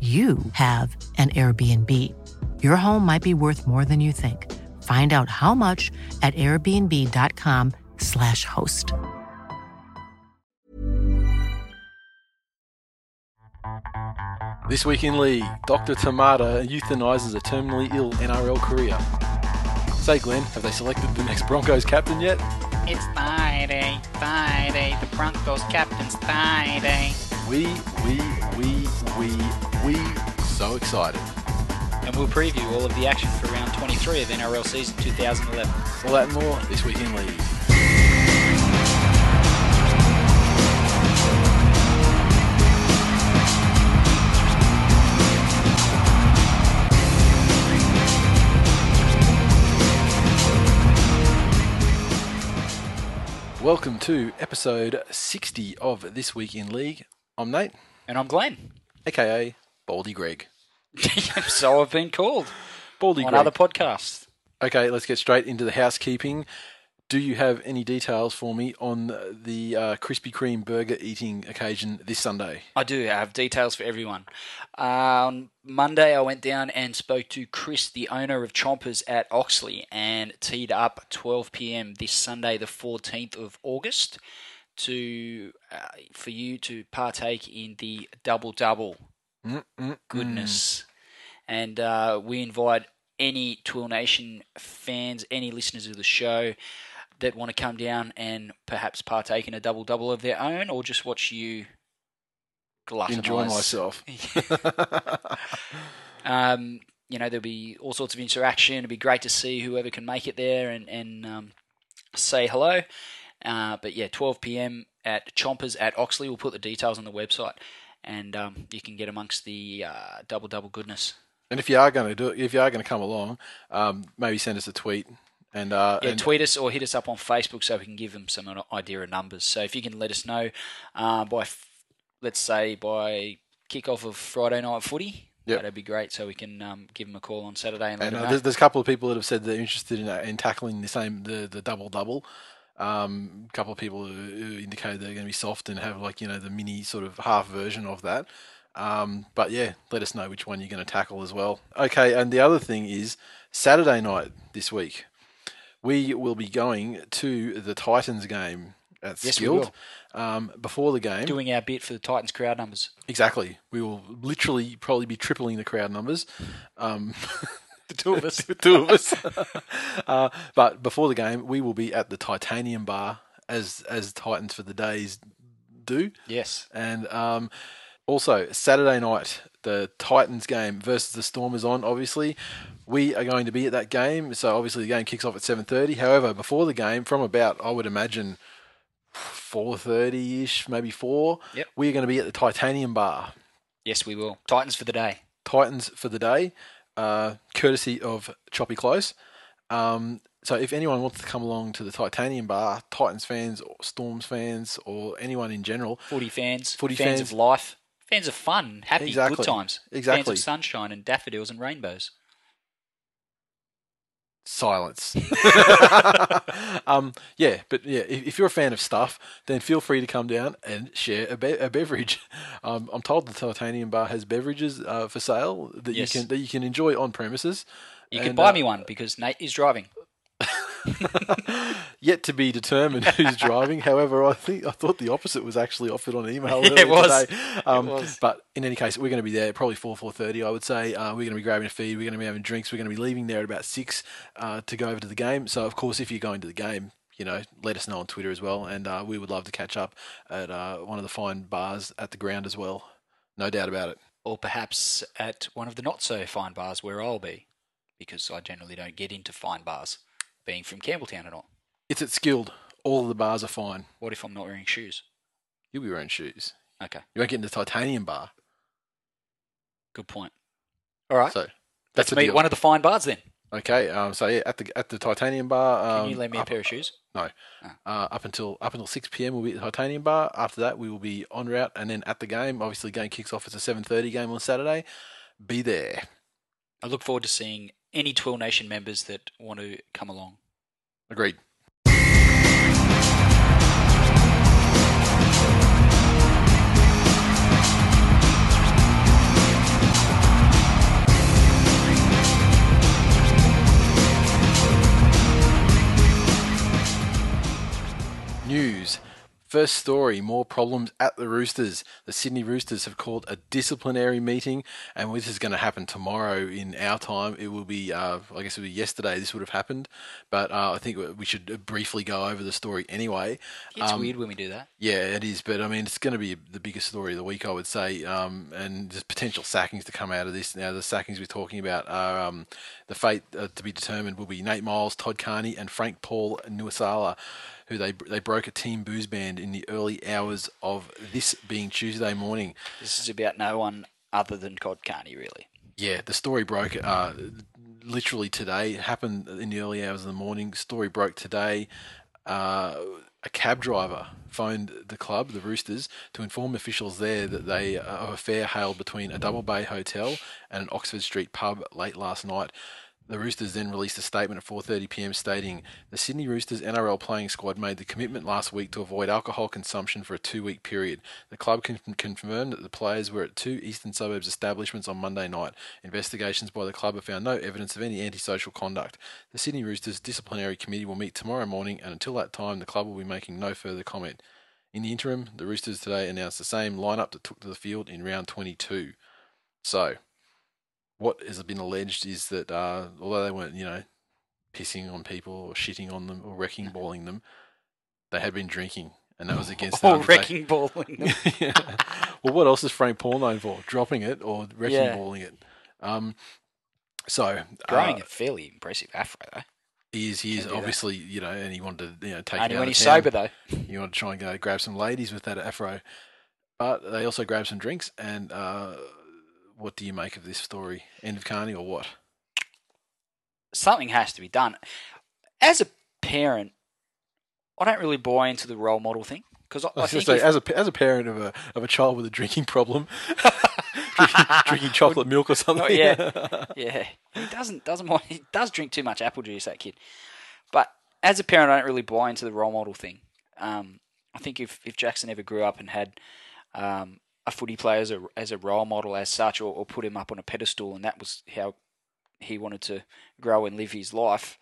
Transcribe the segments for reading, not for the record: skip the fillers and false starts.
you have an Airbnb. Your home might be worth more than you think. Find out how much at airbnb.com/host. This Week in League, Dr. Tomata euthanises a terminally ill NRL career. Say, Glenn, have they selected the next Broncos captain yet? It's Friday. The Broncos captain's Friday. We so excited. And we'll preview all of the action for round 23 of NRL season 2011. All that and more This Week in League. Welcome to episode 60 of This Week in League. I'm Nate. And I'm Glenn. AKA Baldy Greg. So I've been called. Baldy Greg. On other podcasts. Okay, let's get straight into the housekeeping. Do you have any details for me on the Krispy Kreme burger eating occasion this Sunday? I do. I have details for everyone. On Monday, I went down and spoke to Chris, the owner of Chompers at Oxley, and teed up 12 p.m. this Sunday, the 14th of August. For you to partake in the double-double goodness. And we invite any Twill Nation fans, any listeners of the show that want to come down and perhaps partake in a double-double of their own or just watch you gluttonize. Enjoy myself. You know, there'll be all sorts of interaction. It'll be great to see whoever can make it there and say hello. But yeah, 12 p.m. at Chompers at Oxley. We'll put the details on the website, and you can get amongst the double-double goodness. And if you are going to do it, if you are going to come along, maybe send us a tweet and tweet us or hit us up on Facebook so we can give them some idea of numbers. So if you can let us know by kickoff of Friday night footy. Yep. That'd be great, so we can give them a call on Saturday and let them know. There's a couple of people that have said they're interested in tackling the double-double. A couple of people who indicated they're going to be soft and have the mini sort of half version of that. But yeah, let us know which one you're going to tackle as well. Okay, and the other thing is Saturday night this week, we will be going to the Titans game at Skilled. Yes, we will. Before the game. Doing our bit for the Titans crowd numbers. Exactly. We will literally probably be tripling the crowd numbers. The two of us. But before the game, we will be at the Titanium Bar, as Titans for the Days do. Yes. And also, Saturday night, the Titans game versus the Stormers on, obviously. We are going to be at that game. So, obviously, the game kicks off at 7:30. However, before the game, from about, I would imagine, 4:30-ish, maybe 4, yep, we are going to be at the Titanium Bar. Yes, we will. Titans for the Day. Titans for the Day. Courtesy of Choppy Close. So if anyone wants to come along to the Titanium Bar, Titans fans, or Storms fans, or anyone in general. Footy fans of life. Fans of fun, happy, exactly, good times. Exactly. Fans of sunshine and daffodils and rainbows. Silence. If you're a fan of stuff, then feel free to come down and share a beverage. I'm told the Titanium Bar has beverages for sale that yes, you can enjoy on premises. You can buy me one because Nate is driving. Yet to be determined who's driving. However, I thought the opposite was actually offered on email. Yeah, it was today. But in any case, we're going to be there probably 4:30. I would say we're going to be grabbing a feed. We're going to be having drinks. We're going to be leaving there at about 6 to go over to the game. So of course, if you're going to the game, let us know on Twitter as well, and we would love to catch up at one of the fine bars at the ground as well. No doubt about it. Or perhaps at one of the not so fine bars where I'll be, because I generally don't get into fine bars, being from Campbelltown and all. It's at Skilled. All of the bars are fine. What if I'm not wearing shoes? You'll be wearing shoes. Okay. You won't get in the Titanium Bar. Good point. All right. So That's me, one of the fine bars then. Okay, so yeah, at the Titanium Bar. Can you lend me a pair of shoes? No. Up until 6 PM we'll be at the Titanium Bar. After that we will be en route and then at the game. Obviously the game kicks off. It's a 7:30 game on Saturday. Be there. I look forward to seeing any Twill Nation members that want to come along. Agreed. News. First story, more problems at the Roosters. The Sydney Roosters have called a disciplinary meeting, and this is going to happen tomorrow in our time. It will be, I guess it would be yesterday this would have happened, but I think we should briefly go over the story anyway. It's weird when we do that. Yeah, it is, but I mean, it's going to be the biggest story of the week, I would say, and there's potential sackings to come out of this. Now, the sackings we're talking about are the fate to be determined will be Nate Miles, Todd Carney, and Frank Paul Nuasala. They broke a team booze band in the early hours of this being Tuesday morning. This is about no one other than Todd Carney, really. Yeah, the story broke literally today. It happened in the early hours of the morning. Story broke today. A cab driver phoned the club, the Roosters, to inform officials there that they of a fare hailed between a Double Bay hotel and an Oxford Street pub late last night. The Roosters then released a statement at 4:30 PM stating, the Sydney Roosters NRL playing squad made the commitment last week to avoid alcohol consumption for a 2-week period. The club confirmed that the players were at two eastern suburbs establishments on Monday night. Investigations by the club have found no evidence of any antisocial conduct. The Sydney Roosters disciplinary committee will meet tomorrow morning, and until that time, the club will be making no further comment. In the interim, the Roosters today announced the same lineup that took to the field in round 22. So, what has been alleged is that although they weren't, pissing on people or shitting on them or wrecking balling them, they had been drinking, and that was against them. Or wrecking balling them. Yeah. Well, what else is Frank Paul known for? Dropping it or wrecking balling it. So growing a fairly impressive afro though. He is obviously that. And he wanted to take it out of town. Only when he's sober though. You want to try and go grab some ladies with that afro, but they also grabbed some drinks and. What do you make of this story? End of Carney or what? Something has to be done. As a parent, I don't really buy into the role model thing because I think say, as a parent of a child with a drinking problem, drinking chocolate milk or something. Oh, yeah. He doesn't mind. He does drink too much apple juice, that kid. But as a parent, I don't really buy into the role model thing. I think if Jackson ever grew up and had. A footy player as a role model as such, or put him up on a pedestal, and that was how he wanted to grow and live his life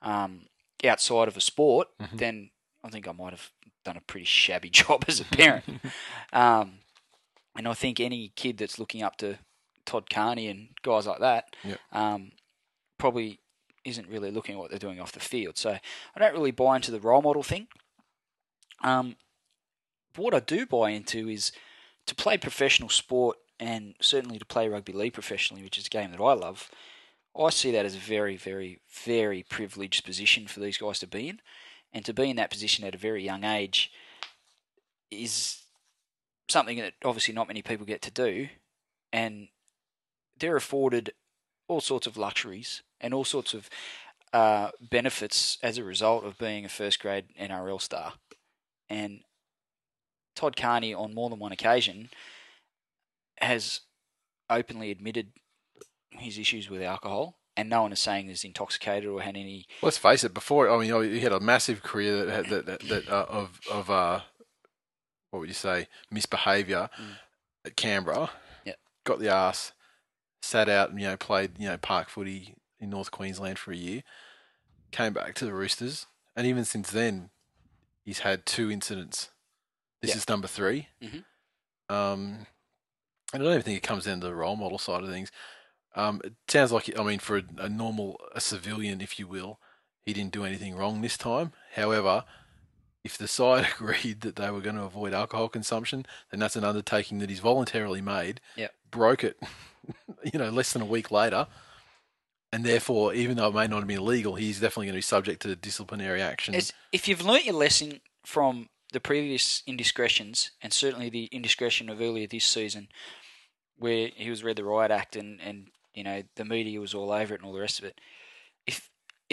outside of a sport, then I think I might have done a pretty shabby job as a parent. And I think any kid that's looking up to Todd Carney and guys like that probably isn't really looking at what they're doing off the field. So I don't really buy into the role model thing. What I do buy into is to play professional sport, and certainly to play rugby league professionally, which is a game that I love, I see that as a very, very, very privileged position for these guys to be in. And to be in that position at a very young age is something that obviously not many people get to do. And they're afforded all sorts of luxuries and all sorts of benefits as a result of being a first-grade NRL star. And Todd Carney, on more than one occasion, has openly admitted his issues with alcohol, and no one is saying he's intoxicated or had any. Let's face it. Before, he had a massive career misbehaviour at Canberra. Yeah, got the arse, sat out, and played park footy in North Queensland for a year, came back to the Roosters, and even since then, he's had two incidents. This is number 3. I don't even think it comes down to the role model side of things. It sounds like, for a normal civilian, if you will, he didn't do anything wrong this time. However, if the side agreed that they were going to avoid alcohol consumption, then that's an undertaking that he's voluntarily made, broke it, less than a week later. And therefore, even though it may not have been illegal, he's definitely going to be subject to disciplinary action. If you've learnt your lesson from the previous indiscretions, and certainly the indiscretion of earlier this season where he was read the riot act and you know, the media was all over it and all the rest of it.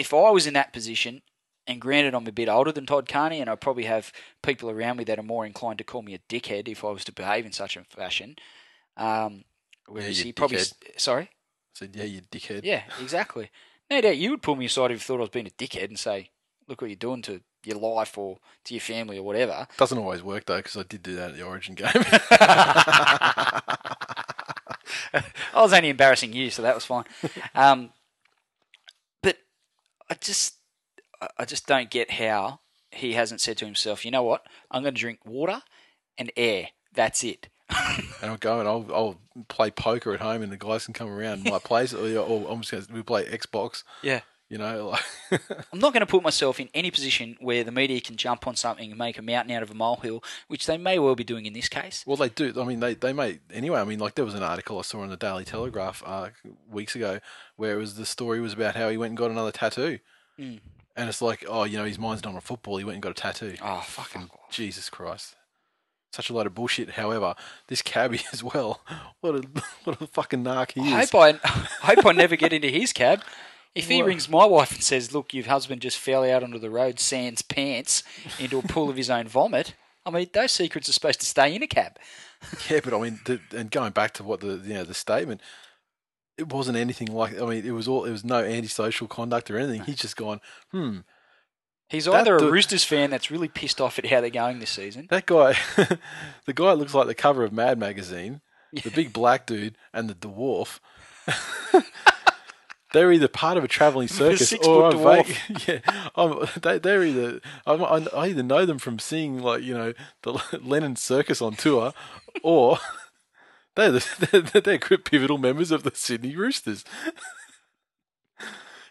If I was in that position, and granted I'm a bit older than Todd Carney, and I probably have people around me that are more inclined to call me a dickhead if I was to behave in such a fashion. Whereas he probably... Sorry? I said, yeah, you dickhead. Yeah, exactly. No doubt you would pull me aside if you thought I was being a dickhead and say, look what you're doing to your life or to your family or whatever. Doesn't always work, though, because I did do that at the Origin game. I was only embarrassing you, so that was fine. But I just don't get how he hasn't said to himself, you know what, I'm going to drink water and air. That's it. And I'll go and I'll play poker at home, and the guys can come around my place, or I'm just going to play Xbox. Yeah. You know, like I'm not going to put myself in any position where the media can jump on something and make a mountain out of a molehill, which they may well be doing in this case. Well, they do. I mean, they may anyway. I mean, like there was an article I saw in the Daily Telegraph weeks ago where it was the story was about how he went and got another tattoo, and it's like, oh, you know, his mind's not on football. He went and got a tattoo. Oh, fucking Jesus Christ! Such a load of bullshit. However, this cabbie as well. What a fucking narc he is. I hope I never get into his cab. If he rings my wife and says, look, your husband just fell out onto the road, sans pants, into a pool of his own vomit, I mean, those secrets are supposed to stay in a cab. Yeah, but I mean, and going back to what the statement, it wasn't anything like, I mean, it was no antisocial conduct or anything. No. He's just gone, He's either a Roosters fan that's really pissed off at how they're going this season. That guy, the guy looks like the cover of Mad Magazine, the big black dude and the dwarf. They're either part of a travelling circus or I'm vague. Yeah, they're either. I either know them from seeing, like, you know, the Lennon Circus on tour, or they're good pivotal members of the Sydney Roosters.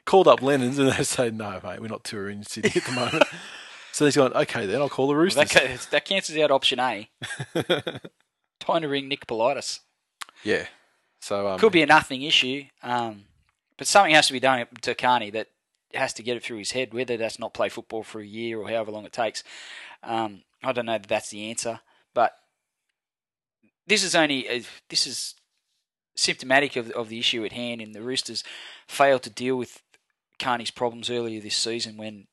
Called up Lennon's and they say, "No, mate, we're not touring in Sydney at the moment." So he's going, "Okay, then I'll call the Roosters." Well, that cancels out option A. Time to ring Nick Politis. Yeah, so could be a nothing issue. But something has to be done to Carney that has to get it through his head, whether that's not play football for a year or however long it takes. I don't know that that's the answer, but this is symptomatic of the issue at hand, and the Roosters failed to deal with Carney's problems earlier this season when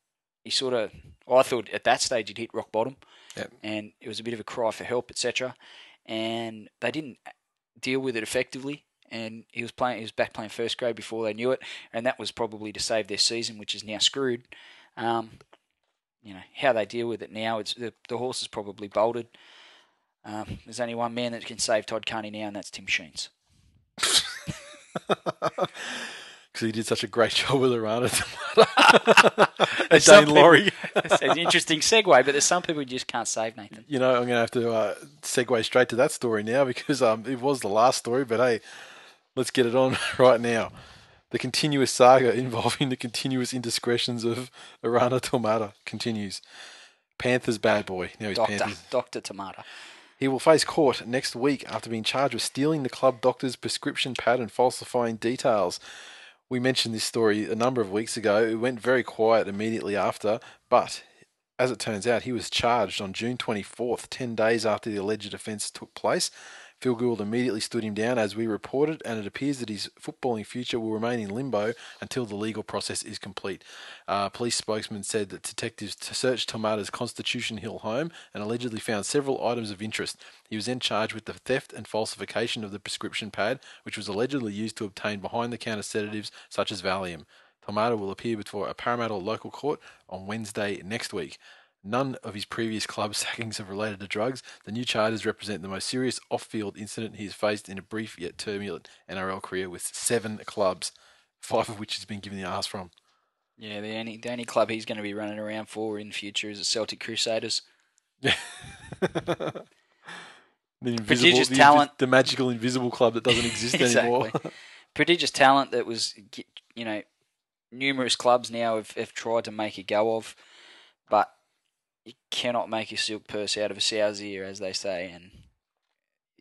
he sort of, I thought at that stage he'd hit rock bottom, and it was a bit of a cry for help, etc. And they didn't deal with it effectively. And he was playing. He was back playing first grade before they knew it, and that was probably to save their season, which is now screwed. You know how they deal with it now. It's the horse is probably bolted. There's only one man that can save Todd Carney now, and that's Tim Sheens. Because he did such a great job with Arana Tomata and Dane Laurie. It's an interesting segue, but there's some people who just can't save, Nathan. You know, I'm going to have to segue straight to that story now because it was the last story, but hey. Let's get it on right now. The continuous saga involving the continuous indiscretions of Arana Tomata continues. Panthers bad boy. Now he's Panthers. Dr. Tomata. He will face court next week after being charged with stealing the club doctor's prescription pad and falsifying details. We mentioned this story a number of weeks ago. It went very quiet immediately after, but as it turns out, he was charged on June 24th, 10 days after the alleged offence took place. Phil Gould immediately stood him down, as we reported, and it appears that his footballing future will remain in limbo until the legal process is complete. Police spokesman said that detectives searched Tomata's Constitution Hill home and allegedly found several items of interest. He was then charged with the theft and falsification of the prescription pad, which was allegedly used to obtain behind-the-counter sedatives such as Valium. Tomata will appear before a Parramatta local court on Wednesday next week. None of his previous club sackings have related to drugs. The new charges represent the most serious off-field incident he has faced in a brief yet turbulent NRL career with 7 clubs, 5 of which he's been given the arse from. Yeah, the only club he's going to be running around for in the future is the Celtic Crusaders. Yeah. Prodigious talent. The magical invisible club that doesn't exist anymore. Prodigious talent that was, you know, numerous clubs now have tried to make a go of, but you cannot make a silk purse out of a sow's ear, as they say, and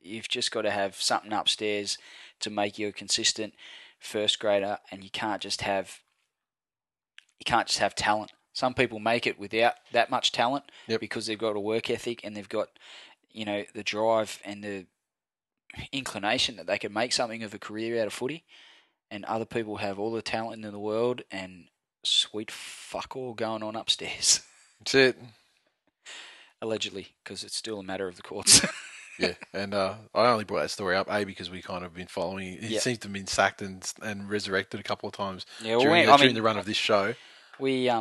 you've just got to have something upstairs to make you a consistent first grader, and you can't just have talent. Some people make it without that much talent because they've got a work ethic and they've got, you know, the drive and the inclination that they can make something of a career out of footy. and other people have all the talent in the world and sweet fuck all going on upstairs. That's it. Allegedly, because it's still a matter of the courts. Yeah, and I only brought that story up, A, because we kind of been following it. It seems to have been sacked and resurrected a couple of times during the run of this show. We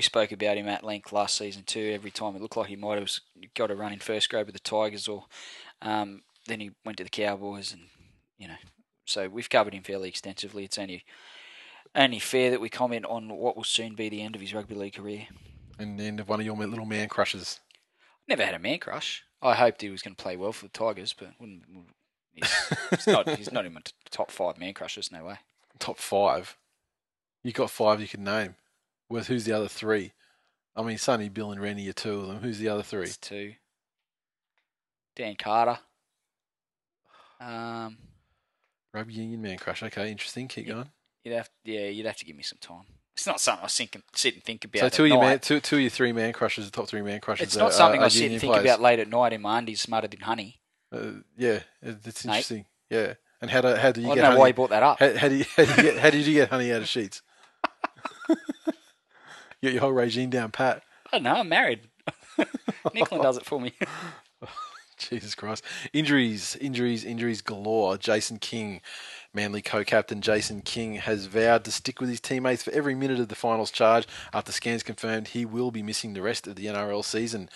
spoke about him at length last season too. Every time it looked like he might have got a run in first grade with the Tigers, or then he went to the Cowboys, and so we've covered him fairly extensively. It's only fair that we comment on what will soon be the end of his rugby league career. And the end of one of your little man crushes. Never had a man crush. I hoped he was going to play well for the Tigers, but he's not in my top five man crushes, no way. Top five? You got five you can name. With who's the other three? I mean, Sonny, Bill and Rennie are two of them. Who's the other three? It's two. Dan Carter. Rugby union man crush. Okay, interesting. Keep going. You'd have to give me some time. It's not something I sit and think about. So two of your three man crushes, the top three man crushes. It's not something I sit and think about late at night in my undies, smothered in honey. Yeah, that's interesting. Mate. Yeah, and how do you? I don't know why you brought that up. How did you get honey out of sheets? You got your whole regime down pat. I don't know. I'm married. Nicklin does it for me. Jesus Christ. Injuries galore. Jason King, Manly co-captain Jason King, has vowed to stick with his teammates for every minute of the finals charge after scans confirmed he will be missing the rest of the NRL season.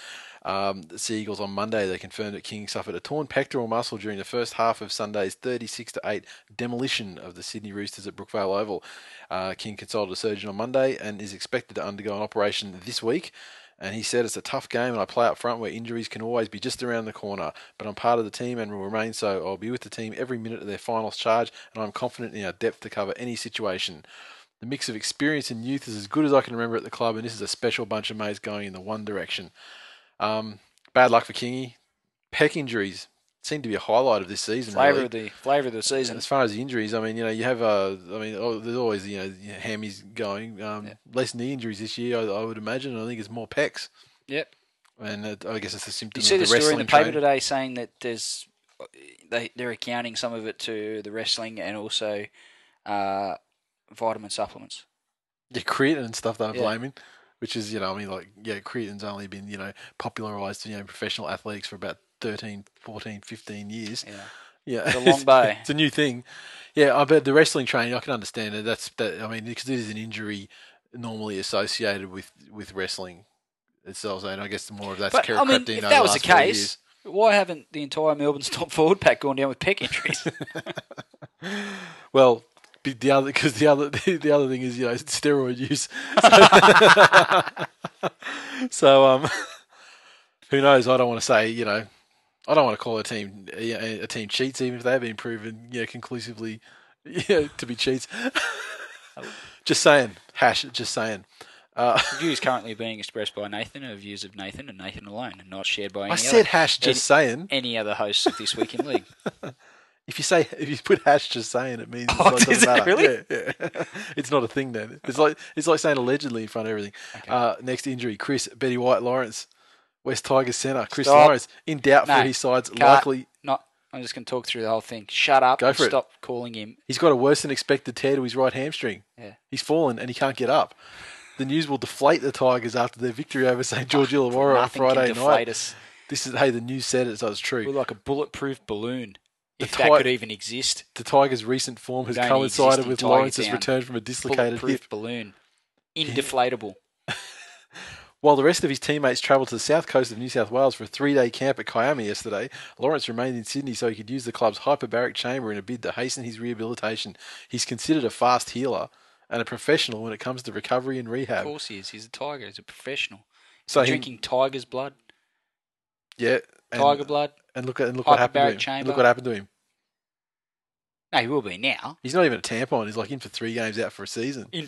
The Sea Eagles on Monday, they confirmed that King suffered a torn pectoral muscle during the first half of Sunday's 36-8 demolition of the Sydney Roosters at Brookvale Oval. King consulted a surgeon on Monday and is expected to undergo an operation this week. And he said, "It's a tough game and I play up front where injuries can always be just around the corner. But I'm part of the team and will remain so. I'll be with the team every minute of their finals charge and I'm confident in our depth to cover any situation. The mix of experience and youth is as good as I can remember at the club, and this is a special bunch of mates going in the one direction." Bad luck for Kingy. Pec injuries seem to be a highlight of this season. Flavour of the season. As far as the injuries, I mean, you have there's always hammies going. Less knee injuries this year, I would imagine. I think it's more pecs. Yep. And I guess it's a symptom of the wrestling. You see the story in the paper today saying that they're accounting some of it to the wrestling and also vitamin supplements. Yeah, creatine and stuff they're blaming. Which is, creatine's only been, popularised to, professional athletics for about 13, 14, 15 years. Yeah. Yeah. It's a long bay. It's a new thing. Yeah, I bet the wrestling training, I can understand it. Because it is an injury normally associated with wrestling itself. And I guess more of that's crept in over the last few years. If that was the case, why haven't the entire Melbourne's top forward pack gone down with pec injuries? Well... The other thing is steroid use. So who knows? I don't want to say I don't want to call a team cheats, even if they have been proven conclusively to be cheats. Just saying. The views currently being expressed by Nathan are views of Nathan and Nathan alone, and not shared by any other hosts of This Week in League. If you put hash just saying, it means doesn't matter. Really? Yeah. It's not a thing then. It's like saying allegedly in front of everything. Okay. Next injury, Chris Betty White Lawrence, West Tigers centre. Chris Lawrence in doubt for his side's likely. I'm just going to talk through the whole thing. Shut up. Go for it. Stop calling him. He's got a worse than expected tear to his right hamstring. Yeah. He's fallen and he can't get up. The news will deflate the Tigers after their victory over St George Illawarra on Friday night. This is the news said it, so it's true. We're like a bulletproof balloon. If that could even exist. The Tigers' recent form has coincided with Lawrence's return from a dislocated hip. Balloon. Indeflatable. While the rest of his teammates travelled to the south coast of New South Wales for a three-day camp at Kiami yesterday, Lawrence remained in Sydney so he could use the club's hyperbaric chamber in a bid to hasten his rehabilitation. He's considered a fast healer and a professional when it comes to recovery and rehab. Of course he is. He's a tiger. He's a professional. So drinking tiger's blood. Yeah. Tiger blood. And look what happened to him. No, he will be now. He's not even a tampon. He's in for 3 games, out for a season. In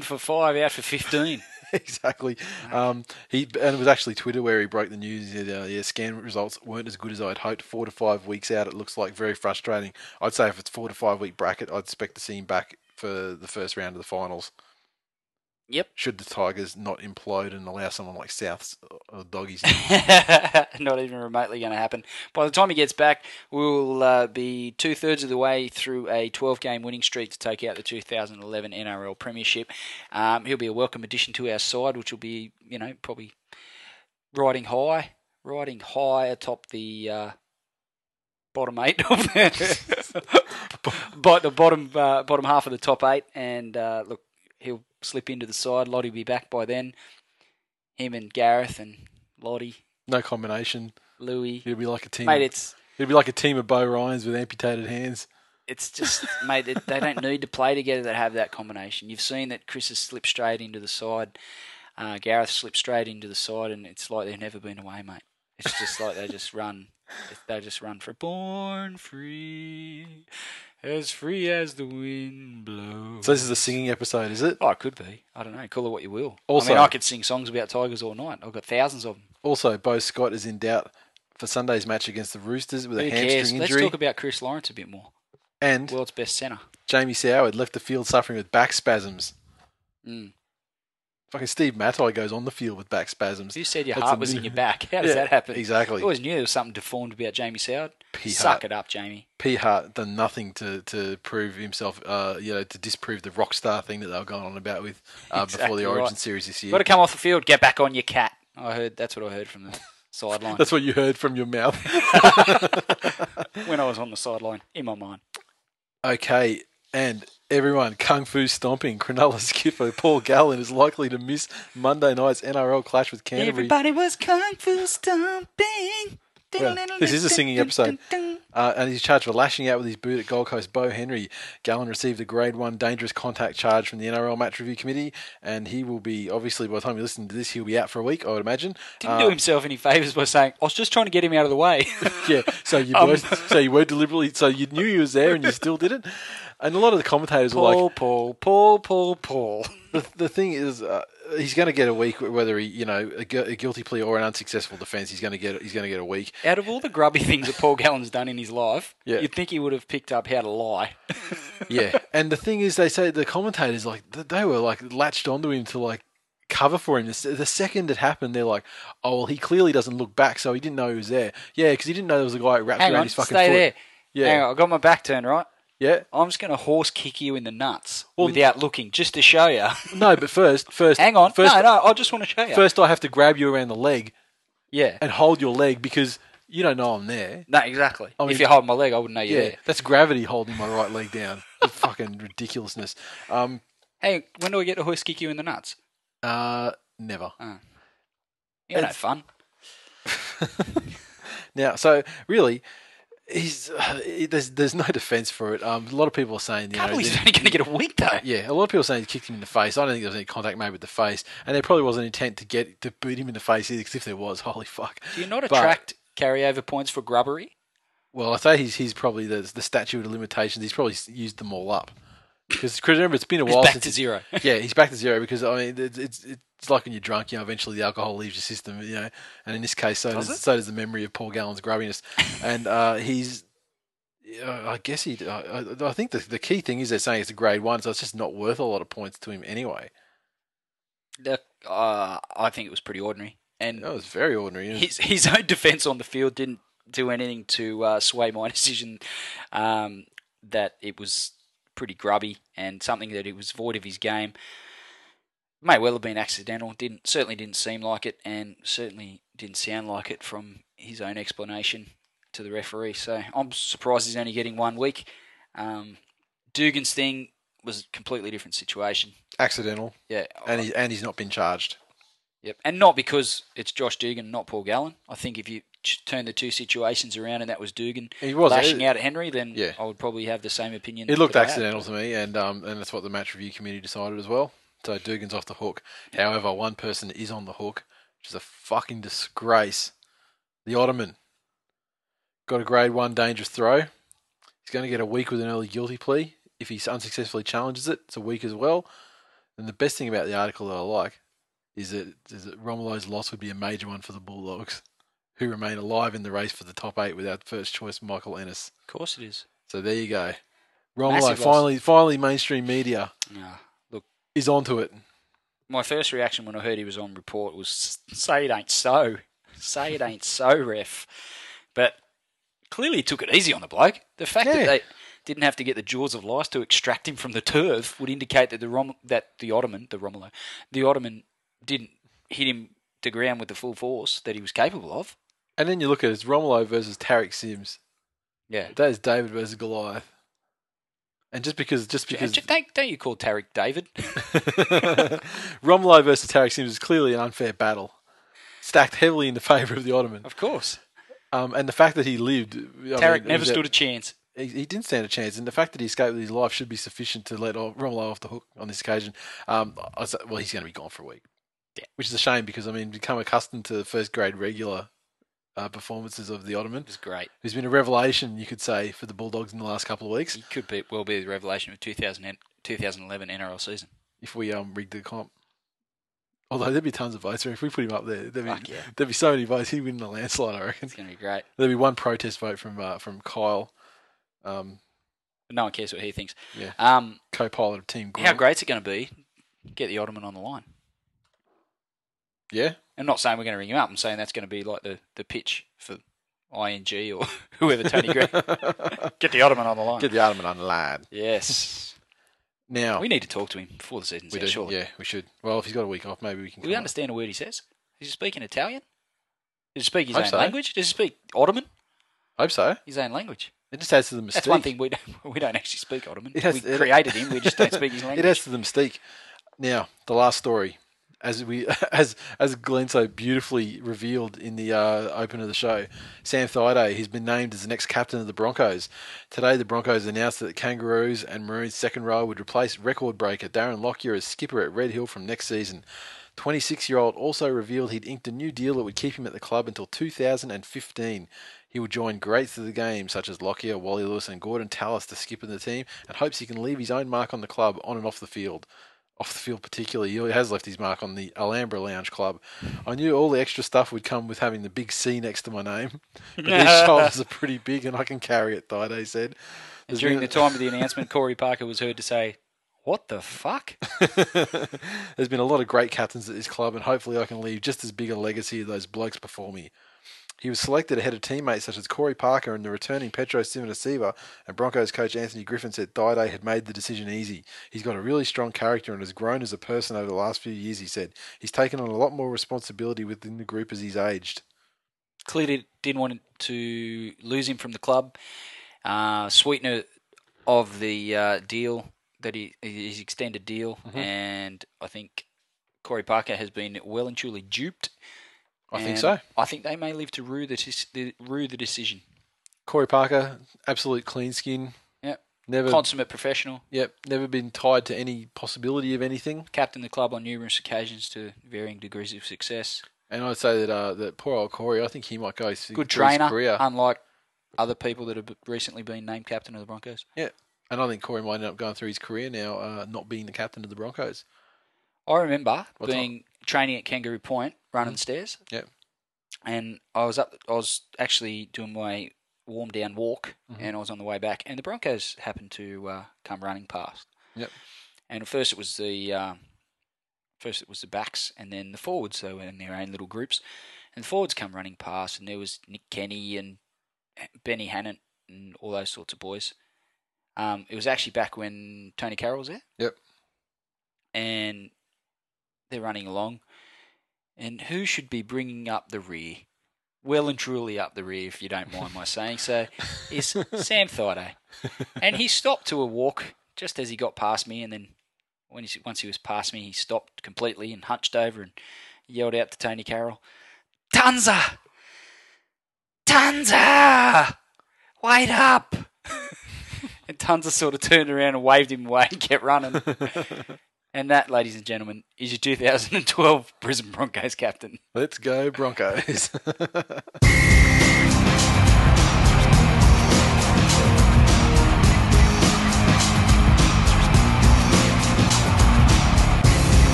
for 5, out for 15. Exactly. It was actually Twitter where he broke the news. He said, scan results weren't as good as I'd hoped. 4 to 5 weeks out, it looks like very frustrating. I'd say if it's 4 to 5 week bracket, I'd expect to see him back for the first round of the finals. Yep. Should the Tigers not implode and allow someone like Souths or Doggies? Not even remotely going to happen. By the time he gets back, we'll be two-thirds of the way through a 12-game winning streak to take out the 2011 NRL Premiership. He'll be a welcome addition to our side, which will be, you know, probably riding high atop the bottom eight of the bottom half of the top eight. And look, he'll slip into the side. Lottie'll be back by then. Him and Gareth and Lottie. No combination. Louis. It'll be like a team. Mate, it'll be like a team of Bo Ryans with amputated hands. It's just, mate, they don't need to play together that have that combination. You've seen that Chris has slipped straight into the side. Gareth slipped straight into the side, and it's like they've never been away, mate. It's just like they just run for born free. As free as the wind blows. So this is a singing episode, is it? Oh, it could be. I don't know. Call it what you will. Also, I mean, I could sing songs about Tigers all night. I've got thousands of them. Also, Beau Scott is in doubt for Sunday's match against the Roosters with a hamstring injury. Let's talk about Chris Lawrence a bit more. And world's best centre. Jamie Soward left the field suffering with back spasms. Mm. Fucking Steve Matai goes on the field with back spasms. You said your heart was in your back. How does that happen? Exactly. I always knew there was something deformed about Jamie Soward. Suck it up, Jamie. P. Hart done nothing to prove himself, to disprove the rock star thing that they were going on about with before the Origin series this year. Got to come off the field. Get back on your cat. That's what I heard from the sideline. That's what you heard from your mouth when I was on the sideline in my mind. Okay, and. Everyone, Kung Fu stomping, Cronulla skipper Paul Gallen is likely to miss Monday night's NRL clash with Canterbury. Everybody was Kung Fu stomping. Well, this is a singing episode. And he's charged for lashing out with his boot at Gold Coast, Beau Henry. Gallen received a Grade 1 dangerous contact charge from the NRL Match Review Committee, and he will be, obviously, by the time you listen to this, he'll be out for a week, I would imagine. Didn't do himself any favours by saying, I was just trying to get him out of the way. Yeah, so you knew he was there and you still did it? And a lot of the commentators were like... Paul. The thing is, he's going to get a week, whether he, a guilty plea or an unsuccessful defence, he's going to get a week. Out of all the grubby things that Paul Gallen's done in his life, You'd think he would have picked up how to lie. Yeah, and the thing is, they say the commentators, like, they were, like, latched onto him to, like, cover for him. The second it happened, they're like, oh, well, he clearly doesn't look back, so he didn't know he was there. Yeah, because he didn't know there was a guy that wrapped around his fucking foot. There. Yeah. Hang on, I got my back turned, right? Yeah, I'm just going to horse kick you in the nuts without looking, just to show you. No, but first, hang on. First, no, I just want to show you. First, I have to grab you around the leg, and hold your leg because you don't know I'm there. No, exactly. I mean, if you hold my leg, I wouldn't know you're there. That's gravity holding my right leg down. It's fucking ridiculousness. Hey, when do I get to horse kick you in the nuts? Never. You're no fun. Now, so really. There's no defence for it. A lot of people are saying... I can't believe he's only going to get a week, though. Yeah, a lot of people are saying he kicked him in the face. I don't think there was any contact made with the face. And there probably wasn't intent to boot him in the face either, because if there was, holy fuck. Do you not attract carryover points for grubbery? Well, I say he's probably the statute of limitations. He's probably used them all up. Because remember, it's been a while since... He's back to zero. Yeah, he's back to zero, because I mean, it's like when you're drunk, eventually the alcohol leaves your system, and in this case, so does the memory of Paul Gallen's grubbiness. And I think the key thing is they're saying it's a Grade 1, so it's just not worth a lot of points to him anyway. I think it was pretty ordinary. And it was very ordinary. His own defence on the field didn't do anything to sway my decision that it was pretty grubby and something that it was void of his game. May well have been accidental. Certainly didn't seem like it, and certainly didn't sound like it from his own explanation to the referee. So I'm surprised he's only getting 1 week. Dugan's thing was a completely different situation. Accidental. Yeah, and he's not been charged. Yep, and not because it's Josh Dugan, not Paul Gallen. I think if you turn the two situations around and that was Dugan lashing out at Henry, then I would probably have the same opinion. It looked accidental to me, and that's what the match review committee decided as well. So Dugan's off the hook. However, one person is on the hook, which is a fucking disgrace. The Ottoman. Got a Grade 1 dangerous throw. He's going to get a week with an early guilty plea. If he unsuccessfully challenges it, it's a week as well. And the best thing about the article that I like is that Romulo's loss would be a major one for the Bulldogs, who remain alive in the race for the top 8 without first choice Michael Ennis. Of course it is. So there you go. Romulo, finally mainstream media. Yeah. Is onto it. my first reaction when I heard he was on report was, say it ain't so. Say it ain't so, ref. But clearly he took it easy on the bloke. The fact that they didn't have to get the jaws of lice to extract him from the turf would indicate that the Ottoman didn't hit him to ground with the full force that he was capable of. And then you look at it, it's Romulo versus Tarek Sims. Yeah. That is David versus Goliath. And just because... Don't you call Tarek David? Romulo versus Tarek Sims is clearly an unfair battle. Stacked heavily in the favour of the Ottoman. Of course. And the fact that he lived... Tarek never stood a chance. He didn't stand a chance. And the fact that he escaped with his life should be sufficient to let Romulo off the hook on this occasion. He's going to be gone for a week. Yeah. Which is a shame because, I mean, become accustomed to first grade regular... performances of the Ottoman. It's great. He's been a revelation, you could say, for the Bulldogs in the last couple of weeks. He could well be the revelation of 2011 NRL season. If we rigged the comp. Although there'd be tons of votes. If we put him up there, there'd be so many votes. He'd win the landslide, I reckon. It's going to be great. There'd be one protest vote from Kyle. But no one cares what he thinks. Yeah. Co-pilot of Team Green. How great's it going to be? Get the Ottoman on the line. Yeah. I'm not saying we're going to ring him up. I'm saying that's going to be like the pitch for ING or whoever, Tony Gregg. Get the Ottoman on the line. Get the Ottoman on the line. Yes. Now... we need to talk to him before the season's out, surely. Yeah, we should. Well, if he's got a week off, maybe we can... Do we understand a word he says? Does he speak in Italian? Does he speak his own language? Does he speak Ottoman? I hope so. His own language. It just adds to the mystique. That's one thing. We don't actually speak Ottoman. We created him. We just don't speak his language. It adds to the mystique. Now, the last story... As Glenn so beautifully revealed in the open of the show, Sam Thaiday has been named as the next captain of the Broncos. Today, the Broncos announced that the Kangaroos and Maroons' second row would replace record breaker Darren Lockyer as skipper at Red Hill from next season. 26-year-old also revealed he'd inked a new deal that would keep him at the club until 2015. He will join greats of the game such as Lockyer, Wally Lewis and Gordon Tallis to skip in the team and hopes he can leave his own mark on the club on and off the field. Off the field particularly, he has left his mark on the Alhambra Lounge Club. I knew all the extra stuff would come with having the big C next to my name, but these shoulders are pretty big and I can carry it, Thaiday said. During the time of the announcement, Corey Parker was heard to say, "What the fuck?" There's been a lot of great captains at this club and hopefully I can leave just as big a legacy of those blokes before me. He was selected ahead of teammates such as Corey Parker and the returning Petro Sivanasiva, and Broncos coach Anthony Griffin said Thaiday had made the decision easy. He's got a really strong character and has grown as a person over the last few years, he said. He's taken on a lot more responsibility within the group as he's aged. Clearly didn't want to lose him from the club. Sweetener of the deal, that his extended deal, and I think Corey Parker has been well and truly duped. I think so. I think they may live to rue the decision. Corey Parker, absolute clean skin. Yep. Consummate professional. Yep. Never been tied to any possibility of anything. Captained the club on numerous occasions to varying degrees of success. And I'd say that poor old Corey, I think he might go through good trainer, his career. Unlike other people that have recently been named captain of the Broncos. Yeah. And I think Corey might end up going through his career now, not being the captain of the Broncos. I remember training at Kangaroo Point, running the stairs. Yep. And I was actually doing my warm down walk, and I was on the way back, and the Broncos happened to come running past. Yep. And first it was the backs, and then the forwards. They were in their own little groups, and the forwards come running past, and there was Nick Kenny and Benny Hannett and all those sorts of boys. It was actually back when Tony Carroll was there. Yep. And they're running along. And who should be bringing up the rear? Well and truly up the rear, if you don't mind my saying so, is Sam Thaiday. And he stopped to a walk just as he got past me. And then once he was past me, he stopped completely and hunched over and yelled out to Tony Carroll, "Tanza! Tanza! Wait up!" And Tanza sort of turned around and waved him away and kept running. And that, ladies and gentlemen, is your 2012 Brisbane Broncos captain. Let's go, Broncos.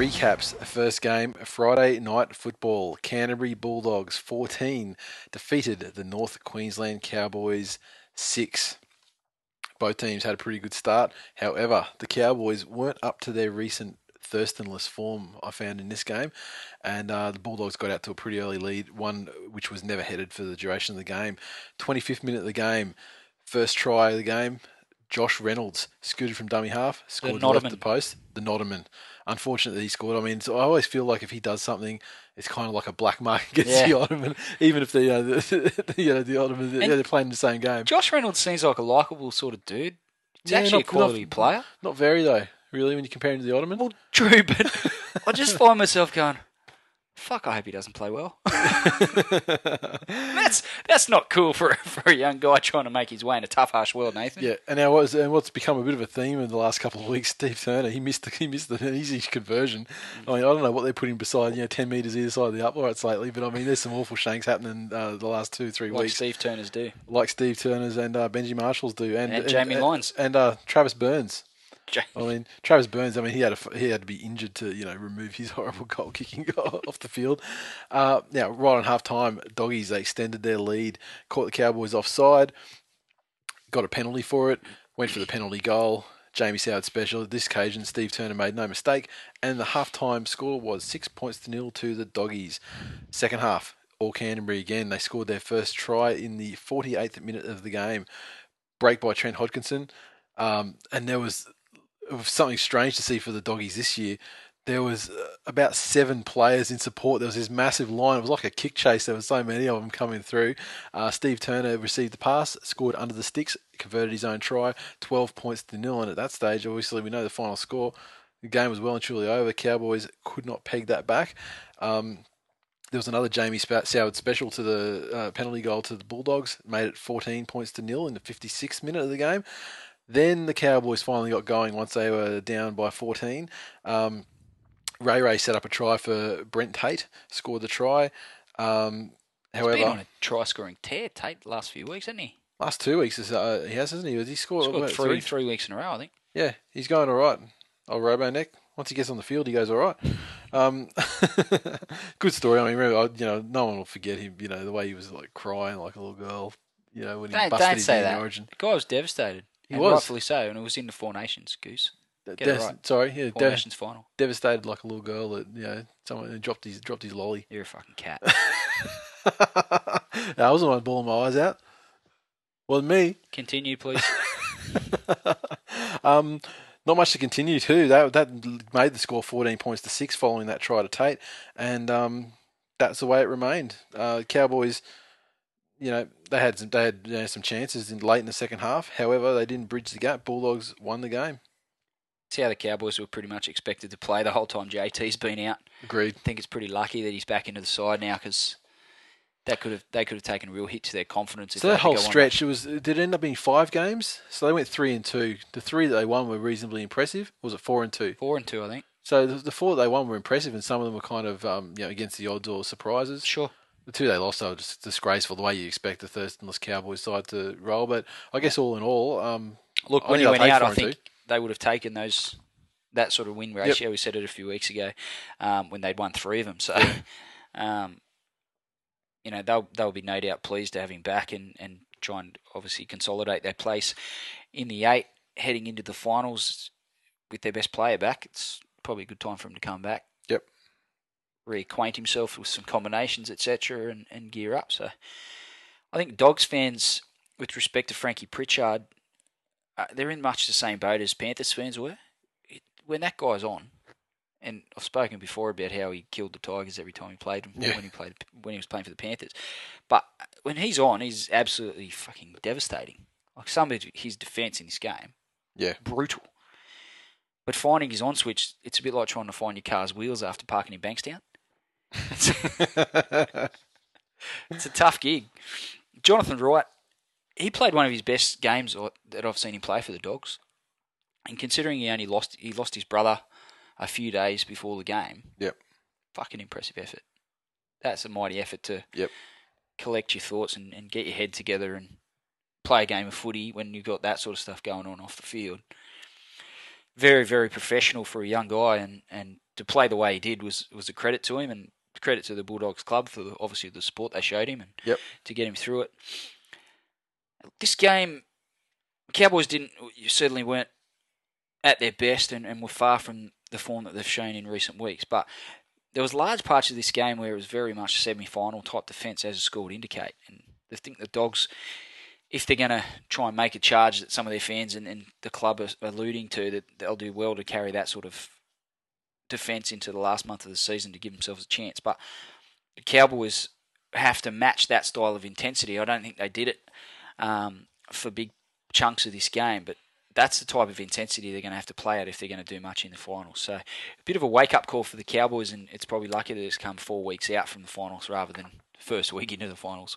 Recaps, first game, Friday night football. Canterbury Bulldogs 14 defeated the North Queensland Cowboys 6. Both teams had a pretty good start. However, the Cowboys weren't up to their recent Thurston-less form, I found, in this game. And the Bulldogs got out to a pretty early lead, one which was never headed for the duration of the game. 25th minute of the game, first try of the game, Josh Reynolds scooted from dummy half, scored off the post. The Nottingham. Unfortunately, he scored. I mean, so I always feel like if he does something, it's kind of like a black mark against the Ottoman, even if the Ottoman, they're playing the same game. Josh Reynolds seems like a likeable sort of dude. He's actually a quality player. Not very, though, really, when you compare him to the Ottoman. Well, true, but I just find myself going, fuck, I hope he doesn't play well. That's not cool for a young guy trying to make his way in a tough, harsh world, Nathan. Yeah, and now what's become a bit of a theme in the last couple of weeks, Steve Turner, he missed an easy conversion. I mean, I don't know what they're putting beside, 10 metres either side of the uprights lately, but I mean, there's some awful shanks happening the last 2-3 weeks. Like Steve Turner's do. Like Steve Turner's and Benji Marshall's do. And Jamie Lyons. And Travis Burns. I mean, Travis Burns, he had to be injured to, remove his horrible goal kicking off the field. Now, right on half-time, Doggies, they extended their lead, caught the Cowboys offside, got a penalty for it, went for the penalty goal. Jamie Soward special. This occasion, Steve Turner made no mistake, and the half-time score was 6-0 to the Doggies. Second half, all Canterbury again. They scored their first try in the 48th minute of the game. Break by Trent Hodkinson, and there was... something strange to see for the Doggies this year. There was about 7 players in support. There was this massive line. It was like a kick chase. There were so many of them coming through. Steve Turner received the pass, scored under the sticks, converted his own try, 12-0. And at that stage, obviously, we know the final score. The game was well and truly over. Cowboys could not peg that back. There was another Jamie Soward special to the penalty goal to the Bulldogs. Made it 14-0 in the 56th minute of the game. Then the Cowboys finally got going once they were down by 14. Ray set up a try for Brent Tate, scored the try. However, he's been on a try-scoring tear, Tate, last few weeks, hasn't he? Last 2 weeks, he has, hasn't he? Has he scored three weeks in a row, I think. Yeah, he's going all right. Old Robo Neck. Once he gets on the field, he goes all right. Good story. I mean, remember, no one will forget him. The way he was like crying like a little girl. When he busted his knee in Origin. The guy was devastated. He was. Rightfully so, and it was in the Four Nations, Goose. Four Nations final. Devastated like a little girl that, someone dropped his lolly. You're a fucking cat. No, I was the one bawling my eyes out. Well, me. Continue, please. Not much to continue, too. That made the score 14-6 following that try to Tate, and that's the way it remained. Cowboys... They had some chances late in the second half. However, they didn't bridge the gap. Bulldogs won the game. See how the Cowboys were pretty much expected to play the whole time JT's been out. Agreed. I think it's pretty lucky that he's back into the side now because they could have taken a real hit to their confidence. So that whole stretch, did it end up being 5 games? So they went 3-2. The 3 that they won were reasonably impressive. Or was it 4-2? 4-2, I think. So the 4 that they won were impressive, and some of them were kind of against the odds or surprises. Sure. The 2 they lost are just disgraceful, the way you expect the Thurston-less Cowboys side to roll. But I guess all in all... Look, when he went out, I think they would have taken that sort of win ratio. Yep. We said it a few weeks ago when they'd won 3 of them. So, they'll be no doubt pleased to have him back and try and obviously consolidate their place in the 8, heading into the finals with their best player back. It's probably a good time for him to come back. Yep. Reacquaint himself with some combinations, etc., and gear up. So I think Dogs fans, with respect to Frankie Pritchard, they're in much the same boat as Panthers fans were. When that guy's on, and I've spoken before about how he killed the Tigers every time he played them, when he was playing for the Panthers. But when he's on, he's absolutely fucking devastating. Like some of his defence in this game, brutal. But finding his on switch, it's a bit like trying to find your car's wheels after parking in Bankstown. It's a tough gig. Jonathan Wright, he played one of his best games that I've seen him play for the Dogs, and considering he lost his brother a few days before the game. Yep. Fucking impressive effort. That's a mighty effort to collect your thoughts and get your head together and play a game of footy when you've got that sort of stuff going on off the field. Very, very professional for a young guy, and to play the way he did was a credit to him, and credit to the Bulldogs club for obviously the support they showed him and to get him through it. This game, Cowboys certainly weren't at their best and were far from the form that they've shown in recent weeks. But there was large parts of this game where it was very much semi-final type defence, as the score would indicate. And I think the Dogs, if they're going to try and make a charge that some of their fans and the club are alluding to, that they'll do well to carry that sort of defence into the last month of the season to give themselves a chance. But the Cowboys have to match that style of intensity. I don't think they did it for big chunks of this game, but that's the type of intensity they're going to have to play at if they're going to do much in the final. So a bit of a wake-up call for the Cowboys, and it's probably lucky that it's come 4 weeks out from the finals rather than first week into the finals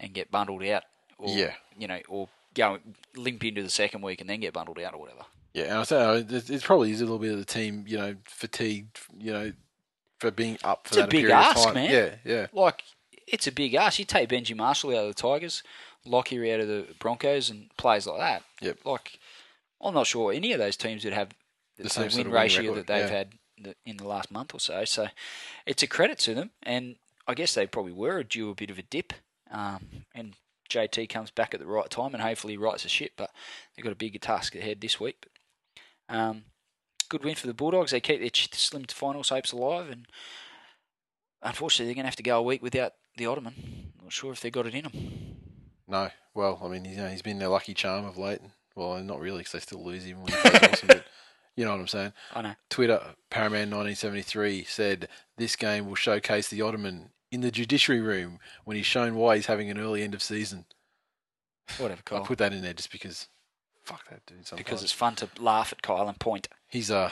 and get bundled out. Or, yeah, you know, or go limp into the second week and then get bundled out or whatever. Yeah, and I say it probably is a little bit of the team, you know, fatigued, you know, for being up for that period of time. It's a big ask, man. Yeah, yeah. Like, it's a big ask. You take Benji Marshall out of the Tigers, Lockyer out of the Broncos, and players like that. Yep. Like, I'm not sure any of those teams would have the same win ratio that they've had in the last month or so. So it's a credit to them, and I guess they probably were due a bit of a dip, and JT comes back at the right time and hopefully rights the ship, but they've got a bigger task ahead this week. But, good win for the Bulldogs. They keep their slim finals hopes alive, and unfortunately they're going to have to go a week without the Ottoman. Not sure if they got it in them. No. Well, I mean, you know, he's been their lucky charm of late. Well, not really, because they still lose him when he plays awesome, but you know what I'm saying. I know. Twitter, Paraman1973 said, "This game will showcase the Ottoman in the judiciary room when he's shown why he's having an early end of season." Whatever, Kyle. I put that in there just because, fuck that dude. Sometimes. Because it's fun to laugh at Kyle and point. He's say,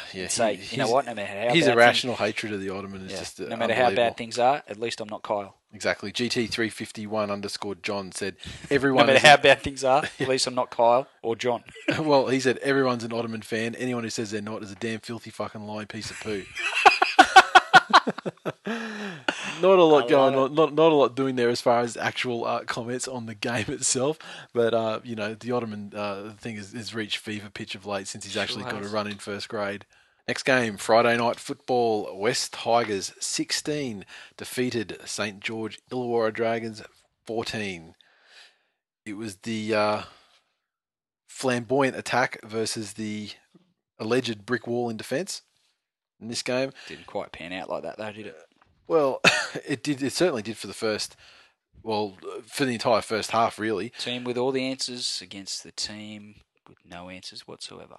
you know what? No matter how his irrational hatred of the Ottoman is just no matter how bad things are. At least I'm not Kyle. Exactly. GT351_John said everyone. No matter how bad things are, at least I'm not Kyle or John. Well, he said everyone's an Ottoman fan. Anyone who says they're not is a damn filthy fucking lying piece of poo. Not a lot going on. Not a lot doing there as far as actual comments on the game itself. But you know, the Ottoman thing has reached fever pitch of late since he's actually got a run in first grade. Next game, Friday night football. West Tigers 16 defeated St George Illawarra Dragons 14. It was the flamboyant attack versus the alleged brick wall in defence. In this game, didn't quite pan out like that, though, did it? Well, it did. It certainly did for the entire first half, really. Team with all the answers against the team with no answers whatsoever.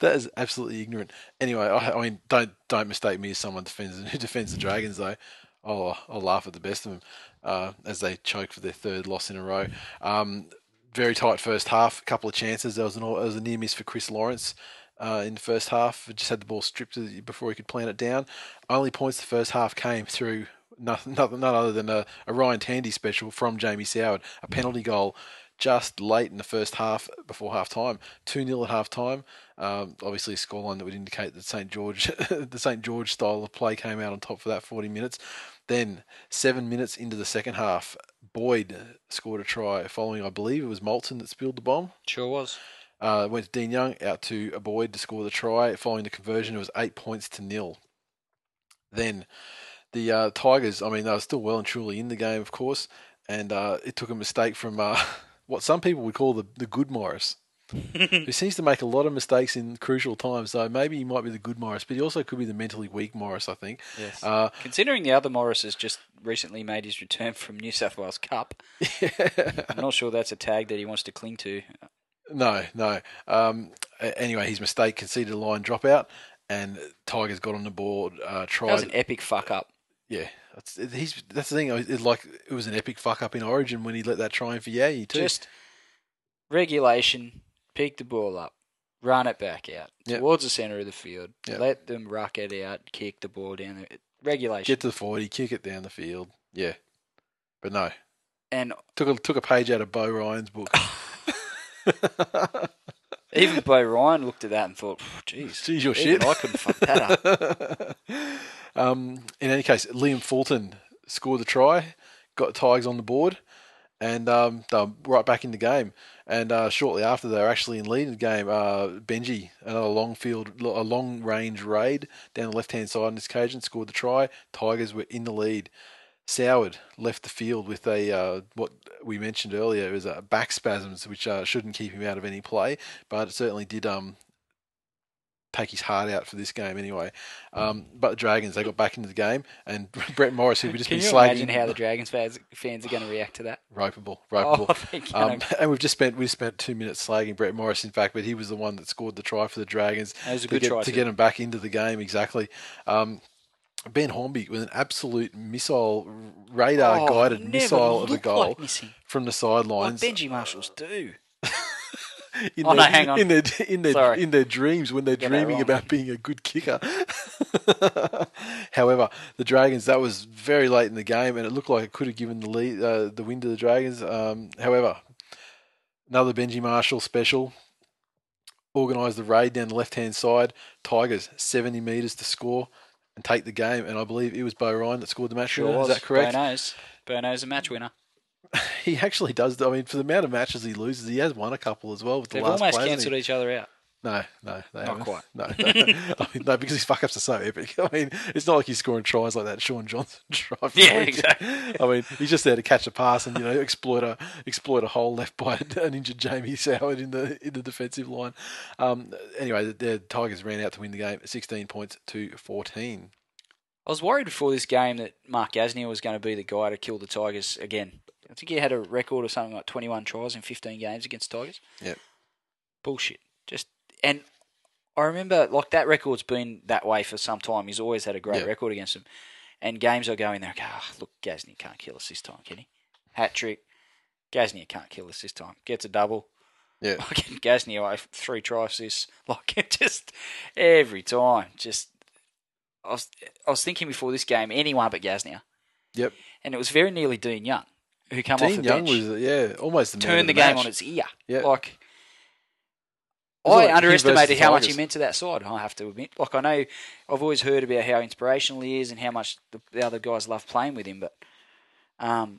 That is absolutely ignorant. Anyway, I mean, don't mistake me as someone who defends the Dragons, though. I'll laugh at the best of them as they choke for their third loss in a row. Very tight first half. A couple of chances. There was a near miss for Chris Lawrence. In the first half, just had the ball stripped before he could plant it down. Only points the first half came through none other than a Ryan Tandy special from Jamie Soward, a penalty goal just late in the first half before half time, 2-0 at half time. Obviously, a scoreline that would indicate that the St George style of play came out on top for that 40 minutes. Then 7 minutes into the second half, Boyd scored a try following, I believe it was Moulton that spilled the bomb. Sure was. Went to Dean Young, out to Boyd to score the try. Following the conversion, it was 8 points to 0. Then the Tigers, I mean, they were still well and truly in the game, of course, and it took a mistake from what some people would call the Good Morris, who seems to make a lot of mistakes in crucial times, so maybe he might be the Good Morris, but he also could be the mentally weak Morris, I think. Yes. Considering the other Morris has just recently made his return from New South Wales Cup, I'm not sure that's a tag that he wants to cling to. No. Anyway, his mistake conceded a line dropout, and Tigers got on the board. Tried. That was an epic fuck up. Yeah, that's the thing. It was an epic fuck up in Origin when he let that try in for Yagi too. Just regulation, pick the ball up, run it back out towards the centre of the field. Yep. Let them ruck it out, kick the ball down. Regulation. Get to the 40, kick it down the field. Yeah, but no. And took a page out of Bo Ryan's book. Even Beau Ryan looked at that and thought, "Geez, your shit." I couldn't fuck that up. In any case, Liam Fulton scored the try, got Tigers on the board, and they're right back in the game. And shortly after, they were actually in lead in the game. Benji, another long range raid down the left hand side on this occasion, scored the try. Tigers were in the lead. Soward left the field with a what we mentioned earlier is back spasms, which shouldn't keep him out of any play, but it certainly did take his heart out for this game anyway. But the Dragons, they got back into the game, and Brett Morris, who we just been slagging. Can you imagine how the Dragons fans are going to react to that? Ropeable. And we spent 2 minutes slagging Brett Morris, in fact, but he was the one that scored the try for the Dragons. That was a good try to get him back into the game, exactly. Ben Hornby with an absolute missile, radar-guided missile of a goal from the sidelines. Like Benji Marshalls do. In their dreams, when they're dreaming about being a good kicker. However, the Dragons, that was very late in the game, and it looked like it could have given the lead, the win to the Dragons. However, another Benji Marshall special. Organised the raid down the left-hand side. Tigers, 70 metres to score and take the game, and I believe it was Beau Ryan that scored the match winner. Is that correct? Beau knows a match winner. He actually does. I mean, for the amount of matches he loses, he has won a couple as well. They've almost cancelled each other out. No, they haven't. Not quite. No, because his fuck ups are so epic. I mean, it's not like he's scoring tries like that Sean Johnson try. Yeah, exactly. I mean, he's just there to catch a pass and exploit a hole left by an injured Jamie Soward in the defensive line. Anyway, the Tigers ran out to win the game, 16 points to 14. I was worried before this game that Mark Gasnier was going to be the guy to kill the Tigers again. I think he had a record of something like 21 tries in 15 games against Tigers. Yeah, bullshit. And I remember, like, that record's been that way for some time. He's always had a great record against them. And games I go in there, look, Gasnier can't kill us this time, can he? Hat trick. Gasnier can't kill us this time. Gets a double. Yeah. Fucking Gasnier, 3 tries this. Like, just every time. Just, I was thinking before this game, anyone but Gasnier. Yep. And it was very nearly Dean Young, who came off the bench. Dean Young was, almost the man of the game on its ear. Yep. Like, I underestimated how much he meant to that side, I have to admit. Like, I know I've always heard about how inspirational he is and how much the other guys love playing with him, but I've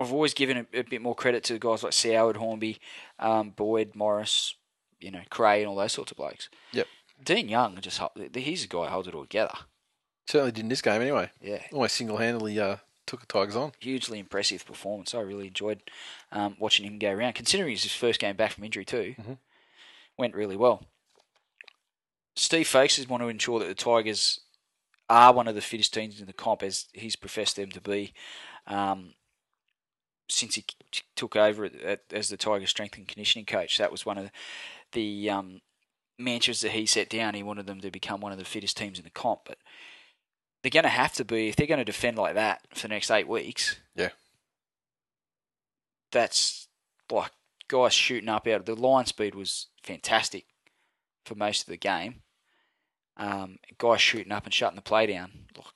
always given a bit more credit to guys like Soward, Hornby, Boyd, Morris, Cray and all those sorts of blokes. Yep. Dean Young, he's a guy who holds it all together. Certainly did in this game anyway. Yeah. Almost single-handedly took the Tigers on. Hugely impressive performance. I really enjoyed watching him go around, considering it's his first game back from injury too. Mm-hmm. Went really well. Steve Fakes is want to ensure that the Tigers are one of the fittest teams in the comp, as he's professed them to be since he took over as the Tigers strength and conditioning coach. That was one of the mantras that he set down. He wanted them to become one of the fittest teams in the comp, but they're going to have to be, if they're going to defend like that for the next 8 weeks. Yeah, that's like guys shooting up out of the line. Speed was fantastic for most of the game. Guys shooting up and shutting the play down. Look,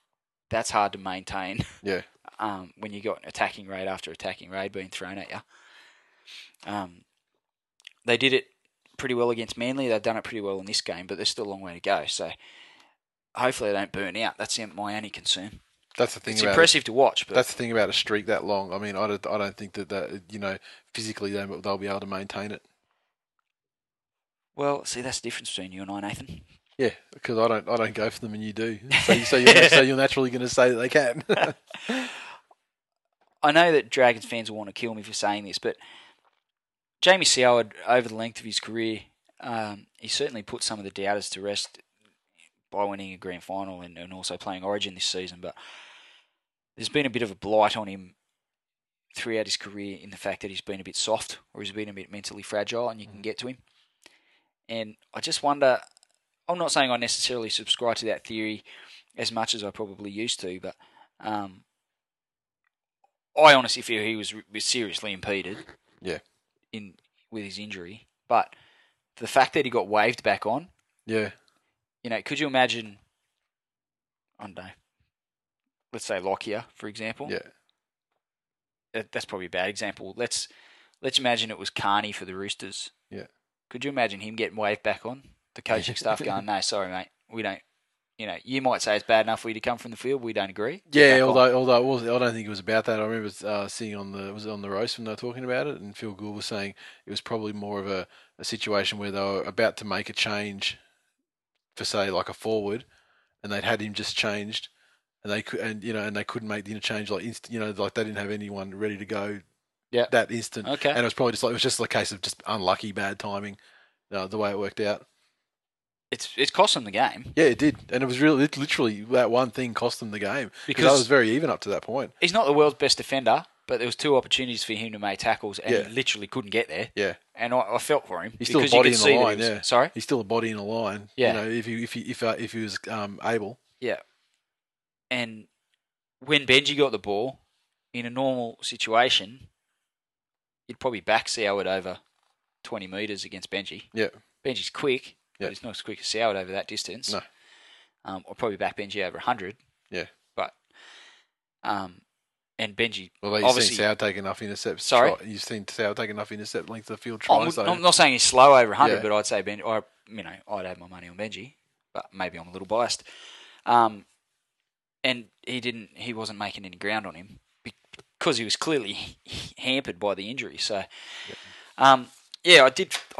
that's hard to maintain. Yeah. When you got attacking raid after attacking raid being thrown at you. They did it pretty well against Manly. They've done it pretty well in this game, but there's still a long way to go. So hopefully they don't burn out. That's my only concern. That's the thing. It's impressive to watch. But that's the thing about a streak that long. I mean, I don't think that physically they'll be able to maintain it. Well, see, that's the difference between you and I, Nathan. Yeah, because I don't go for them, and you do. So you're naturally going to say that they can. I know that Dragons fans will want to kill me for saying this, but Jamie Soward, over the length of his career, he certainly put some of the doubters to rest by winning a grand final and also playing Origin this season. But there's been a bit of a blight on him throughout his career in the fact that he's been a bit soft, or he's been a bit mentally fragile, and you can get to him. And I just wonder, I'm not saying I necessarily subscribe to that theory as much as I probably used to, but I honestly feel he was seriously impeded with his injury. But the fact that he got waved back on, could you imagine, I don't know, let's say Lockyer, for example. Yeah. That's probably a bad example. Let's imagine it was Carney for the Roosters. Yeah. Could you imagine him getting waved back on? The coaching staff going, "No, sorry, mate, we don't." You might say it's bad enough for you to come from the field. We don't agree. Yeah, although I don't think it was about that. I remember seeing on the roast when they were talking about it, and Phil Gould was saying it was probably more of a situation where they were about to make a change for, say, like a forward, and they'd had him just changed, and they couldn't make the interchange like they didn't have anyone ready to go. Yeah. That instant. Okay. And it was probably just a case of just unlucky, bad timing, the way it worked out. It's cost them the game. Yeah, it did. And it was literally that one thing cost them the game. Because I was very even up to that point. He's not the world's best defender, but there was two opportunities for him to make tackles and he literally couldn't get there. Yeah. And I felt for him. He's still a body in the line, Sorry? He's still a body in the line. Yeah. You know, if he was able. Yeah. And when Benji got the ball, in a normal situation, you'd probably back Soward over 20 metres against Benji. Yeah. Benji's quick. But it's not as quick as Soward over that distance. No. Or probably back Benji over 100. Yeah. But, and Benji... Well, you've seen Soward take enough intercepts. Sorry? You've seen Soward take enough intercept length of the field tries. I'm not saying he's slow over 100, but I'd say Benji... I'd have my money on Benji, but maybe I'm a little biased. And he wasn't making any ground on him because he was clearly hampered by the injury. So, I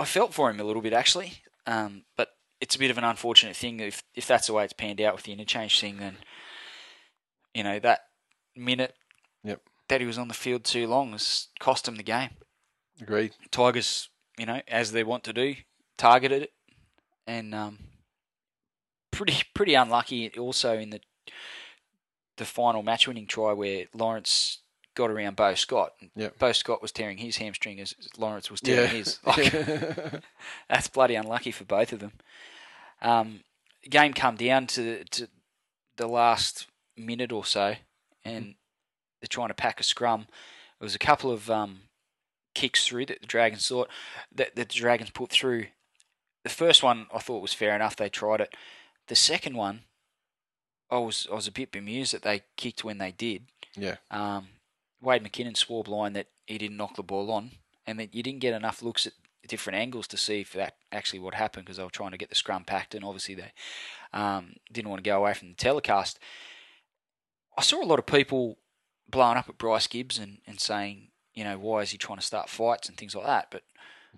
felt for him a little bit, actually. But it's a bit of an unfortunate thing if that's the way it's panned out with the interchange thing, then that minute that he was on the field too long has cost him the game. Agreed. Tigers, as they want to do, targeted it, and pretty unlucky also in the final match winning try where Lawrence got around Beau Scott. Yep. Beau Scott was tearing his hamstring as Lawrence was tearing his. That's bloody unlucky for both of them. Game come down to the last minute or so, and they're trying to pack a scrum. There was a couple of kicks through that the Dragons thought that the Dragons put through. The first one I thought was fair enough. They tried it. The second one, I was a bit bemused that they kicked when they did. Yeah. Wade McKinnon swore blind that he didn't knock the ball on, and that you didn't get enough looks at different angles to see if that actually what happened, because they were trying to get the scrum packed, and obviously they didn't want to go away from the telecast. I saw a lot of people blowing up at Bryce Gibbs and saying, why is he trying to start fights and things like that. But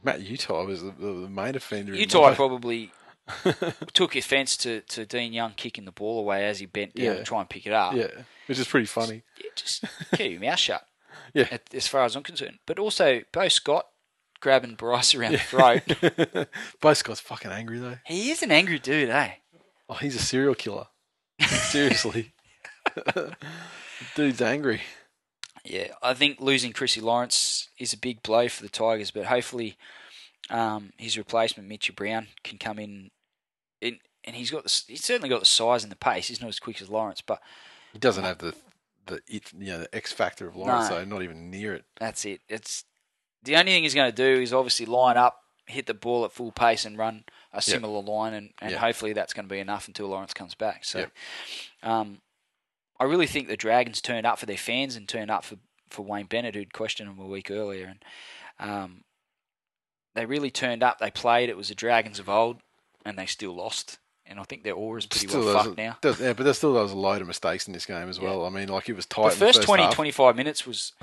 Matt Utai was the main offender. Utai probably took offence to Dean Young kicking the ball away as he bent down to try and pick it up. Yeah, which is pretty funny. Just keep your mouth shut. Yeah, as far as I'm concerned. But also, Beau Scott grabbing Bryce around the throat. Beau Scott's fucking angry though. He is an angry dude, eh? Oh, he's a serial killer. Seriously, dude's angry. Yeah, I think losing Chrissy Lawrence is a big blow for the Tigers, but hopefully, his replacement Mitchell Brown can come in. And he's certainly got the size and the pace. He's not as quick as Lawrence, but he doesn't have the X factor of Lawrence, so not even near it. That's it. It's the only thing he's going to do is obviously line up, hit the ball at full pace, and run a similar line, and hopefully that's going to be enough until Lawrence comes back. So, I really think the Dragons turned up for their fans and turned up for Wayne Bennett, who'd questioned him a week earlier, and they really turned up. They played. It was the Dragons of old, and they still lost. And I think their aura is pretty well fucked now. But there was a load of mistakes in this game as well. Yeah. I mean, like, it was tight. The first 20, half. 25 minutes was...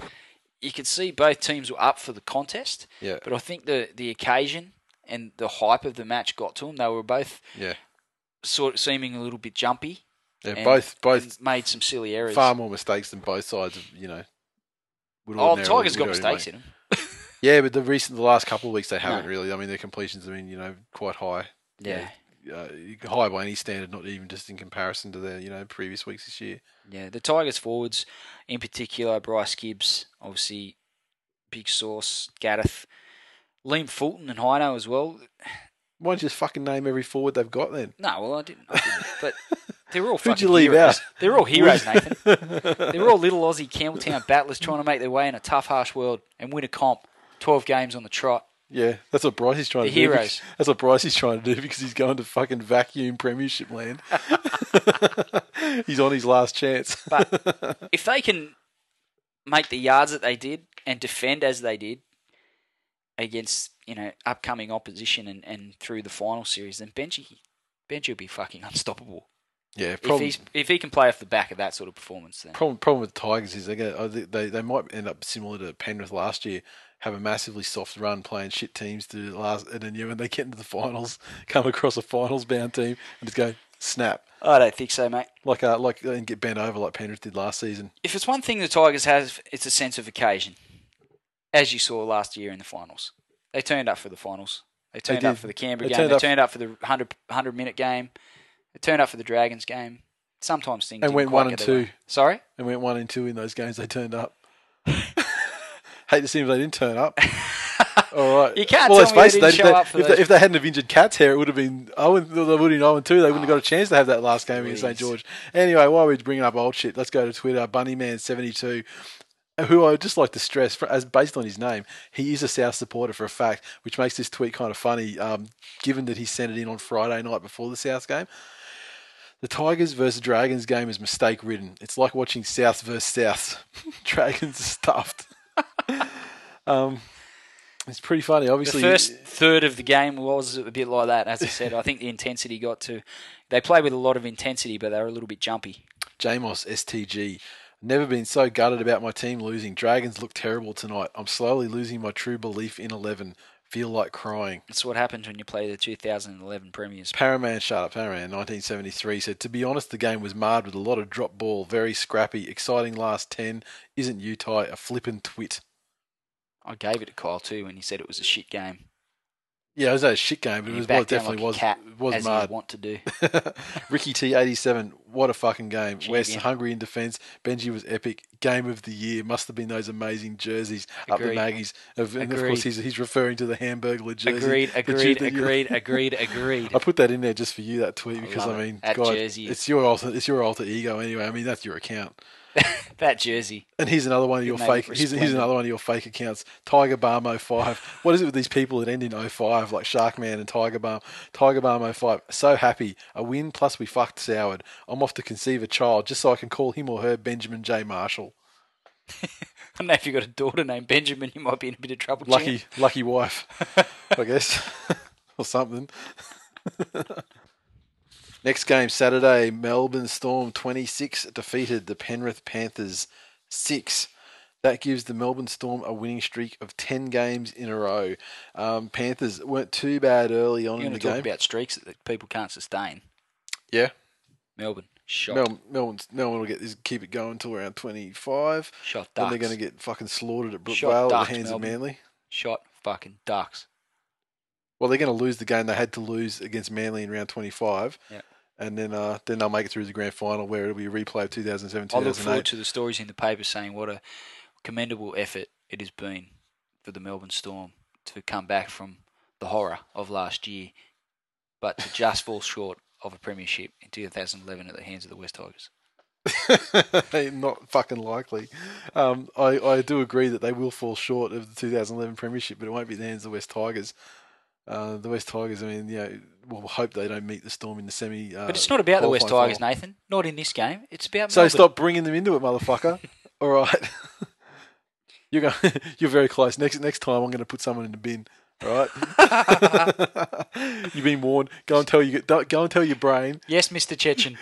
You could see both teams were up for the contest. Yeah. But I think the occasion and the hype of the match got to them. They were both sort of seeming a little bit jumpy. Yeah, and both made some silly errors. Far more mistakes than both sides of, the Tigers got mistakes in them. Yeah, but the last couple of weeks they haven't really. I mean, their completions have been, quite high. Yeah. High by any standard, not even just in comparison to their previous weeks this year. Yeah, the Tigers forwards, in particular, Bryce Gibbs, obviously, big source, Gaddeth, Liam Fulton, and Hino as well. Why don't you just fucking name every forward they've got then? No, well, I didn't. But they're all fucking heroes. They're all heroes, Nathan. They're all little Aussie Campbelltown battlers trying to make their way in a tough, harsh world and win a comp. 12 games on the trot. Yeah, that's what Bryce is trying to do. Heroes. That's what Bryce is trying to do because he's going to fucking vacuum premiership land. He's on his last chance. But if they can make the yards that they did and defend as they did against, upcoming opposition and through the final series, then Benji will be fucking unstoppable. Yeah, if he can play off the back of that sort of performance, then problem with the Tigers is they might end up similar to Penrith last year, have a massively soft run playing shit teams to last, and then when they get into the finals, come across a finals bound team and just go snap. I don't think so, mate. Like and get bent over like Penrith did last season. If it's one thing the Tigers have, it's a sense of occasion, as you saw last year in the finals. They turned up for the finals. They turned up for the Canberra game. They turned up for the 100-minute game. They turned up for the Dragons game. Sometimes things didn't quite get away. And went 1 and 2. Sorry? And went 1 and 2 in those games they turned up. Hate to see if they didn't turn up. All right. You can't tell me they didn't show up for that. If they hadn't have injured Cat's hair, it would have been 0-2. They wouldn't have got a chance to have that last game against St. George. Anyway, while we're bringing up old shit, let's go to Twitter. Bunnyman72, who I would just like to stress, as based on his name, he is a South supporter for a fact, which makes this tweet kind of funny, given that he sent it in on Friday night before the South game. The Tigers versus Dragons game is mistake-ridden. It's like watching South versus South. Dragons are stuffed. It's pretty funny. Obviously, the first third of the game was a bit like that, as I said. I think the intensity got to... They play with a lot of intensity, but they were a little bit jumpy. Jamos STG. Never been so gutted about my team losing. Dragons look terrible tonight. I'm slowly losing my true belief in 11. Feel like crying. That's what happens when you play the 2011 Premiers. Paraman, 1973, said, to be honest, the game was marred with a lot of drop ball. Very scrappy. Exciting last 10. Isn't Utai a flippin' twit? I gave it to Kyle too when he said it was a shit game. Yeah, it was a shit game, but it was definitely was marred. As you want to do. Ricky T87, what a fucking game. Champion. West, hungry in defence. Benji was epic. Game of the year. Must have been those amazing jerseys. Agreed. Up the Maggies. And of course, he's referring to the Hamburglar jersey. Agreed. I put that in there just for you, that tweet, because I mean, God, it's your alter ego anyway. I mean, that's your account. That jersey. And here's another one of your fake. Here's another one of your fake accounts. Tiger Balm 05. What is it with these people that end in 05, like Sharkman and Tiger Balm? Tiger Balm 05. So happy. A win plus we fucked Soward. I'm off to conceive a child just so I can call him or her Benjamin J. Marshall. I don't know if you've got a daughter named Benjamin. You might be in a bit of trouble. Lucky wife, I guess, or something. Next game, Saturday, Melbourne Storm 26 defeated the Penrith Panthers 6. That gives the Melbourne Storm a winning streak of 10 games in a row. Panthers weren't too bad early on in the game. You're going to talk about streaks that people can't sustain. Yeah. Melbourne, shot. Melbourne will keep it going until around 25. Shot Ducks. Then they're going to get fucking slaughtered at Brookvale at the hands of Manly. Shot fucking Ducks. Well, they're going to lose the game they had to lose against Manly in round 25. Yeah. And then they'll make it through the grand final where it'll be a replay of 2007-2008. I look forward to the stories in the paper saying what a commendable effort it has been for the Melbourne Storm to come back from the horror of last year, but to just fall short of a premiership in 2011 at the hands of the West Tigers. Not fucking likely. I do agree that they will fall short of the 2011 premiership, but it won't be at the hands of the West Tigers. The West Tigers, I mean, yeah, we'll hope they don't meet the Storm in the semi. But it's not about the West Tigers, Nathan. Not in this game. It's about Melbourne. So stop bringing them into it, motherfucker. All right. You're very close. Next time, I'm going to put someone in the bin. All right. You've been warned. Go and tell your brain. Yes, Mr. Chechen.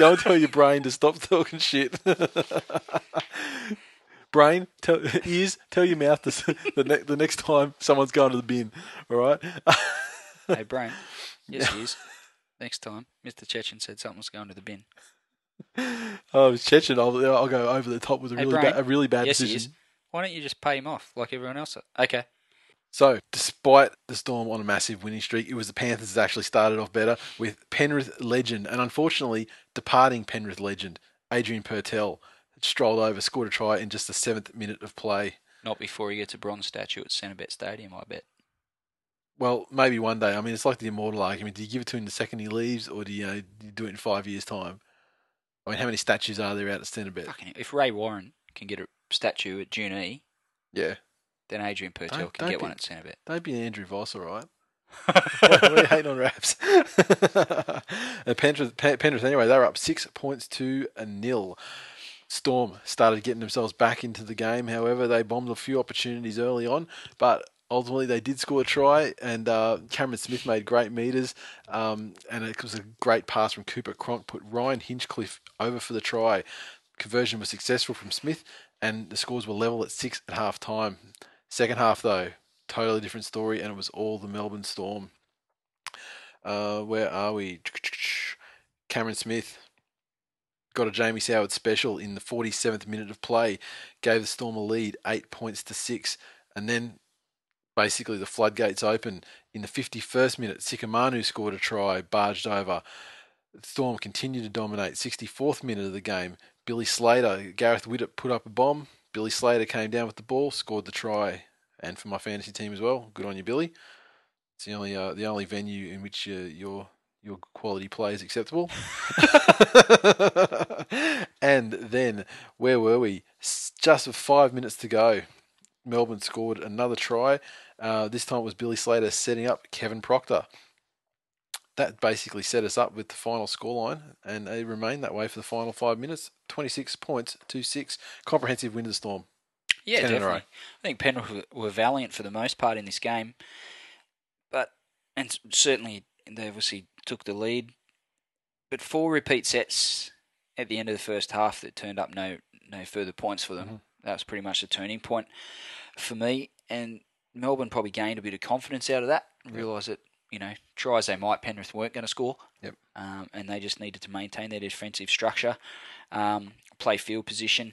Go and tell your brain to stop talking shit. Brain, tell your mouth the next time someone's going to the bin, all right? Hey, brain. Yes, ears. Next time, Mr. Chechen said something was going to the bin. Oh, Chechen, I'll go over the top with a really bad decision. Yes, why don't you just pay him off like everyone else? Okay. So, despite the Storm on a massive winning streak, it was the Panthers that actually started off better with Penrith legend, and unfortunately, departing Penrith legend, Adrian Purtell, strolled over, scored a try in just the 7th minute of play. Not before he gets a bronze statue at Centrebet Stadium, I bet. Well, maybe one day. I mean, it's like the immortal argument. Do you give it to him the second he leaves, or do you do it in 5 years' time? I mean, how many statues are there out at Centrebet? Fucking, if Ray Warren can get a statue at June E, yeah, then Adrian Purtell can get one at Centrebet. Don't be Andrew Voss, all right? What are you hating on raps? And Penrith, anyway, they were up 6 points to 0. Storm started getting themselves back into the game. However, they bombed a few opportunities early on, but ultimately they did score a try, and Cameron Smith made great meters, and it was a great pass from Cooper Cronk, put Ryan Hinchcliffe over for the try. Conversion was successful from Smith, and the scores were level at 6 at half-time. Second half, though, totally different story, and it was all the Melbourne Storm. Where are we? Cameron Smith got a Jamie Soward special in the 47th minute of play, gave the Storm a lead 8 points to 6, and then basically the floodgates opened. In the 51st minute, Sikamanu scored a try, barged over. Storm continued to dominate. 64th minute of the game, Billy Slater, Gareth Widdop put up a bomb. Billy Slater came down with the ball, scored the try, and for my fantasy team as well. Good on you, Billy. It's the only venue in which your quality play is acceptable. And then, where were we? Just with 5 minutes to go, Melbourne scored another try. This time it was Billy Slater setting up Kevin Proctor. That basically set us up with the final scoreline, and they remained that way for the final 5 minutes. 26 points to 6. Comprehensive win to the Storm. Yeah, definitely. I think Penrith were valiant for the most part in this game, and certainly they obviously took the lead. But 4 repeat sets at the end of the first half that turned up no further points for them. Mm-hmm. That was pretty much the turning point for me. And Melbourne probably gained a bit of confidence out of that and realised that, tries they might, Penrith weren't going to score. Yep. And they just needed to maintain their defensive structure, play field position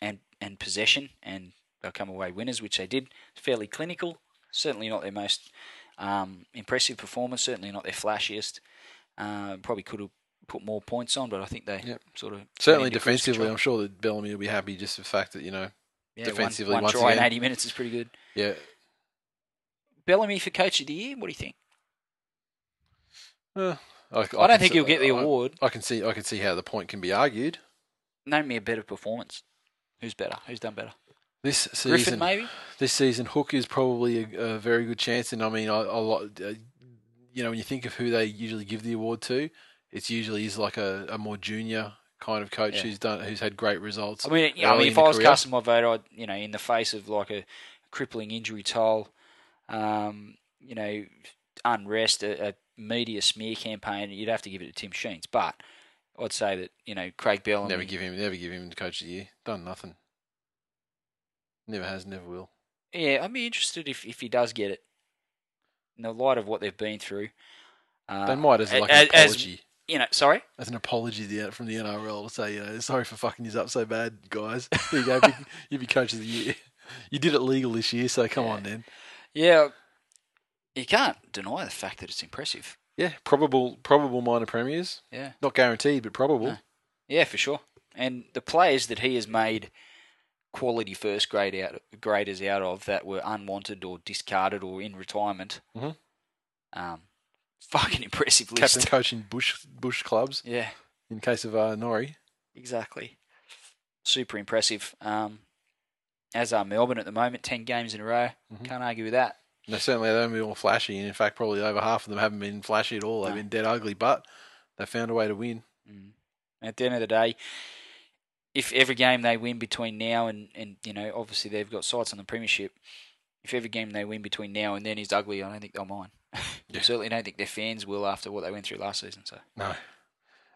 and possession, and they'll come away winners, which they did. Fairly clinical. Certainly not their most impressive performance. Certainly not their flashiest. Probably could have put more points on, but I think they sort of... Certainly defensively, I'm sure that Bellamy will be happy just for the fact that, defensively... One try in 80 minutes is pretty good. Yeah. Bellamy for Coach of the Year, what do you think? I don't think he'll get the award. I can see how the point can be argued. Name me a better performance. Who's better? Who's done better? This season, Griffin, maybe? This season, Hook is probably a very good chance. And I mean, when you think of who they usually give the award to, it usually is like a more junior kind of coach who's had great results. I mean, if I was casting my vote, I'd, in the face of like a crippling injury toll, unrest, a media smear campaign, you'd have to give it to Tim Sheens. But I'd say that Craig Bellamy. Never give him the Coach of the Year. Done nothing. Never has, never will. Yeah, I'd be interested if he does get it. In the light of what they've been through, they might as an apology. As an apology from the NRL to say, sorry for fucking you up so bad, guys. Here you go, you'll be Coach of the Year. You did it legal this year, so come on then. Yeah, you can't deny the fact that it's impressive. Yeah, probable minor premiers. Yeah, not guaranteed, but probable. No. Yeah, for sure. And the players that he has made quality first grade graders out of that were unwanted or discarded or in retirement. Mm-hmm. Fucking impressive list. Captain coaching bush clubs. Yeah. In case of Norrie. Exactly. Super impressive. As are Melbourne at the moment, 10 games in a row. Mm-hmm. Can't argue with that. No, certainly they haven't been all flashy, and in fact, probably over half of them haven't been flashy at all. They've been dead ugly, but they found a way to win. Mm. At the end of the day, if every game they win between now and obviously they've got sights on the premiership, if every game they win between now and then is ugly, I don't think they'll mind. Yeah. I certainly don't think their fans will after what they went through last season. So no.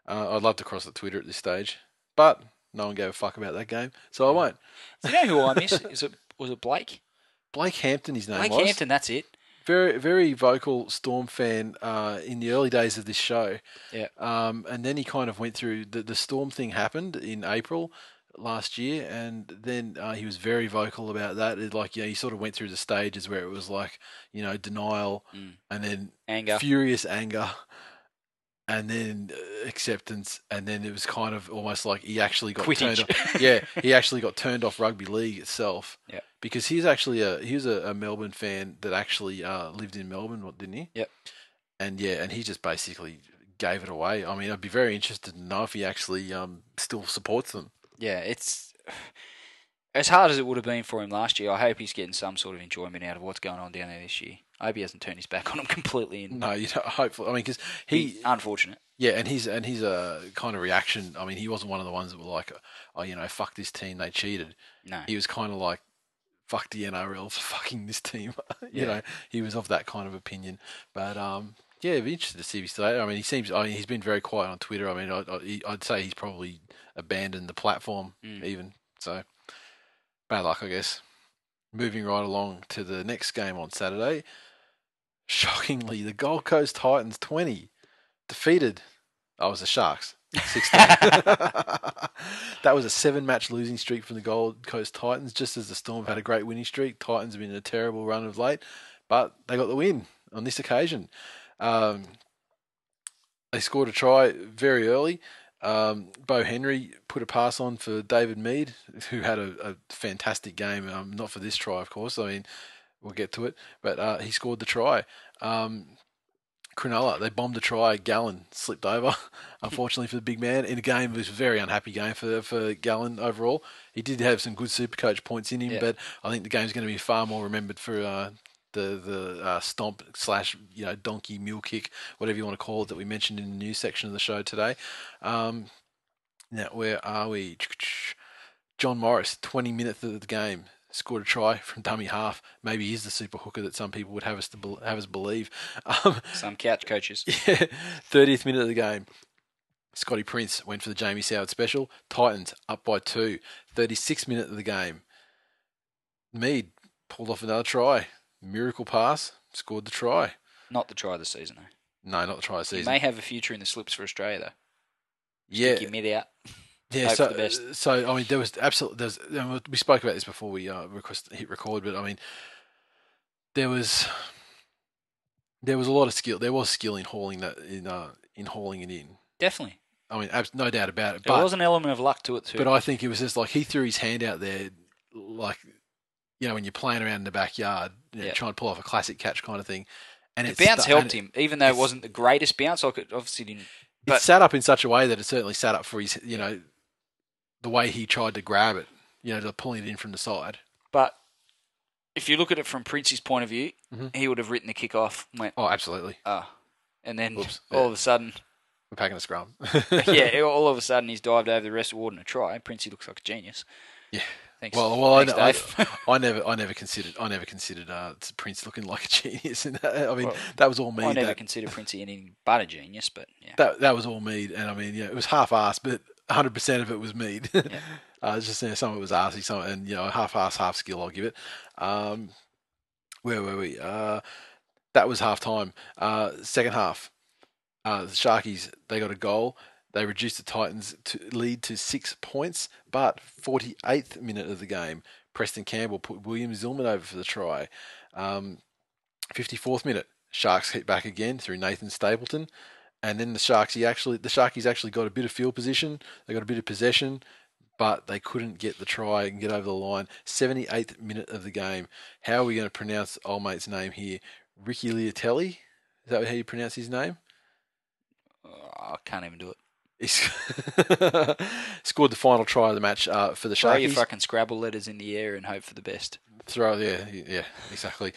I'd love to cross the Twitter at this stage, but no one gave a fuck about that game, so I won't. Do you know who I miss? Was it Blake? Blake Hampton, his name was. Blake Hampton, that's it. Very, very vocal Storm fan in the early days of this show. Yeah. And then he kind of went through... The Storm thing happened in April last year, and then he was very vocal about that. He sort of went through the stages where it was like, denial, and then anger. Furious anger, and then acceptance, and then it was kind of almost like he actually got Quidditch. He actually got turned off rugby league itself. Yeah. Because he's actually a Melbourne fan that actually lived in Melbourne, didn't he? Yep. And he just basically gave it away. I mean, I'd be very interested to know if he actually still supports them. Yeah, it's as hard as it would have been for him last year. I hope he's getting some sort of enjoyment out of what's going on down there this year. I hope he hasn't turned his back on him completely. No, hopefully. I mean, because he's unfortunate. Yeah, and he's a kind of reaction. I mean, he wasn't one of the ones that were like, oh, fuck this team, they cheated. No, he was kind of like, fuck the NRL for fucking this team. He was of that kind of opinion. But it'd be interesting to see if he's today. I mean, he's been very quiet on Twitter. I mean, I'd say he's probably abandoned the platform even. So bad luck, I guess. Moving right along to the next game on Saturday. Shockingly, the Gold Coast Titans 20 defeated Oh, it was the Sharks. 16. That was a 7-match losing streak from the Gold Coast Titans. Just as the Storm have had a great winning streak, Titans have been in a terrible run of late, but they got the win on this occasion. They scored a try very early. Beau Henry put a pass on for David Mead, who had a fantastic game. Not for this try, of course. I mean, we'll get to it. But he scored the try. Cronulla, they bombed a try. Gallen slipped over, unfortunately, for the big man. In a game, it was a very unhappy game for Gallen overall. He did have some good Supercoach points in him, but I think the game's going to be far more remembered for the stomp slash donkey mule kick, whatever you want to call it, that we mentioned in the news section of the show today. Now, where are we? John Morris, 20 minutes of the game, scored a try from dummy half. Maybe he's the super hooker that some people would have us to believe. Some couch coaches. Yeah, 30th minute of the game. Scotty Prince went for the Jamie Soward special. Titans up by 2. 36th minute of the game. Mead pulled off another try. Miracle pass, scored the try. Not the try of the season, though. No, not the try of the season. He may have a future in the slips for Australia, though. Stick your mid out. Yeah, hope for the best. So, I mean, there was absolutely... we spoke about this before we hit record, but, I mean, there was a lot of skill. There was skill in hauling that in hauling it in. Definitely. I mean, no doubt about it. There was an element of luck to it, too. But I think it was just like he threw his hand out there, like... when you're playing around in the backyard, trying to pull off a classic catch kind of thing. And the bounce helped him, even though it wasn't the greatest bounce. I obviously didn't. But it sat up in such a way that it certainly sat up for his, the way he tried to grab it, pulling it in from the side. But if you look at it from Prince's point of view, he would have written the kick off and went, oh, absolutely. And then all of a sudden... we're packing a scrum. All of a sudden he's dived over the rest of Warden a try. Princey looks like a genius. Yeah. Thanks. Well, thanks, Dave. I never considered Prince looking like a genius. And I mean, that was all me. I never considered Princey anything but a genius, but that was all me. And I mean, it was half-assed, but 100% of it was me. It's just some of it was arsey, some, and half-assed, half skill. I'll give it. Where were we? That was half time. Second half, the Sharkies, they got a goal. They reduced the Titans' lead to 6 points, but 48th minute of the game, Preston Campbell put William Zillman over for the try. 54th minute, Sharks hit back again through Nathan Stapleton, and then the Sharkies actually got a bit of field position. They got a bit of possession, but they couldn't get the try and get over the line. 78th minute of the game. How are we going to pronounce old mate's name here? Ricky Liatelli? Is that how you pronounce his name? Oh, I can't even do it. He scored the final try of the match for the Sharkies. Throw your fucking Scrabble letters in the air and hope for the best. Yeah, exactly.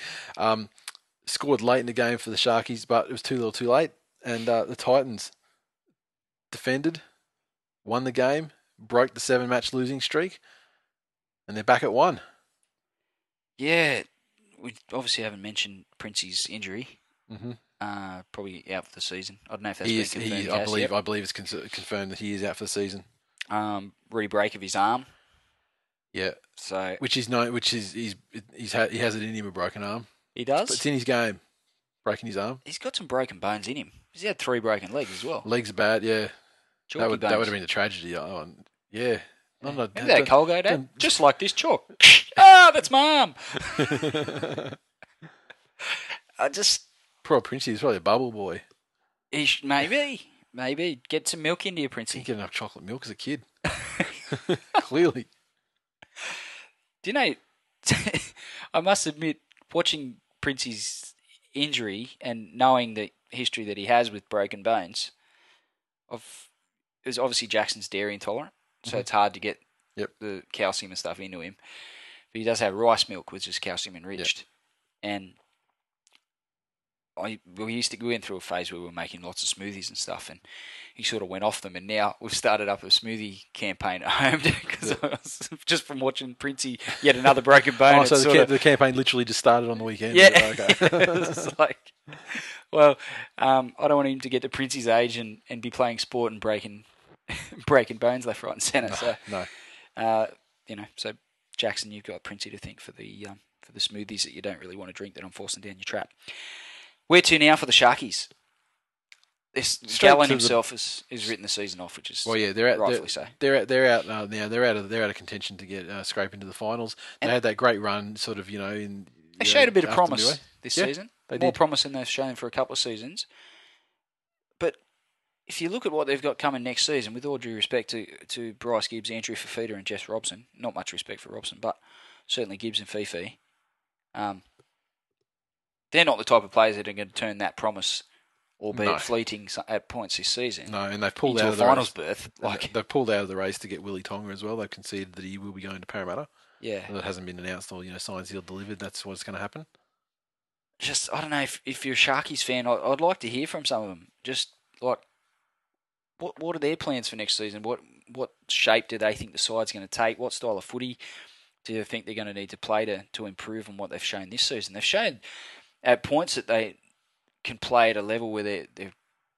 Scored late in the game for the Sharkies, but it was too little too late. And the Titans defended, won the game, broke the 7-match losing streak, and they're back at 1. Yeah, we obviously haven't mentioned Princey's injury. Mm-hmm. Probably out for the season. I don't know if that's been confirmed. I believe it's confirmed that he is out for the season. Re-break of his arm. Yeah. So he has it in him, a broken arm. He does. It's in his game. Breaking his arm. He's got some broken bones in him. He's had 3 broken legs as well. Legs are bad. Yeah. Chalky bones. That would have been a tragedy. Yeah. Remember that Colgate ad? Just like this chalk. That's my arm. Poor Princey, he's probably a bubble boy. He maybe get some milk into you, Princey. Didn't get enough chocolate milk as a kid. Clearly. Do you know? I must admit, watching Princey's injury and knowing the history that he has with broken bones, it was obviously Jackson's dairy intolerant, so it's hard to get the calcium and stuff into him. But he does have rice milk, which is calcium enriched, and we used to go in through a phase where we were making lots of smoothies and stuff, and he sort of went off them. And now we've started up a smoothie campaign at home because just from watching Princey, yet another broken bone. So the campaign literally just started on the weekend. Yeah, okay. It's like, I don't want him to get to Princey's age and be playing sport and breaking bones left, right, and centre. So Jackson, you've got Princey to thank for the smoothies that you don't really want to drink that I'm forcing down your trap. Where to now for the Sharkies? Gallen himself has written the season off, which is they're out now. They're out of contention to get scrape into the finals. They had that great run, sort of, you know. They showed a bit of promise this season. More promise than they've shown for a couple of seasons. But if you look at what they've got coming next season, with all due respect to Bryce Gibbs, Andrew Fifita and Jess Robson, not much respect for Robson, but certainly Gibbs and Fifi, they're not the type of players that are going to turn that promise, albeit fleeting at points this season. No, and they've pulled out of the finals berth. They've pulled out of the race to get Willie Tonga as well. They've conceded that he will be going to Parramatta. Yeah, and it hasn't been announced or signs he'll delivered. That's what's going to happen. Just, I don't know, if you're a Sharkies fan, I'd like to hear from some of them. Just like, what are their plans for next season? What shape do they think the side's going to take? What style of footy do you think they're going to need to play to improve on what they've shown this season? They've shown at points that they can play at a level where they're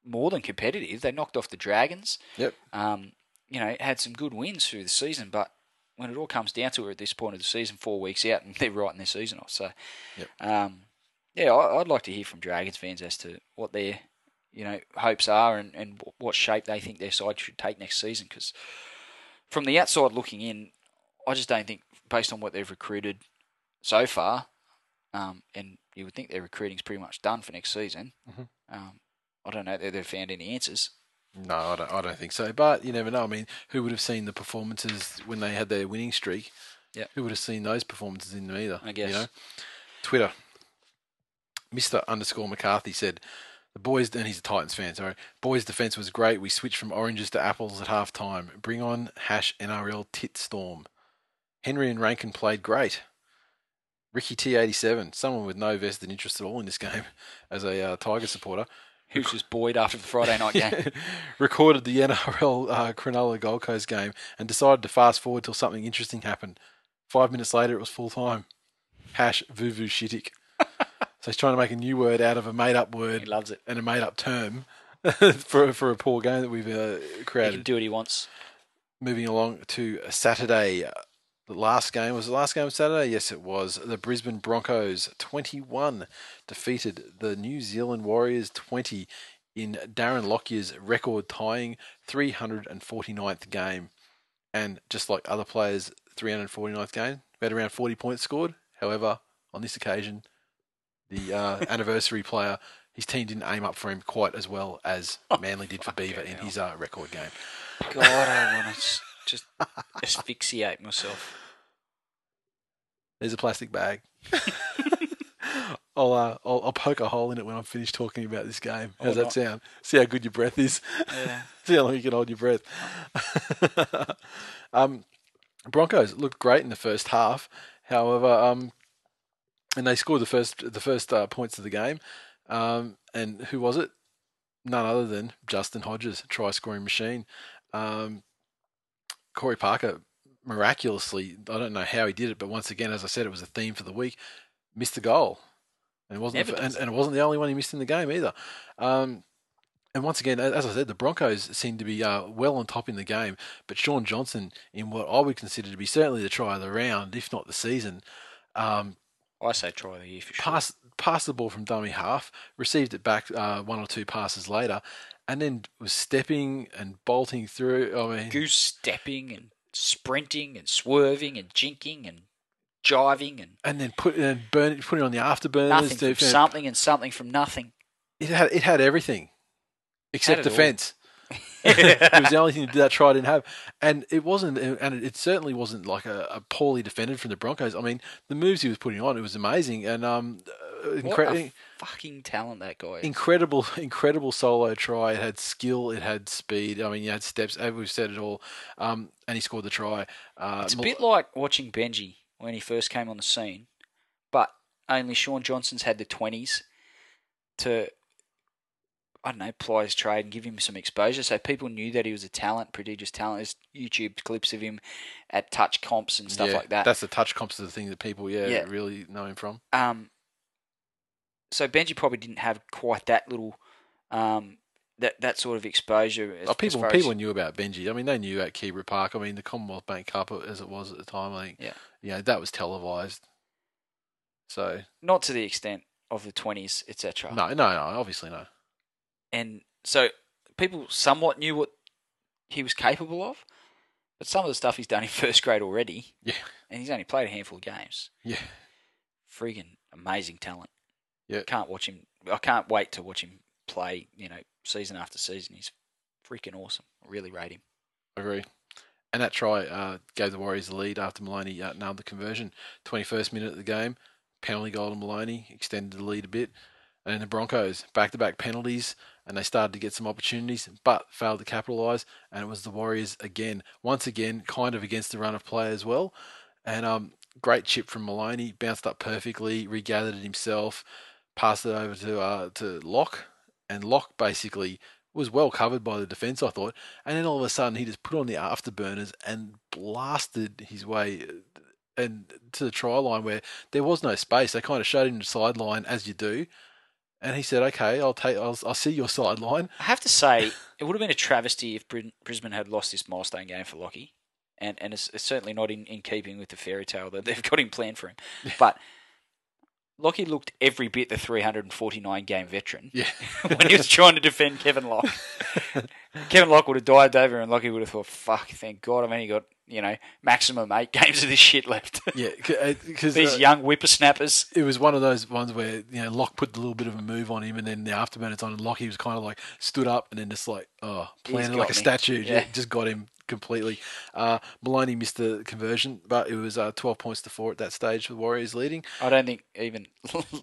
more than competitive. They knocked off the Dragons. Yep. Had some good wins through the season, but when it all comes down to it at this point of the season, 4 weeks out, and they're writing their season off. So, I'd like to hear from Dragons fans as to what their hopes are and what shape they think their side should take next season. Because from the outside looking in, I just don't think, based on what they've recruited so far, and you would think their recruiting's pretty much done for next season. Mm-hmm. I don't know that they've found any answers. No, I don't think so. But you never know. I mean, who would have seen the performances when they had their winning streak? Yeah. Who would have seen those performances in them either? I guess. Twitter. Mr_McCarthy said, "The boys," and he's a Titans fan, sorry. "Boys' defense was great. We switched from oranges to apples at half time. Bring on #NRL tit storm. Henry and Rankin played great. Ricky T87, someone with no vested interest at all in this game as a Tiger supporter. Who's just buoyed after the Friday night game. Recorded the NRL Cronulla Gold Coast game and decided to fast forward till something interesting happened. 5 minutes later, it was full time. #VuvuShittik. So he's trying to make a new word out of a made-up word. He loves it. And a made-up term for a poor game that we've created. He can do what he wants. Moving along to Saturday. The last game. Was the last game of Saturday? Yes, it was. The Brisbane Broncos 21 defeated the New Zealand Warriors 20 in Darren Lockyer's record-tying 349th game. And just like other players' 349th game, we had around 40 points scored. However, on this occasion, the anniversary player, his team didn't aim up for him quite as well as Manly did for Beaver in his record game. God, I want to just asphyxiate myself. There's a plastic bag. I'll poke a hole in it when I'm finished talking about this game. How's that sound? See how good your breath is. Yeah. See how long you can hold your breath. Broncos looked great in the first half. However, and they scored the first points of the game. And who was it? None other than Justin Hodges, try-scoring machine. Corey Parker, miraculously, I don't know how he did it, but once again, as I said, it was a theme for the week, missed the goal. And it wasn't it wasn't the only one he missed in the game either. And once again, as I said, the Broncos seemed to be well on top in the game, but Sean Johnson, in what I would consider to be certainly the try of the round, if not the season, I say try of the year for sure. Passed the ball from dummy half, received it back one or two passes later, and then was stepping and bolting through. I mean, goose stepping and sprinting and swerving and jinking and jiving and then putting on the afterburners. Nothing from something and something from nothing. It had everything except defence. It was the only thing that try didn't have, and it certainly wasn't like a poorly defended from the Broncos. I mean, the moves he was putting on, it was amazing, and what a fucking talent that guy is. Incredible solo try. It had skill, it had speed. I mean, you had steps. We've said it all, and he scored the try. It's a bit like watching Benji when he first came on the scene, but only Sean Johnson's had the 20s to, I don't know, ply his trade and give him some exposure. So people knew that he was a talent, prodigious talent. There's YouTube clips of him at touch comps and stuff like that. That's the touch comps are the thing that people, really know him from. So Benji probably didn't have quite that little, that sort of exposure. People knew about Benji. I mean, they knew at Keebra Park. I mean, the Commonwealth Bank Cup, as it was at the time, I think. Yeah. That was televised. So not to the extent of the 20s, etc. No, obviously no. And So people somewhat knew what he was capable of, but some of the stuff he's done in first grade already. Yeah. And he's only played a handful of games. Yeah. Friggin' amazing talent. Yeah. Can't watch him. I can't wait to watch him play, you know, season after season. He's freaking awesome. I really rate him. I agree. And that try gave the Warriors the lead after Maloney nailed the conversion. 21st minute of the game, penalty goal to Maloney, extended the lead a bit. And then the Broncos, back-to-back penalties, and they started to get some opportunities, but failed to capitalise, and it was the Warriors again. Once again, kind of against the run of play as well. And great chip from Maloney, bounced up perfectly, regathered it himself, passed it over to Locke, and Locke basically was well covered by the defence, I thought. And then all of a sudden, he just put on the afterburners and blasted his way and to the try line where there was no space. They kind of showed him the sideline, as you do. And he said, okay, I'll see your sideline. I have to say, it would have been a travesty if Brisbane had lost this milestone game for Lockie. And it's certainly not in keeping with the fairy tale that they've got in plan for him. But Lockie looked every bit the 349-game veteran when he was trying to defend Kevin Locke. Kevin Locke would have dived over and Lockie would have thought, fuck, thank God I've only got, you know, maximum 8 games of this shit left. Yeah. Cause, these young whippersnappers. It was one of those ones where, you know, Locke put a little bit of a move on him and then the afterburners on and Lockie was kind of like stood up and then just like, oh, planted like a statue. Yeah. Just got him completely. Maloney missed the conversion, but it was 12 points to 4 at that stage for the Warriors leading. I don't think even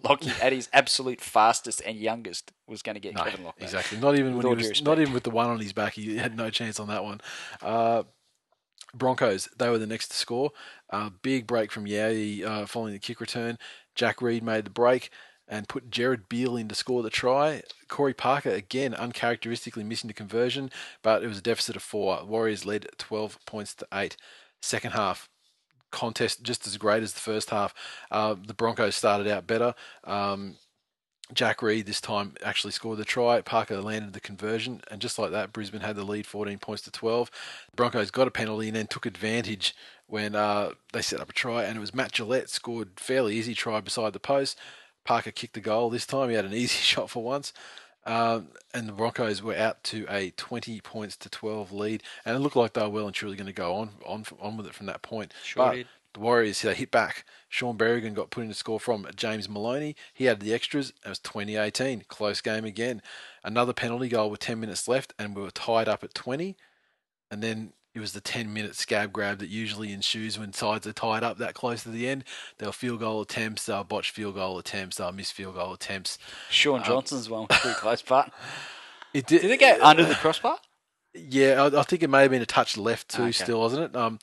Lockie at his absolute fastest and youngest was going to get Kevin Locke. Exactly. Not even when he was, not even with the one on his back. He had no chance on that one. Broncos, they were the next to score. Big break from Yowie following the kick return. Jack Reed made the break and put Jared Beale in to score the try. Corey Parker, again, uncharacteristically missing the conversion, but it was a deficit of 4. Warriors led 12 points to 8. Second half, contest just as great as the first half. The Broncos started out better. Jack Reed this time actually scored the try. Parker landed the conversion, and just like that, Brisbane had the lead 14 points to 12. The Broncos got a penalty and then took advantage when they set up a try, and it was Matt Gillett scored fairly easy try beside the post. Parker kicked the goal this time. He had an easy shot for once. And the Broncos were out to a 20 points to 12 lead, and it looked like they were well and truly going to go on with it from that point. Sure but did. The Warriors, they hit back. Sean Berrigan got put in to score from James Maloney. He had the extras. It was 20-18. Close game again. Another penalty goal with 10 minutes left, and we were tied up at 20. And then it was the 10-minute scab grab that usually ensues when sides are tied up that close to the end. There were field goal attempts, there were botched field goal attempts, there were missed field goal attempts. Sean Johnson's one was pretty close, but did it go under the crossbar? Yeah, I think it may have been a touch left too, still, wasn't it?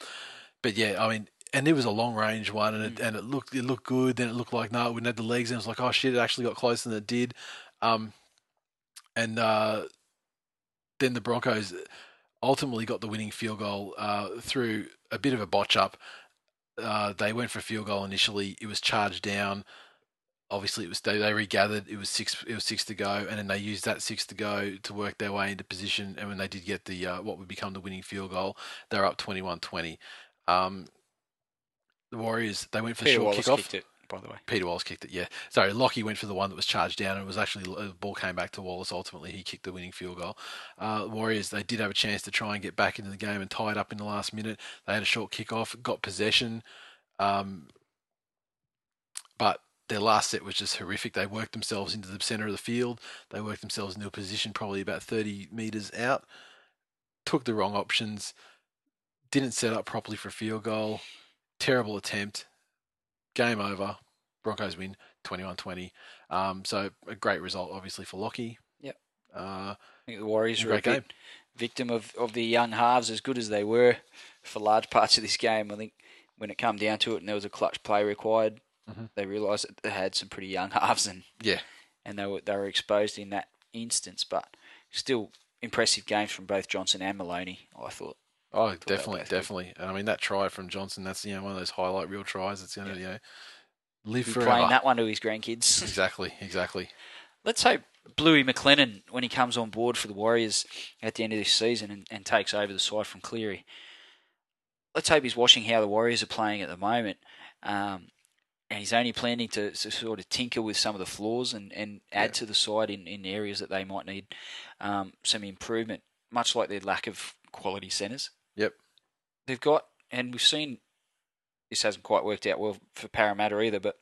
But yeah, I mean. And it was a long range one, and it looked good. Then it looked like no, it wouldn't have the legs, and it was like, oh shit, it actually got closer than it did. Then the Broncos ultimately got the winning field goal through a bit of a botch up. They went for a field goal initially. It was charged down. Obviously, it was they regathered. It was 6 to go, and then they used that 6 to go to work their way into position. And when they did get the what would become the winning field goal, they were up 21-20. The Warriors, they went for the short Wallace kickoff. Peter Wallace kicked it, by the way. Peter Wallace kicked it, yeah. Sorry, Lockie went for the one that was charged down, and it was actually, the ball came back to Wallace. Ultimately, he kicked the winning field goal. Warriors, they did have a chance to try and get back into the game and tie it up in the last minute. They had a short kickoff, got possession, but their last set was just horrific. They worked themselves into the centre of the field. They worked themselves into a position probably about 30 metres out, took the wrong options, didn't set up properly for a field goal. Terrible attempt. Game over. Broncos win 21-20. So a great result, obviously, for Lockie. Yep. I think the Warriors were a game. Victim of the young halves, as good as they were for large parts of this game. I think when it came down to it and there was a clutch play required, they realised that they had some pretty young halves and they were exposed in that instance. But still impressive games from both Johnson and Maloney, I thought. Oh, definitely. And I mean, that try from Johnson, that's, you know, one of those highlight reel tries. It's going to, you know, live forever. Playing that one to his grandkids. Exactly. Let's hope Bluey McLennan, when he comes on board for the Warriors at the end of this season and takes over the side from Cleary, let's hope he's watching how the Warriors are playing at the moment and he's only planning to sort of tinker with some of the flaws and add to the side in areas that they might need some improvement, much like their lack of quality centres. Yep. They've got, and we've seen, this hasn't quite worked out well for Parramatta either, but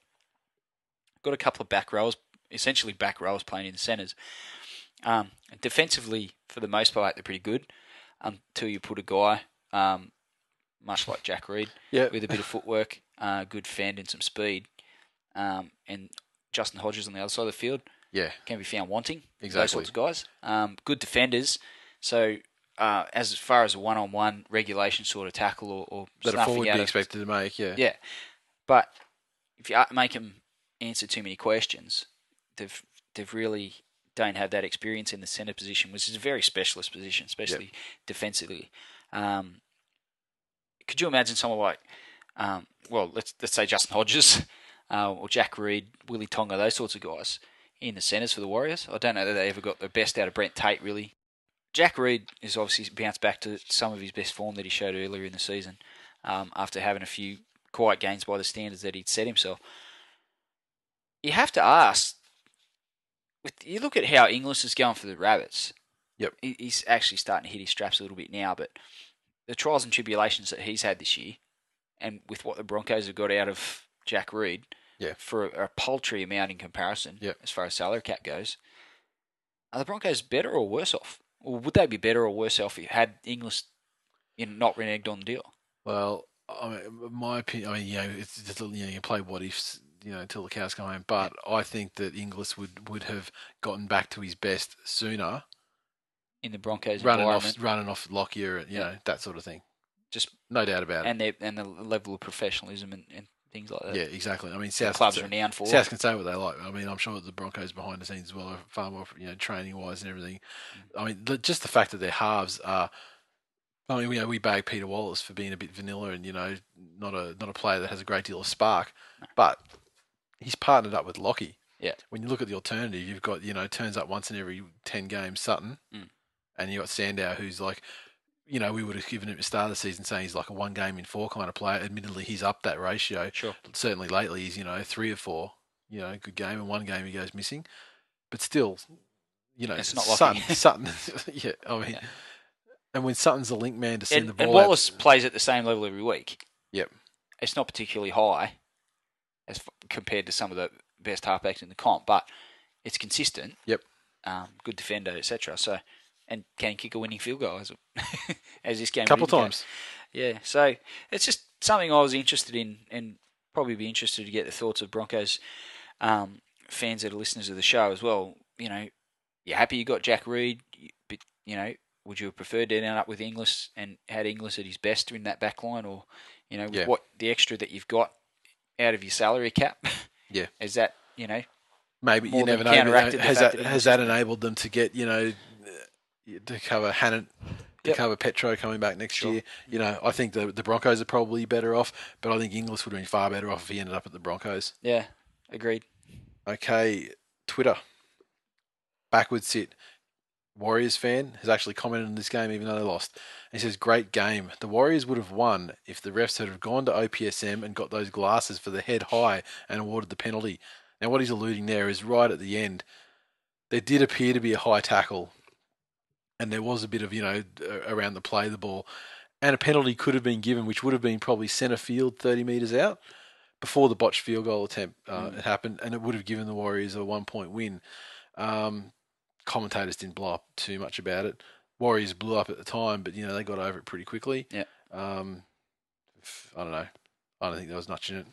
got a couple of back rows, essentially back rows playing in the centres. Defensively, for the most part, they're pretty good until you put a guy, much like Jack Reed, with a bit of footwork, good fend and some speed. And Justin Hodges on the other side of the field can be found wanting. Exactly. Those sorts of guys. Good defenders. So as far as a one-on-one regulation sort of tackle or that a forward be expected to make, yeah. But if you make them answer too many questions, they've really don't have that experience in the centre position, which is a very specialist position, especially defensively. Could you imagine someone like, let's say Justin Hodges or Jack Reed, Willie Tonga, those sorts of guys in the centres for the Warriors? I don't know that they ever got the best out of Brent Tate, really. Jack Reed has obviously bounced back to some of his best form that he showed earlier in the season after having a few quiet games by the standards that he'd set himself. You have to ask, you look at how Inglis is going for the Rabbits. Yep. He's actually starting to hit his straps a little bit now, but the trials and tribulations that he's had this year, and with what the Broncos have got out of Jack Reed for a paltry amount in comparison as far as salary cap goes, are the Broncos better or worse off? Or would they be better or worse off if you had Inglis not reneged on the deal? Well, I mean, my opinion, you play what ifs, until the cows come home. But I think that Inglis would have gotten back to his best sooner in the Broncos environment, running off Lockyer, and that sort of thing. Just no doubt about it. And the level of professionalism and things like that. Yeah, exactly. I mean, South clubs are renowned for. South can say what they like. I mean, I'm sure that the Broncos behind the scenes as well are far more, training wise and everything. I mean, just the fact that their halves are. I mean, we bag Peter Wallace for being a bit vanilla and not a player that has a great deal of spark, but he's partnered up with Lockie. Yeah. When you look at the alternative, you've got, turns up once in every 10 games Sutton, and you've got Sandow, who's like, we would have given him at the start of the season saying he's like a 1 game in 4 kind of player. Admittedly, he's up that ratio. Sure. Certainly lately, he's, 3 or 4, good game, and 1 game he goes missing. But still, it's not Lockie. Sutton yeah, I mean, and when Sutton's the link man to send the ball and Wallace plays at the same level every week. Yep. It's not particularly high as compared to some of the best halfbacks in the comp, but it's consistent. Yep. Good defender, etc. So, and can kick a winning field goal as this game. Couple times. Yeah. So it's just something I was interested in, and probably be interested to get the thoughts of Broncos fans that are listeners of the show as well. You're happy you got Jack Reed, but would you have preferred to end up with Inglis and had Inglis at his best in that back line, or with what the extra that you've got out of your salary cap? Yeah. Is that, maybe you never know. Has that enabled them to get, to cover Hannett, to cover Petro coming back next year? I think the Broncos are probably better off, but I think Inglis would have been far better off if he ended up at the Broncos. Yeah, agreed. Okay, Twitter. Backwards Sit, Warriors fan, has actually commented on this game even though they lost. He says, great game. The Warriors would have won if the refs had gone to OPSM and got those glasses for the head high and awarded the penalty. Now what he's alluding there is right at the end, there did appear to be a high tackle and there was a bit of, around the play of the ball, and a penalty could have been given, which would have been probably centre field 30 metres out before the botched field goal attempt happened, and it would have given the Warriors a 1-point win. Commentators didn't blow up too much about it. Warriors blew up at the time, but they got over it pretty quickly. Yeah. I don't know. I don't think there was much in it.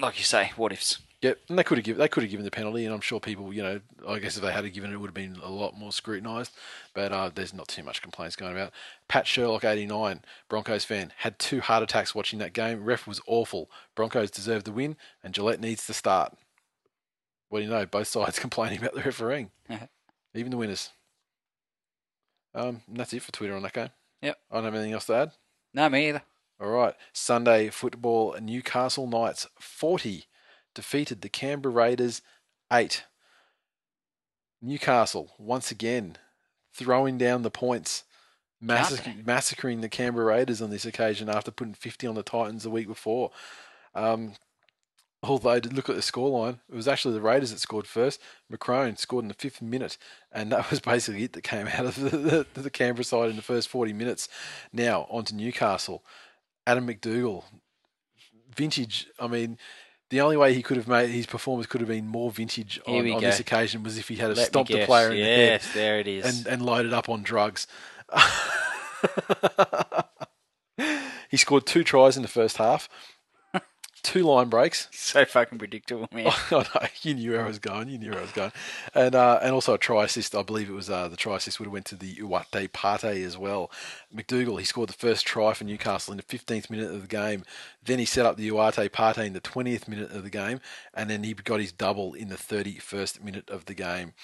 Like you say, what ifs? Yep. And they could have given the penalty, and I'm sure people, I guess if they had given it, it would have been a lot more scrutinised. But there's not too much complaints going about. Pat Sherlock, 89, Broncos fan, had 2 heart attacks watching that game. Ref was awful. Broncos deserved the win, and Gillette needs to start. What do you know? Both sides complaining about the refereeing. Even the winners. And that's it for Twitter on that game. Yep. I don't have anything else to add. No, me either. All right. Sunday football, Newcastle Knights 40 defeated the Canberra Raiders 8. Newcastle, once again, throwing down the points, massacring the Canberra Raiders on this occasion after putting 50 on the Titans the week before. Although, look at the scoreline, it was actually the Raiders that scored first. McCrone scored in the 5th minute, and that was basically it that came out of the Canberra side in the first 40 minutes. Now, on to Newcastle. Adam McDougall, vintage. I mean, the only way he could have made his performance could have been more vintage on this occasion was if he had stomped a player in the head. Yes, there it is. And loaded up on drugs. He scored 2 tries in the first half. 2 line breaks. So fucking predictable, man. Oh, no, you knew where I was going. And also a try assist. I believe it was the try assist would have went to the Uwate Pate as well. McDougall, he scored the first try for Newcastle in the 15th minute of the game. Then he set up the Uwate Pate in the 20th minute of the game. And then he got his double in the 31st minute of the game.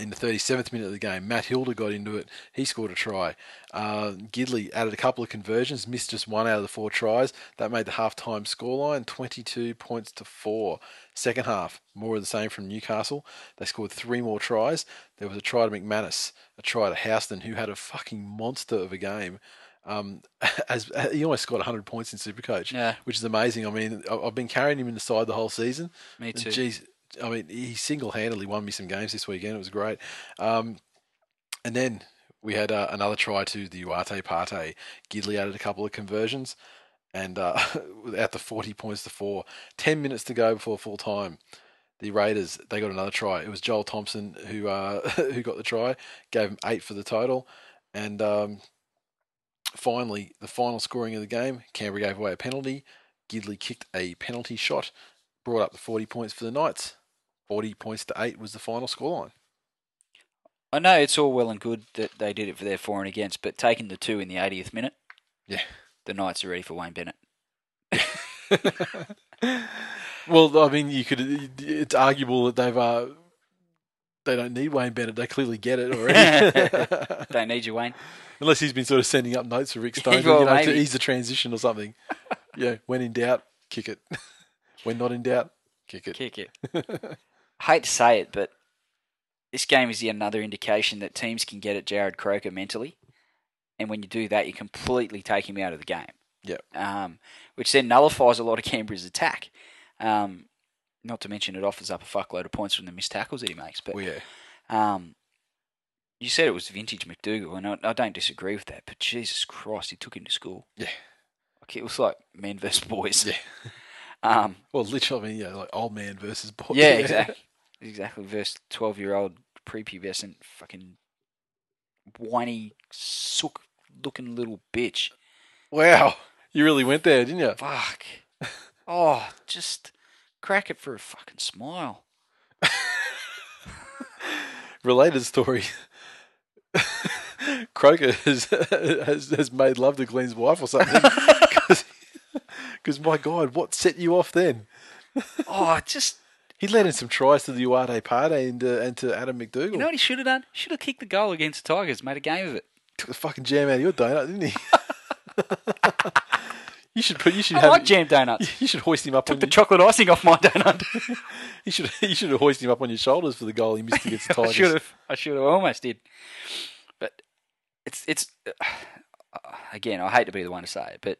In the 37th minute of the game, Matt Hilder got into it. He scored a try. Gidley added a couple of conversions, missed just 1 out of the 4 tries. That made the halftime scoreline 22 points to 4. Second half, more of the same from Newcastle. They scored 3 more tries. There was a try to McManus, a try to Houston, who had a fucking monster of a game. He almost scored 100 points in Supercoach, which is amazing. I mean, I've been carrying him in the side the whole season. Me too. Jeez. I mean, he single-handedly won me some games this weekend. It was great. And then we had another try to the Uwate Pate. Gidley added a couple of conversions, and at the 40 points to 4, 10 minutes to go before full-time, the Raiders, they got another try. It was Joel Thompson who got the try, gave him 8 for the total, and finally, the final scoring of the game, Canberra gave away a penalty. Gidley kicked a penalty shot, brought up the 40 points for the Knights. 40 points to 8 was the final scoreline. I know it's all well and good that they did it for their for and against, but taking the 2 in the 80th minute, the Knights are ready for Wayne Bennett. Well, I mean, it's arguable that they don't need Wayne Bennett. They clearly get it already. Don't need you, Wayne. Unless he's been sort of sending up notes for Rick Stone to ease the transition or something. Yeah, when in doubt, kick it. When not in doubt, kick it. Kick it. I hate to say it, but this game is yet another indication that teams can get at Jared Croker mentally. And when you do that, you completely take him out of the game. Yeah. Which then nullifies a lot of Canberra's attack. Not to mention it offers up a fuckload of points from the missed tackles that he makes. But you said it was vintage McDougall, and I don't disagree with that. But Jesus Christ, he took him to school. Yeah. Like, it was like men versus boys. Yeah. Literally, like old man versus boy. Yeah, exactly. Versus 12-year-old prepubescent fucking whiny, sook-looking little bitch. Wow, you really went there, didn't you? Fuck. Oh, just crack it for a fucking smile. Related story. Croker has made love to Glenn's wife or something. Because, my God, what set you off then? He led in some tries to the Uwate Pate and to Adam McDougall. You know what he should have done? Should have kicked the goal against the Tigers, made a game of it. Took the fucking jam out of your donut, didn't he? I like jam donuts. You should hoist him up. Took the chocolate icing off my donut. You should have hoisted him up on your shoulders for the goal he missed against the Tigers. I should have. I almost did. But it's again, I hate to be the one to say it, but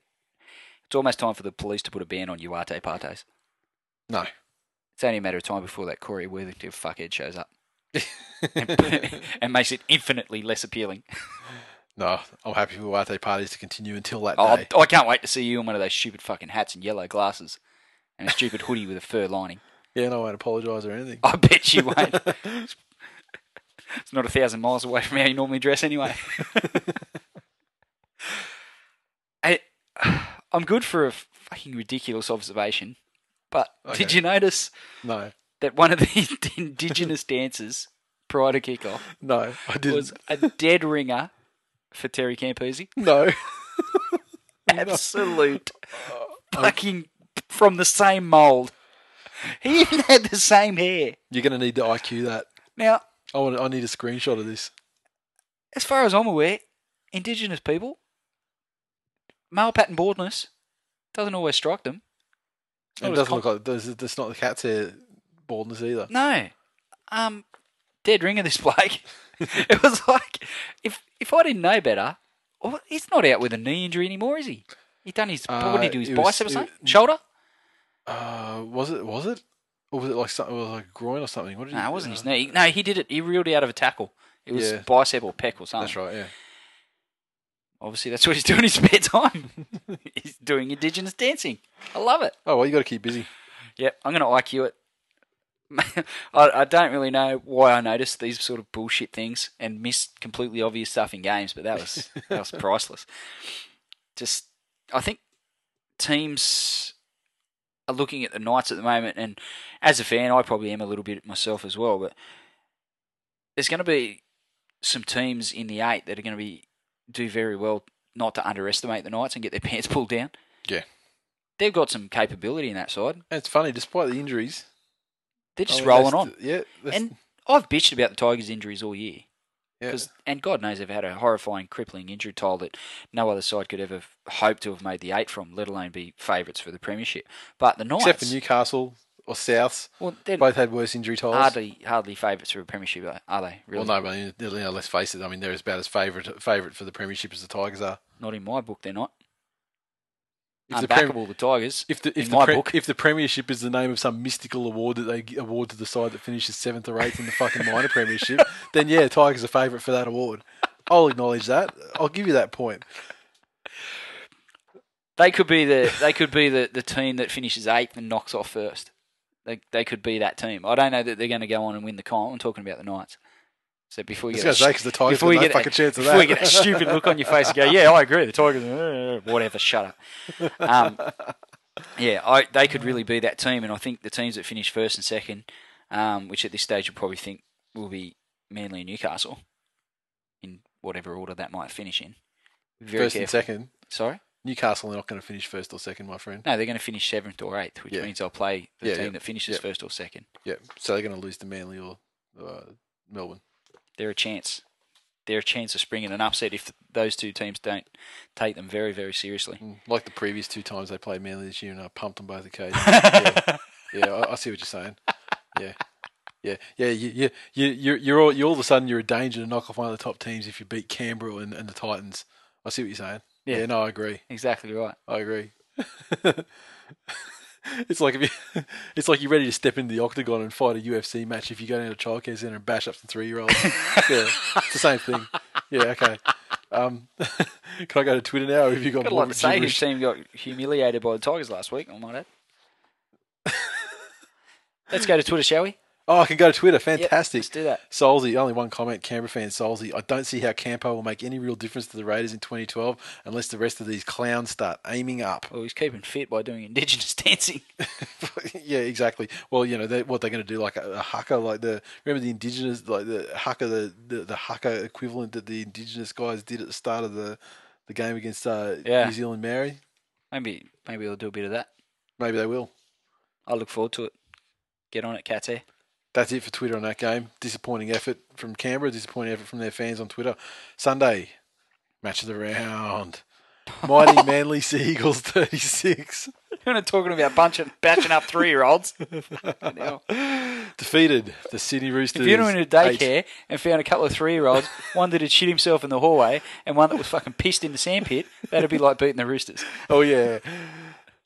it's almost time for the police to put a ban on Uwate Pates. No. It's only a matter of time before that Corey Worthington fuckhead shows up and makes it infinitely less appealing. No, I'm happy for Uwate Pates to continue until that day. I can't wait to see you in one of those stupid fucking hats and yellow glasses and a stupid hoodie with a fur lining. Yeah, and I won't apologise or anything. I bet you won't. It's not 1,000 miles away from how you normally dress anyway. I'm good for a fucking ridiculous observation, but did you notice that one of the Indigenous dances prior to kickoff was a dead ringer for Terry Campese? No. Absolute fucking from the same mould. He even had the same hair. You're going to need to IQ that. Now, I need a screenshot of this. As far as I'm aware, Indigenous people, male pattern baldness doesn't always strike them. It doesn't look like that's not the cat's hair baldness either. No, dead ringer this bloke. It was like if I didn't know better, he's not out with a knee injury anymore, is he? He done his body to his bicep or something, shoulder. Was it? Or was it like something? Was it like a groin or something? What did it wasn't his knee. No, he did it. He reeled out of a tackle. It was bicep or pec or something. That's right. Yeah. Obviously, that's what he's doing in his spare time. He's doing Indigenous dancing. I love it. Oh well, you got to keep busy. Yep, I'm going to IQ it. I don't really know why I noticed these sort of bullshit things and missed completely obvious stuff in games, but that was priceless. Just, I think teams are looking at the Knights at the moment, and as a fan, I probably am a little bit myself as well, but there's going to be some teams in the eight that are going to do very well not to underestimate the Knights and get their pants pulled down. Yeah. They've got some capability in that side. And it's funny, despite the injuries... They're just rolling on. Yeah, and I've bitched about the Tigers' injuries all year. Yeah. And God knows they've had a horrifying, crippling injury toll that no other side could ever hope to have made the eight from, let alone be favourites for the premiership. But the Knights... Except for Newcastle or Souths. Well, both had worse injury tolls. Hardly favourites for a premiership, are they? Really? Well, no, but let's face it. I mean, they're about as favourite for the premiership as the Tigers are. Not in my book, they're not. Unbackable, the Tigers. If the premiership is the name of some mystical award that they award to the side that finishes 7th or 8th in the fucking minor premiership, then yeah, Tigers are favourite for that award. I'll acknowledge that. I'll give you that point. They could be the team that finishes 8th and knocks off first. They could be that team. I don't know that they're going to go on and win the comp. I'm talking about the Knights. So before you get a stupid look on your face and go, yeah, I agree, the Tigers, whatever, shut up. They could really be that team, and I think the teams that finish first and second, which at this stage you'll probably think will be Manly and Newcastle, in whatever order that might finish in. First and second? Sorry? Newcastle are not going to finish first or second, my friend. No, they're going to finish 7th or 8th, which means they'll play the team that finishes first or second. Yeah, so they're going to lose to Manly or Melbourne. They're a chance. They're a chance of springing an upset if those two teams don't take them very, very seriously. Like the previous two times they played Manly this year and I pumped them both occasions. I see what you're saying. You're all of a sudden you're a danger to knock off one of the top teams if you beat Canberra and the Titans. I see what you're saying. Yeah, no, I agree. Exactly right. I agree. It's like you're ready to step into the octagon and fight a UFC match if you go down to a childcare centre and bash up some 3-year-olds. It's the same thing. Yeah, okay. Can I go to Twitter now? Or have you got more to say? His team got humiliated by the Tigers last week, I might add. Let's go to Twitter, shall we? Oh, I can go to Twitter. Fantastic. Yep, let's do that. Solzy, only one comment. Canberra fan Solzy. I don't see how Campo will make any real difference to the Raiders in 2012 unless the rest of these clowns start aiming up. Well, he's keeping fit by doing Indigenous dancing. Yeah, exactly. Well, you know, they're going to do like a haka, like the haka equivalent that the Indigenous guys did at the start of the game against New Zealand Maori. Maybe they'll do a bit of that. Maybe they will. I look forward to it. Get on it, Cats Air. That's it for Twitter on that game. Disappointing effort from Canberra. Disappointing effort from their fans on Twitter. Sunday, match of the round. Mighty Manly Sea Eagles 36. You're not talking about batching up 3-year-olds. Defeated the Sydney Roosters. If you went into daycare and found a couple of 3-year-olds, one that had shit himself in the hallway and one that was fucking pissed in the sandpit, that'd be like beating the Roosters. Oh, yeah.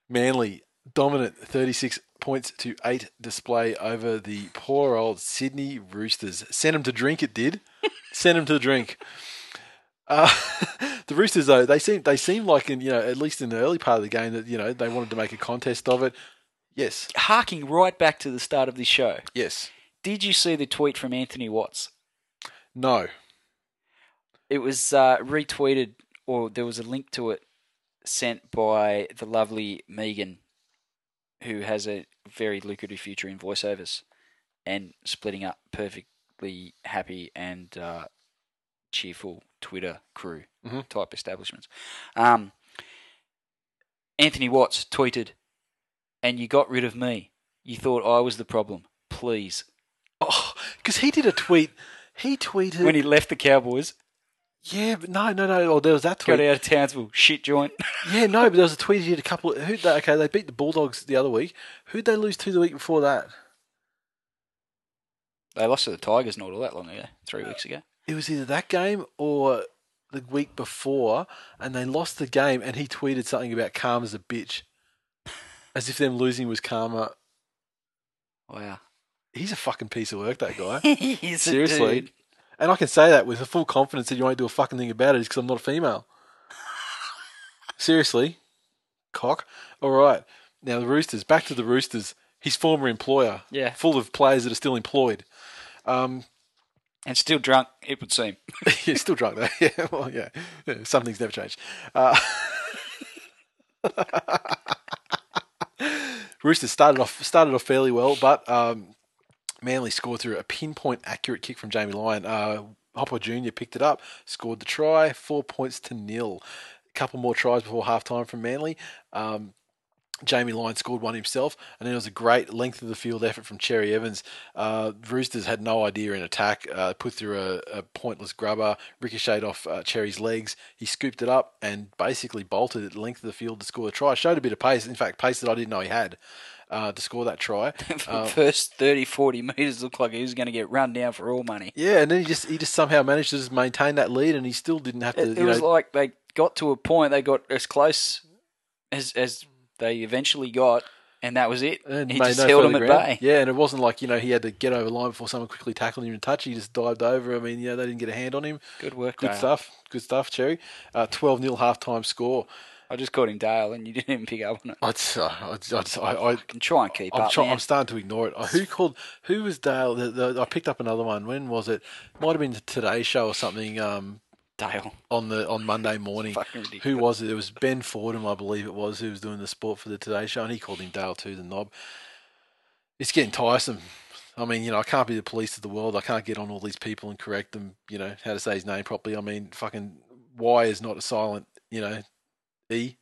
Manly, dominant 36 points to 8 display over the poor old Sydney Roosters. Sent them to drink, it did. Sent them to drink. The Roosters, though, they seem like, at least in the early part of the game, that they wanted to make a contest of it. Yes. Harking right back to the start of this show. Yes. Did you see the tweet from Anthony Watts? No. It was retweeted, or there was a link to it sent by the lovely Megan, who has a very lucrative future in voiceovers and splitting up perfectly happy and cheerful Twitter crew type establishments. Anthony Watts tweeted, "And you got rid of me. You thought I was the problem. Please." Oh, because he did a tweet. He tweeted... When he left the Cowboys... Yeah, but no. Oh, there was that tweet. Got out of Townsville, shit joint. Yeah, no, but there was a tweet he did a couple of... They beat the Bulldogs the other week. Who'd they lose to the week before that? They lost to the Tigers not all that long ago, 3 weeks ago. It was either that game or the week before, and they lost the game, and he tweeted something about calm as a bitch. as if them losing was karma. Wow. He's a fucking piece of work, that guy. He's seriously. A dude. And I can say that with the full confidence that you won't do a fucking thing about it because I'm not a female. Seriously. Cock. All right. Now, the Roosters. Back to the Roosters. His former employer. Yeah. Full of players that are still employed. And still drunk, it would seem. Yeah, still drunk, though. Yeah, well, yeah. Some things never change. Roosters started off fairly well, but Manly scored through a pinpoint accurate kick from Jamie Lyon. Hopper Jr. picked it up, scored the try, 4-0. A couple more tries before halftime from Manly. Jamie Lyon scored one himself, and then it was a great length of the field effort from Cherry Evans. Roosters had no idea in attack, put through a pointless grubber, ricocheted off Cherry's legs. He scooped it up and basically bolted it the length of the field to score a try. Showed a bit of pace, in fact, pace that I didn't know he had to score that try. The first 30, 40 metres looked like he was going to get run down for all money. Yeah, and then he just somehow managed to just maintain that lead, and he still didn't have to... It was like they got to a point, they got as close as they eventually got, and that was it. And he just held him at bay. Yeah, and it wasn't like, he had to get over the line before someone quickly tackled him and touched. He just dived over. I mean, they didn't get a hand on him. Good work, Dale. Good stuff, Cherry. 12-0 halftime score. I just called him Dale, and you didn't even pick up on it. I can try and keep up. I'm starting to ignore it. Who was Dale? I picked up another one. When was it? Might have been the Today Show or something. Dale on Monday morning. Who was it? It was Ben Fordham, I believe it was, who was doing the sport for the Today Show, and he called him Dale too, the knob. It's getting tiresome. I mean, I can't be the police of the world. I can't get on all these people and correct them. How to say his name properly. I mean, fucking Y is not a silent. E.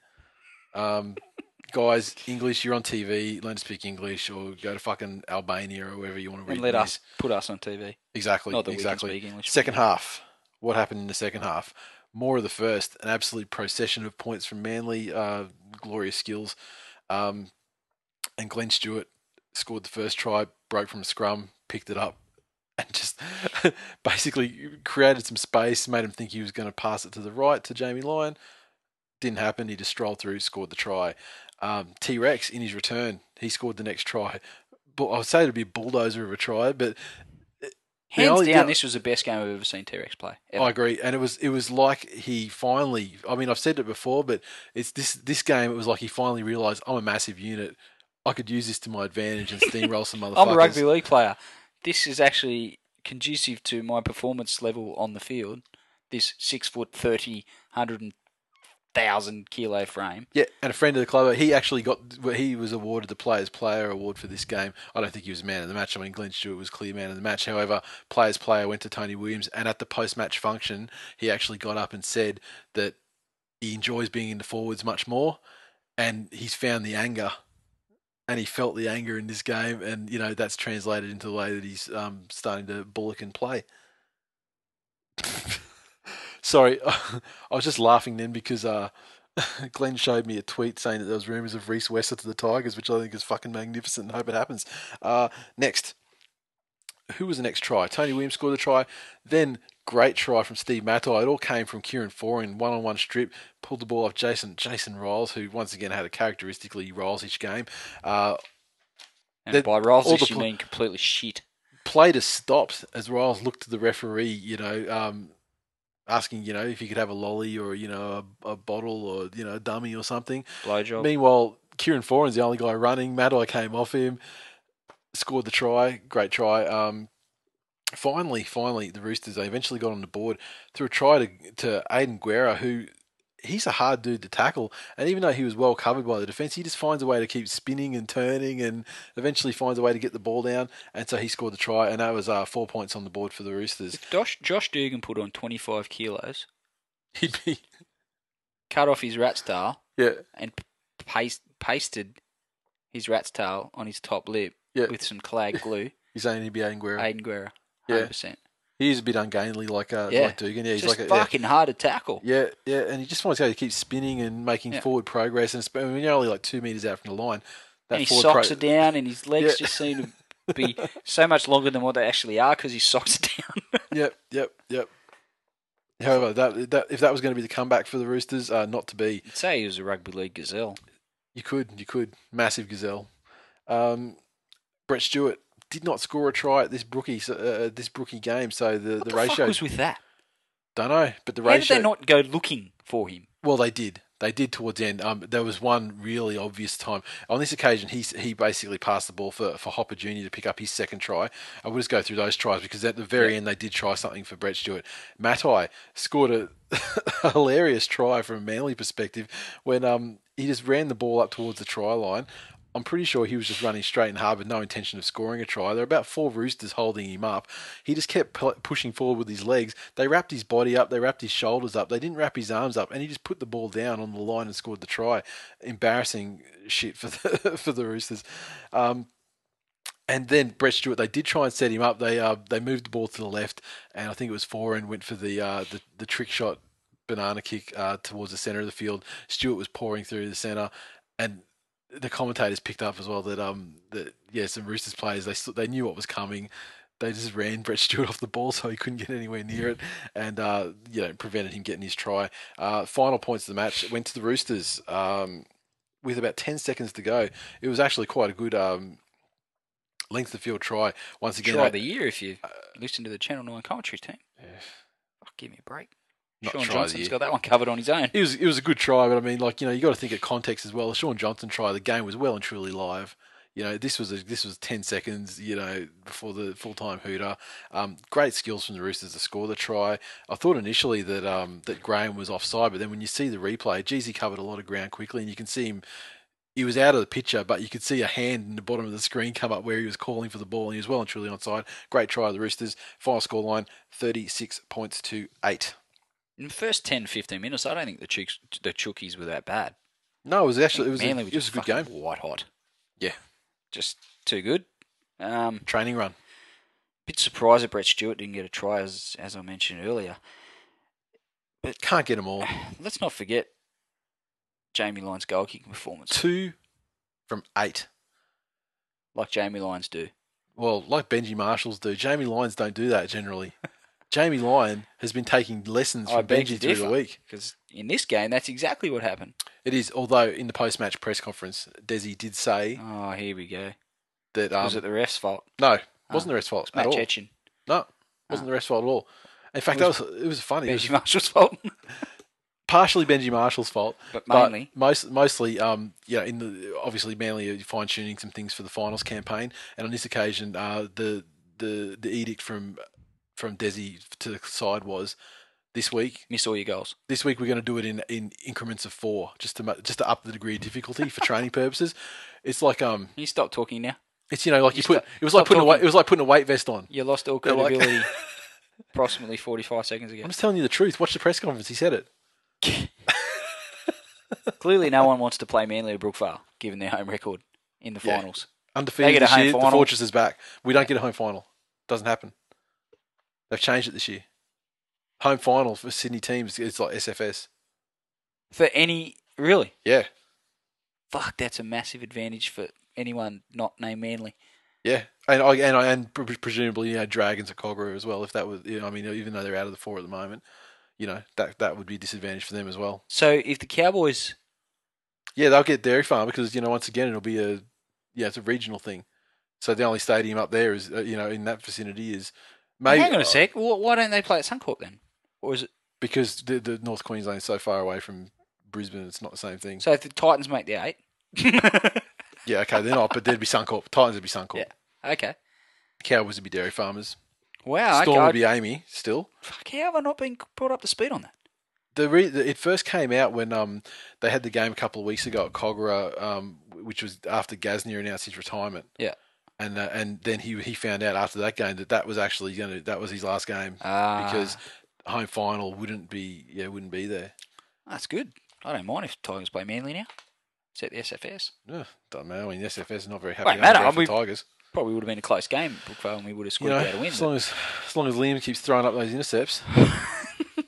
Guys, English. You're on TV. Learn to speak English, or go to fucking Albania or wherever you want to. And put us on TV. Exactly. Not that exactly. We can speak English. Second half. What happened in the second half? More of the first. An absolute procession of points from Manly. Glorious skills. And Glenn Stewart scored the first try, broke from a scrum, picked it up, and just basically created some space, made him think he was going to pass it to the right to Jamie Lyon. Didn't happen. He just strolled through, scored the try. T-Rex, in his return, he scored the next try. I would say it would be a bulldozer of a try, but... Hands down, this was the best game I've ever seen T-Rex play. Ever. I agree, and it was like he finally. I mean, I've said it before, but it's this game. It was like he finally realised I'm a massive unit. I could use this to my advantage and steamroll some motherfuckers. I'm a rugby league player. This is actually conducive to my performance level on the field. This 6'30", 100,000 kilo frame. Yeah, and a friend of the club, he was awarded the Players' Player Award for this game. I don't think he was man of the match. I mean, Glenn Stewart was clear man of the match. However, Players' Player went to Tony Williams, and at the post-match function, he actually got up and said that he enjoys being in the forwards much more, and he's found the anger, and he felt the anger in this game, and that's translated into the way that he's starting to bullock and play. Sorry, I was just laughing then because Glenn showed me a tweet saying that there was rumours of Reece Wester to the Tigers, which I think is fucking magnificent and hope it happens. Next. Who was the next try? Tony Williams scored the try. Then, great try from Steve Matai. It all came from Kieran Foran, one-on-one strip, pulled the ball off Jason Riles, who once again had a characteristically Riles-ish game. And by Riles-ish you mean completely shit. Play to stopped as Riles looked to the referee, asking, if he could have a lolly or, a bottle or, a dummy or something. Blowjob. Meanwhile, Kieran Foran's the only guy running. Matai came off him, scored the try. Great try. Finally, the Roosters, they eventually got on the board through a try to Aidan Guerra, who... He's a hard dude to tackle, and even though he was well covered by the defence, he just finds a way to keep spinning and turning and eventually finds a way to get the ball down, and so he scored the try, and that was 4 points on the board for the Roosters. If Josh Dugan put on 25 kilos, he'd be... cut off his rat's tail and pasted his rat's tail on his top lip with some clag glue. He's saying he'd be Aidan Guerra. Aidan Guerra, 100%. Yeah. He's a bit ungainly, like Dugan. Yeah, he's just fucking hard to tackle. Yeah, yeah, and he just wants to keep spinning and making forward progress. And when you're only 2 metres out from the line, that and his socks are down, and his legs just seem to be so much longer than what they actually are because his socks are down. Yep. However, that if that was going to be the comeback for the Roosters, not to be. I'd say he was a rugby league gazelle. You could. Massive gazelle. Brett Stewart did not score a try at this Brookie game, so the ratio... What the fuck was with that? Don't know, but the ratio... How did they not go looking for him? Well, they did. They did towards the end. There was one really obvious time. On this occasion, he basically passed the ball for Hopper Jr. to pick up his second try. I will just go through those tries because at the very end, they did try something for Brett Stewart. Matai scored a hilarious try from a Manly perspective when he just ran the ball up towards the try line. I'm pretty sure he was just running straight and hard with no intention of scoring a try. There were about four Roosters holding him up. He just kept pushing forward with his legs. They wrapped his body up. They wrapped his shoulders up. They didn't wrap his arms up. And he just put the ball down on the line and scored the try. Embarrassing shit for the Roosters. And then Brett Stewart, they did try and set him up. They moved the ball to the left, and I think it was four, and went for the trick shot banana kick towards the centre of the field. Stewart was pouring through the centre, and the commentators picked up as well that some Roosters players, they knew what was coming. They just ran Brett Stewart off the ball so he couldn't get anywhere near it, and prevented him getting his try. Final points of the match went to the Roosters with about 10 seconds to go. It was actually quite a good length of field try. Once again, try of the year if you listen to the Channel 9 commentary team. Yeah. Oh, give me a break. Sean Johnson's got that one covered on his own. It was a good try, but I mean, you got to think of context as well. The Sean Johnson try, the game was well and truly live. You know, this was 10 seconds. You know, before the full time hooter. Great skills from the Roosters to score the try. I thought initially that Graham was offside, but then when you see the replay, geez, he covered a lot of ground quickly, and you can see him. He was out of the picture, but you could see a hand in the bottom of the screen come up where he was calling for the ball, and he was well and truly onside. Great try of the Roosters. Final scoreline 36 points to 8. In the first 10, 15 minutes, I don't think the Chookies were that bad. No, it was actually it was a good game. White hot. Yeah. Just too good. Training run. Bit surprised that Brett Stewart didn't get a try, as I mentioned earlier. But can't get them all. Let's not forget Jamie Lyons' goal kicking performance. 2 from 8. Like Jamie Lyons do. Well, like Benji Marshall's do. Jamie Lyons don't do that generally. Jamie Lyon has been taking lessons from Benji through the week. Because in this game, that's exactly what happened. It is, although in the post-match press conference, Desi did say... Oh, here we go. That was it the ref's fault? No, it wasn't the ref's fault at all. Matt Etchin. No, it wasn't the ref's fault at all. In fact, it was funny. Benji Marshall's fault. Partially Benji Marshall's fault. But mainly? But mostly, obviously Manly fine-tuning some things for the finals campaign. And on this occasion, the edict from Desi to the side was, this week... Miss all your goals. This week we're going to do it in increments of 4, just to up the degree of difficulty for training purposes. It's like... Can you stop talking now? It's, it was like putting a weight vest on. You lost all credibility approximately 45 seconds ago. I'm just telling you the truth. Watch the press conference. He said it. Clearly no one wants to play Manly or Brookvale, given their home record in the finals. Undefeated this year, the Fortress is back. We don't get a home final. Doesn't happen. They've changed it this year. Home final for Sydney teams, it's like SFS. For any... Really? Yeah. Fuck, that's a massive advantage for anyone not named Manly. Yeah. And presumably, Dragons or Cogra as well, if that was... even though they're out of the 4 at the moment, that would be a disadvantage for them as well. So, if the Cowboys... Yeah, they'll get Dairy Farm because, once again, it'll be a... Yeah, it's a regional thing. So, the only stadium up there is, in that vicinity is... Maybe, hang on a sec. Why don't they play at Suncorp then? Or is it because the North Queensland is so far away from Brisbane? It's not the same thing. So if the Titans make the 8, yeah, okay, they're not. But there'd be Suncorp. Titans would be Suncorp. Yeah, okay. Cowboys would be Dairy Farmers. Wow. Storm would be Amy still. Fuck, how have I not been brought up to speed on that? It first came out when they had the game a couple of weeks ago at Cogra, which was after Gasnier announced his retirement. Yeah. And then he found out after that game that was actually that was his last game because home final wouldn't be there. That's good. I don't mind if Tigers play Manly now. It's at the SFS. Yeah, doesn't matter. I mean, the SFS are not very happy. Won't matter. I mean, Tigers probably would have been a close game, Brookvale, and we would have scored out a win. As long as Liam keeps throwing up those intercepts,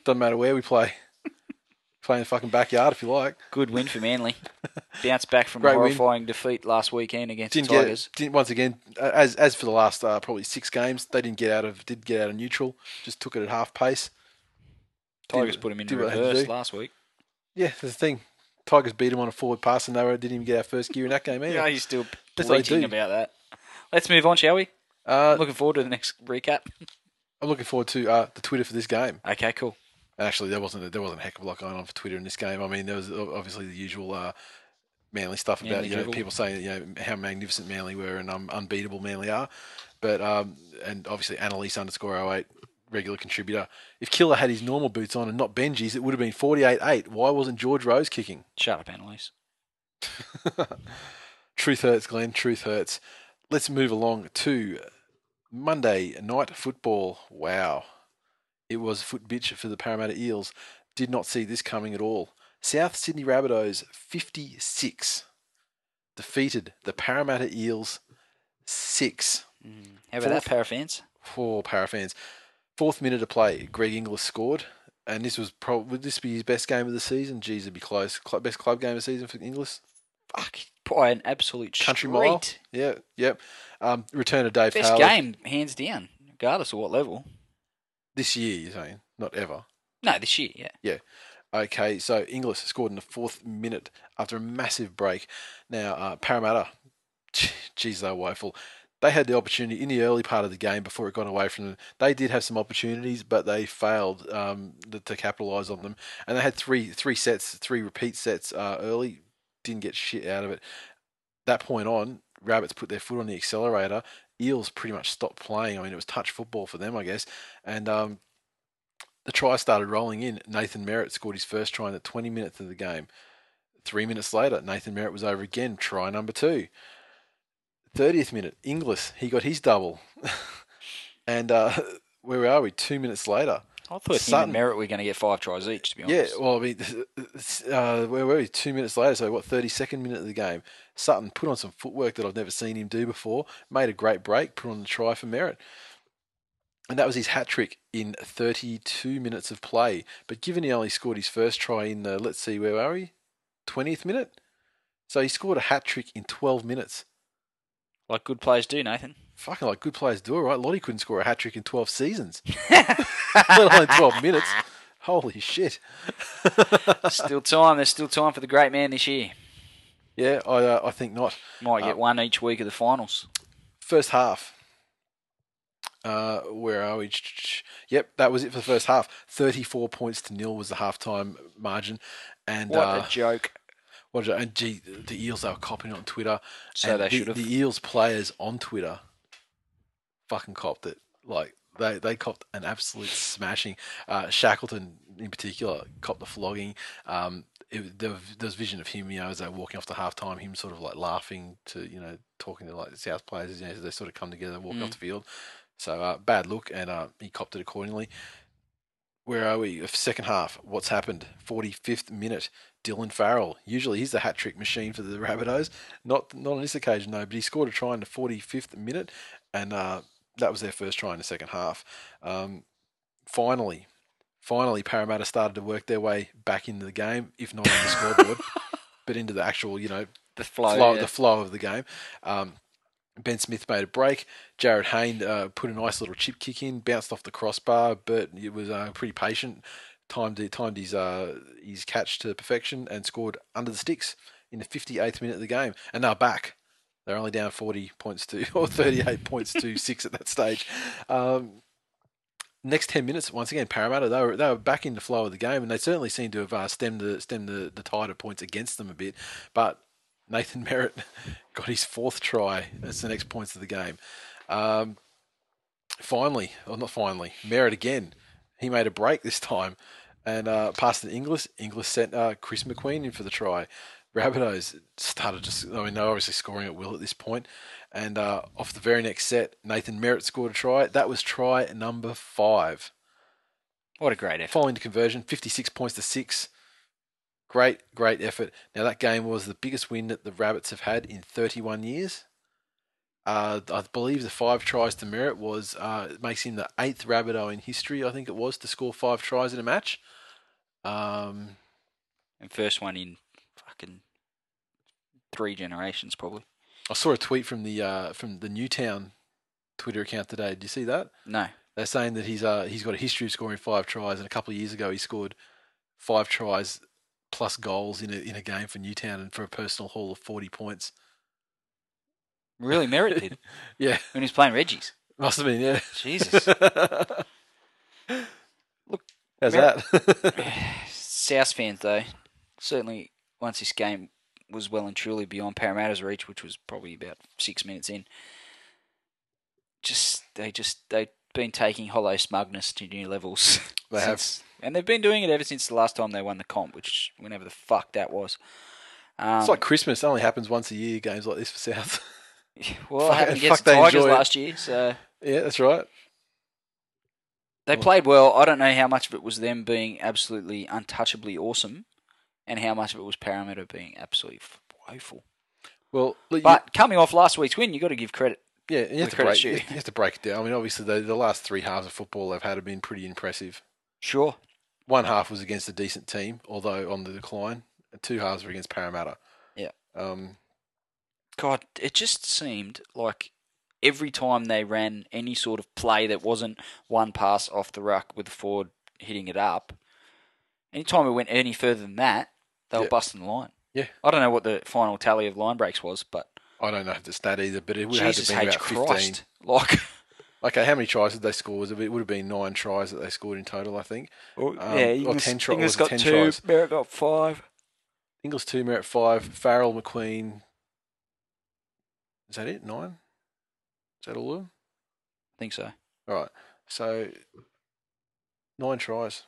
doesn't matter where we play. Play in the fucking backyard if you like. Good win for Manly. Bounce back from a horrifying defeat last weekend against the Tigers. Once again, as for the last probably 6 games, they did get out of neutral. Just took it at half pace. Tigers put them in reverse last week. Yeah, that's the thing. Tigers beat him on a forward pass and they didn't even get our first gear in that game either. No, he's still bleating about that. Let's move on, shall we? I'm looking forward to the next recap. I'm looking forward to the Twitter for this game. Okay, cool. Actually, there wasn't a heck of a lot going on for Twitter in this game. I mean, there was obviously the usual Manly stuff about people saying how magnificent Manly were and unbeatable Manly are, but and obviously Annalise _08. Regular contributor. If Killer had his normal boots on and not Benji's, it would have been 48-8. Why wasn't George Rose kicking? Shut up, Annalise. Truth hurts, Glenn. Truth hurts. Let's move along to Monday Night Football. Wow. It was foot bitch for the Parramatta Eels. Did not see this coming at all. South Sydney Rabbitohs 56 defeated the Parramatta Eels 6. How about that, Parra fans? Poor Parra fans. Fourth minute of play, Greg Inglis scored, and this was would this be his best game of the season? Jeez, it'd be close. Best club game of the season for Inglis. Fuck, by an absolute country street. Mile. Yeah, yep. Return of Dave Taylor. Best game, hands down, regardless of what level. This year, you're saying? Not ever. No, this year. Yeah. Yeah. Okay, so Inglis scored in the 4th minute after a massive break. Now Parramatta, jeez, they're woeful. They had the opportunity in the early part of the game before it got away from them. They did have some opportunities, but they failed to capitalise on them. And they had three repeat sets early. Didn't get shit out of it. That point on, Rabbits put their foot on the accelerator. Eels pretty much stopped playing. I mean, it was touch football for them, I guess. And the try started rolling in. Nathan Merritt scored his first try in the 20 minutes of the game. 3 minutes later, Nathan Merritt was over again. Try number 2. 30th minute, Inglis, he got his double. And where are we? 2 minutes later. I thought Sutton and Merritt were going to get 5 tries each, to be honest. Yeah, well, I mean, where were we? 2 minutes later, so what, 32nd minute of the game. Sutton put on some footwork that I've never seen him do before, made a great break, put on the try for Merritt. And that was his hat trick in 32 minutes of play. But given he only scored his first try in the, let's see, where are we? 20th minute? So he scored a hat trick in 12 minutes. Like good players do, Nathan. Fucking like good players do, all right? Lottie couldn't score a hat-trick in 12 seasons. Let alone 12 minutes. Holy shit. Still time. There's still time for the great man this year. Yeah, I think not. Might get one each week of the finals. First half. Where are we? Yep, that was it for the first half. 34 points to nil was the halftime margin. And what a joke. And gee, the Eels, they were copying on Twitter. So and they should have. The Eels players on Twitter fucking copped it. Like, they copped an absolute smashing. Shackleton, in particular, copped the flogging. There was vision of him, as they were walking off to halftime, him sort of like laughing to, talking to like the South players, as they sort of come together and walk off the field. So, bad look, and he copped it accordingly. Where are we? Second half. What's happened? 45th minute. Dylan Farrell. Usually he's the hat-trick machine for the Rabbitohs. Not on this occasion, though, but he scored a try in the 45th minute, and that was their first try in the second half. Finally, Parramatta started to work their way back into the game, if not on the scoreboard, but into the actual, the flow the flow of the game. Ben Smith made a break. Jared Hayne put a nice little chip kick in, bounced off the crossbar, but it was pretty patient. Timed his catch to perfection and scored under the sticks in the 58th minute of the game. And they're back. They're only down 38 points to 6 at that stage. Next 10 minutes, once again, Parramatta, they were back in the flow of the game, and they certainly seemed to have stemmed the tide of points against them a bit. But Nathan Merritt got his 4th try. That's the next points of the game. Merritt again. He made a break this time and passed to Inglis. Inglis sent Chris McQueen in for the try. Rabbitohs started they're obviously scoring at will at this point. And off the very next set, Nathan Merritt scored a try. That was try number 5. What a great effort. Following the conversion, 56 points to 6. Great, great effort. Now, that game was the biggest win that the Rabbits have had in 31 years. I believe the 5 tries to Merritt makes him the 8th Rabbitoh in history, I think it was, to score 5 tries in a match. And first one in fucking 3 generations, probably. I saw a tweet from the Newtown Twitter account today. Did you see that? No. They're saying that he's got a history of scoring 5 tries, and a couple of years ago he scored 5 tries plus goals in a game for Newtown and for a personal haul of 40 points. Really merited. Yeah. When he's playing Reggie's. Must have been, yeah. Jesus. Look, how's that? South fans, though, certainly once this game was well and truly beyond Parramatta's reach, which was probably about 6 minutes in, they've been taking hollow smugness to new levels. They have. And they've been doing it ever since the last time they won the comp, which whenever the fuck that was. It's like Christmas. It only happens once a year, games like this for South. Well, it happened against the Tigers last year, so... Yeah, that's right. They played well. I don't know how much of it was them being absolutely untouchably awesome and how much of it was Parramatta being absolutely woeful. Well, but coming off last week's win, you've got to give credit. Yeah, and you have to break it down. I mean, obviously, the last three halves of football they've had have been pretty impressive. Sure. One half was against a decent team, although on the decline. Two halves were against Parramatta. Yeah. God, it just seemed like every time they ran any sort of play that wasn't one pass off the ruck with the forward hitting it up, any time it went any further than that, they were busting the line. Yeah. I don't know what the final tally of line breaks was, but... I don't know if it's that either, but it would have to be about 15. Like... Okay, how many tries did they score? It would have been 9 tries that they scored in total, I think. Or 10 tries. Inglis got 2, tries. Merritt got 5. Inglis 2, Merritt 5. Farrell, McQueen... Is that it? 9? Is that all of them? I think so. All right. So, 9 tries.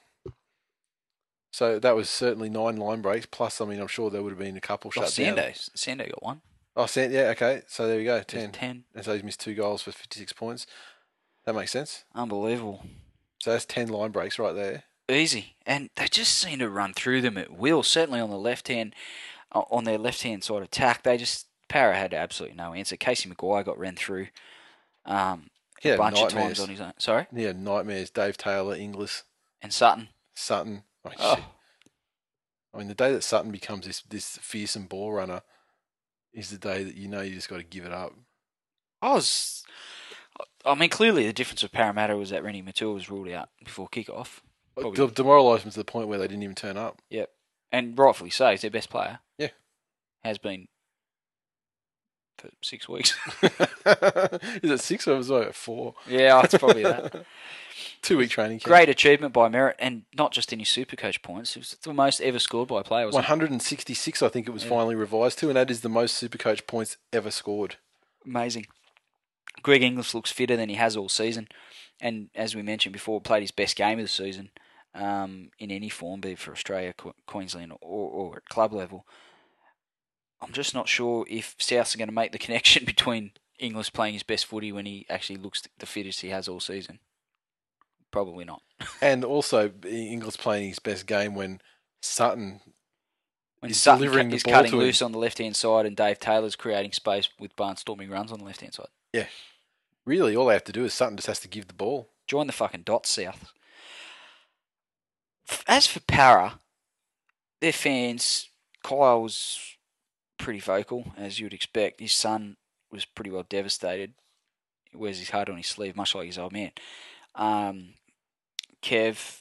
So, that was certainly 9 line breaks. Plus, I mean, I'm sure there would have been a couple shut down. Sando got 1. Oh, yeah, okay. So, there we go. 10. And so, he's missed 2 goals for 56 points. That makes sense. Unbelievable. So, that's 10 line breaks right there. Easy. And they just seem to run through them at will. Certainly on the left-hand, on their left-hand side attack, they just... Parra had absolutely no answer. Casey McGuire got ran through a bunch of times on his own. Sorry? Yeah, nightmares. Dave Taylor, Inglis. And Sutton. Shit. I mean, the day that Sutton becomes this fearsome ball runner is the day that you know you just got to give it up. Clearly the difference with Parramatta was that Rennie Matua was ruled out before kickoff. Demoralised them to the point where they didn't even turn up. Yep. And rightfully so. He's their best player. Yeah. Has been... for 6 weeks. Is it 6 or was it 4? Yeah, it's probably that. 2-week training camp. Great achievement by Merritt, and not just any Supercoach points. It was the most ever scored by a player, wasn't 166, it? I think it was finally revised to, and that is the most Supercoach points ever scored. Amazing. Greg Inglis looks fitter than he has all season, and as we mentioned before, played his best game of the season in any form, be it for Australia, Queensland, or at club level. I'm just not sure if Souths are going to make the connection between Inglis playing his best footy when he actually looks the fittest he has all season. Probably not. And also Inglis playing his best game when Sutton is cutting loose on the left-hand side and Dave Taylor's creating space with barnstorming runs on the left-hand side. Yeah. Really, all they have to do is Sutton just has to give the ball. Join the fucking dots, South. As for Para, their fans, Kyle's... pretty vocal, as you'd expect. His son was pretty well devastated. He wears his heart on his sleeve, much like his old man. Kev,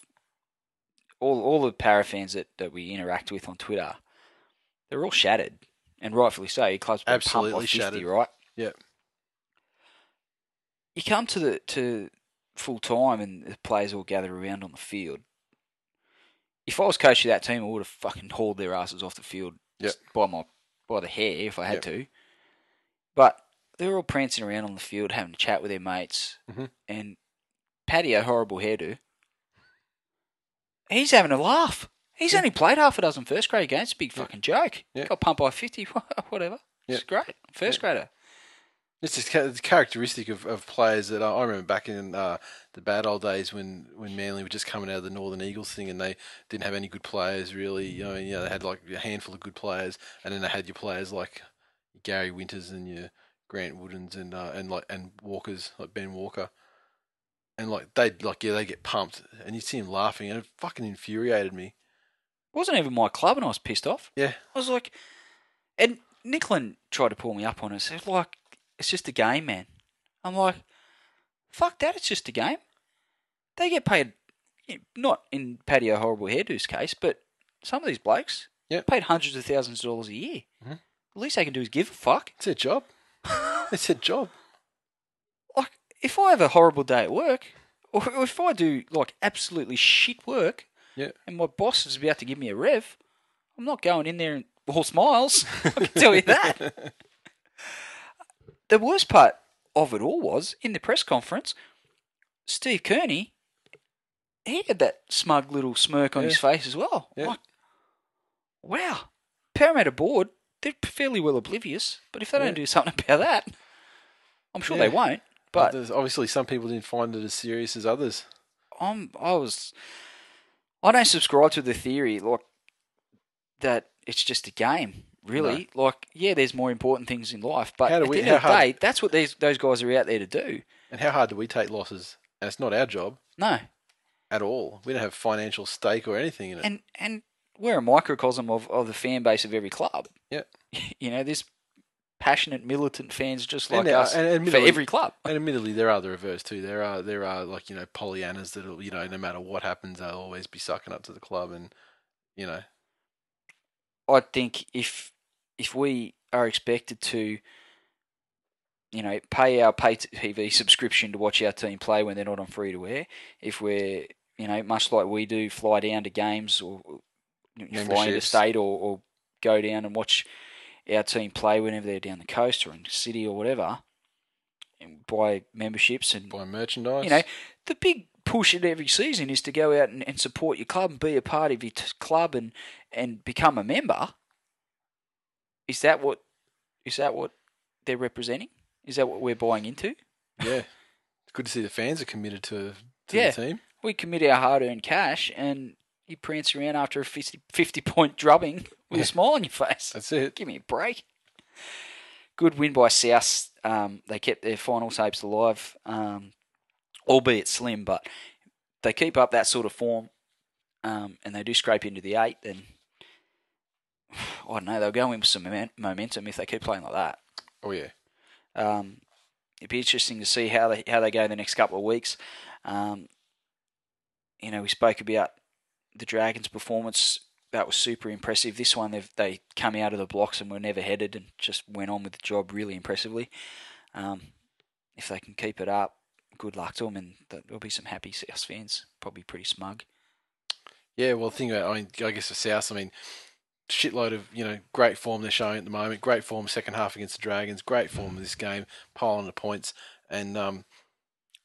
all the Para fans that we interact with on Twitter, they're all shattered, and rightfully so. Your club's been pumped by 50, right? Yeah. You come to the full time, and the players all gather around on the field. If I was coach of that team, I would have fucking hauled their asses off the field by the hair if I had to. But they were all prancing around on the field having a chat with their mates. Mm-hmm. And Paddy, a horrible hairdo, he's having a laugh. He's only played half a dozen first grade games. Big fucking joke. Yeah. Got pumped by 50, whatever. Yeah. It's great. First grader. It's just characteristic of players that I remember back in the bad old days when Manly were just coming out of the Northern Eagles thing and they didn't have any good players really. You know, they had like a handful of good players, and then they had your players like Gary Winters and your Grant Woodens and Walkers like Ben Walker, and they get pumped, and you see him laughing, and it fucking infuriated me. It wasn't even my club, and I was pissed off. Yeah, I was like, and Nicklin tried to pull me up on it. So it's like, it's just a game, man. I'm like, fuck that, it's just a game. They get paid, not in Paddy O'Horrible Hairdo's case, but Some of these blokes paid hundreds of thousands of dollars a year. Mm-hmm. The least they can do is give a fuck. It's their job. It's their job. Like, if I have a horrible day at work, or if I do, like, absolutely shit work, and my boss is about to give me a rev, I'm not going in there and all smiles. I can tell you that. The worst part of it all was, in the press conference, Steve Kearney, he had that smug little smirk on his face as well. Yeah. Like, wow. Parramatta board, they're fairly well oblivious, but if they don't do something about that, I'm sure they won't. But obviously, some people didn't find it as serious as others. I don't subscribe to the theory like that. It's just a game, really. No. Like, yeah, there's more important things in life, but at the end of the day, that's what those guys are out there to do. And how hard do we take losses? And it's not our job. No, at all. We don't have financial stake or anything in it. And we're a microcosm of the fan base of every club. Yeah, you know, there's passionate, militant fans just like us for every club. And admittedly, there are the reverse too. There are like, you know, Pollyannas that, you know, no matter what happens, they'll always be sucking up to the club, and you know. I think if we are expected to, you know, pay our pay TV subscription to watch our team play when they're not on free to air, if we're, you know, much like we do, fly down to games or fly into state or go down and watch our team play whenever they're down the coast or in the city or whatever, and buy memberships and buy merchandise. You know, the big push at every season is to go out and support your club and be a part of your club and become a member. Is that what they're representing? Is that what we're buying into? Yeah. It's good to see the fans are committed to the team. We commit our hard-earned cash and you prance around after a 50-point drubbing with a smile on your face. That's it. Give me a break. Good win by South. They kept their finals hopes alive, albeit slim, but they keep up that sort of form and they do scrape into the 8th. And I don't know, they'll go in with some momentum if they keep playing like that. Oh, yeah. It'd be interesting to see how they go the next couple of weeks. You know, we spoke about the Dragons' performance, that was super impressive. This one, they come out of the blocks and were never headed and just went on with the job really impressively. If they can keep it up, good luck to them, and there'll be some happy South fans, probably pretty smug. Yeah, well, the thing about, I guess for South, shitload of, you know, great form they're showing at the moment, great form second half against the Dragons, great form of this game, pile on the points, and...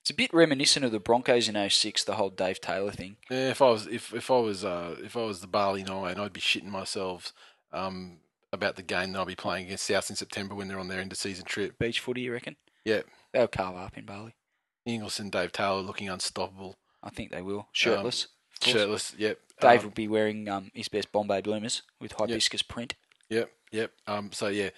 It's a bit reminiscent of the Broncos in 06, the whole Dave Taylor thing. Yeah, if I was the Bali 9, I'd be shitting myself about the game that I'll be playing against South in September when they're on their end of season trip. Beach footy, you reckon? Yeah, they'll carve up in Bali. Ingleson, Dave Taylor looking unstoppable. I think they will. Shirtless. Yep. Dave will be wearing his best Bombay bloomers with hibiscus print. Yep. So yeah.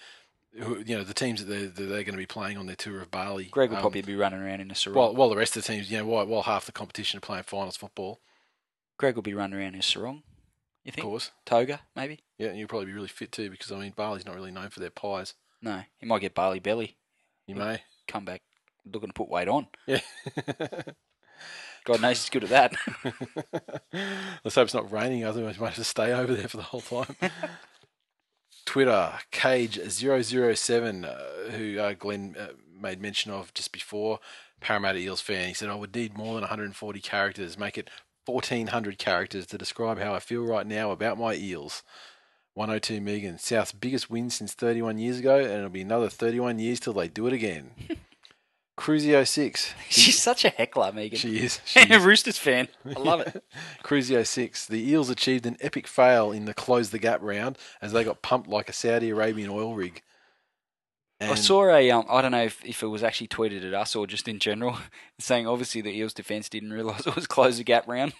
You know, the teams that they're going to be playing on their tour of Bali. Greg will probably be running around in a sarong. While the rest of the teams, you know, while half the competition are playing finals football. Greg will be running around in a sarong, you think? Of course. Toga, maybe? Yeah, and you'll probably be really fit too because, Bali's not really known for their pies. No, you might get Bali belly. You may. Come back looking to put weight on. Yeah. God knows he's good at that. Let's hope it's not raining, otherwise we might have to stay over there for the whole time. Twitter, Cage007, who Glenn made mention of just before, Parramatta Eels fan. He said, I would need more than 140 characters. Make it 1,400 characters to describe how I feel right now about my Eels. 102 Megan, South's biggest win since 31 years ago, and it'll be another 31 years till they do it again. Cruzy06. She's such a heckler, Megan. She is. And a Roosters fan. I love it. Cruzy06. The Eels achieved an epic fail in the Close the Gap round as they got pumped like a Saudi Arabian oil rig. And I saw a, I don't know if it was actually tweeted at us or just in general, saying obviously the Eels defence didn't realise it was Close the Gap round.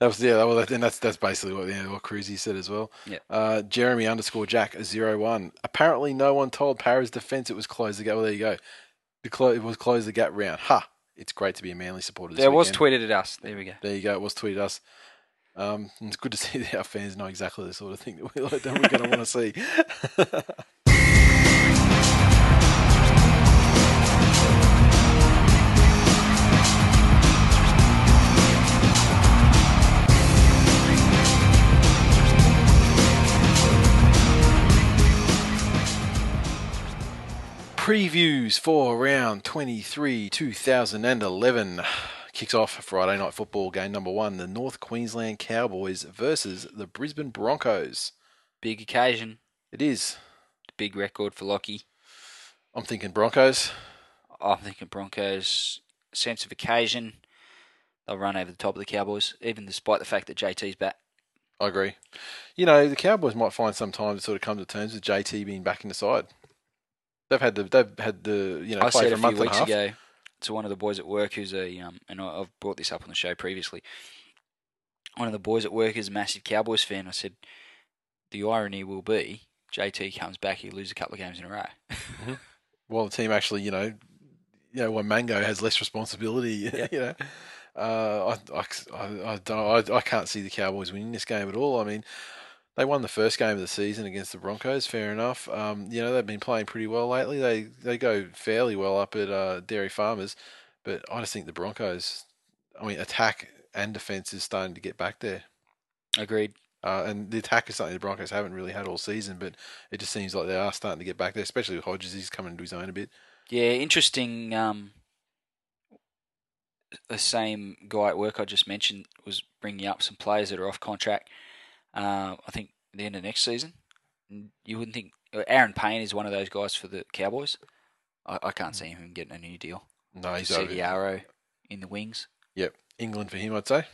That's basically what Cruzy said as well. Yeah. Jeremy_Jack01. Apparently, no one told Parra's defence it was Close the Gap. Well, there you go. It was Close the Gap round. Ha! It's great to be a Manly supporter. This weekend. Was tweeted at us. There we go. There you go. It was tweeted at us. It's good to see that our fans know exactly the sort of thing that we're going to want to see. Previews for round 23, 2011. Kicks off Friday night football, game number one, the North Queensland Cowboys versus the Brisbane Broncos. Big occasion. It is. Big record for Lockie. I'm thinking Broncos. I'm thinking Broncos. Sense of occasion. They'll run over the top of the Cowboys, even despite the fact that JT's back. I agree. You know, the Cowboys might find some time to sort of come to terms with JT being back in the side. They've had the you know, play for a month and a half. I said a few weeks ago to one of the boys at work who's a and I've brought this up on the show previously. One of the boys at work is a massive Cowboys fan. I said the irony will be JT comes back, he loses a couple of games in a row. Mm-hmm. Well, the team actually, when Mango has less responsibility, you know. I can't see the Cowboys winning this game at all. I mean, they won the first game of the season against the Broncos. Fair enough. They've been playing pretty well lately. They go fairly well up at Dairy Farmers, but I just think the Broncos. I mean, attack and defense is starting to get back there. Agreed. And the attack is something the Broncos haven't really had all season, but it just seems like they are starting to get back there, especially with Hodges. He's coming into his own a bit. Yeah, interesting. The same guy at work I just mentioned was bringing up some players that are off contract. I think at the end of next season, you wouldn't think Aaron Payne is one of those guys for the Cowboys. I can't see him getting a new deal. No, he's over. Seguiaro in the wings. Yep, England for him, I'd say.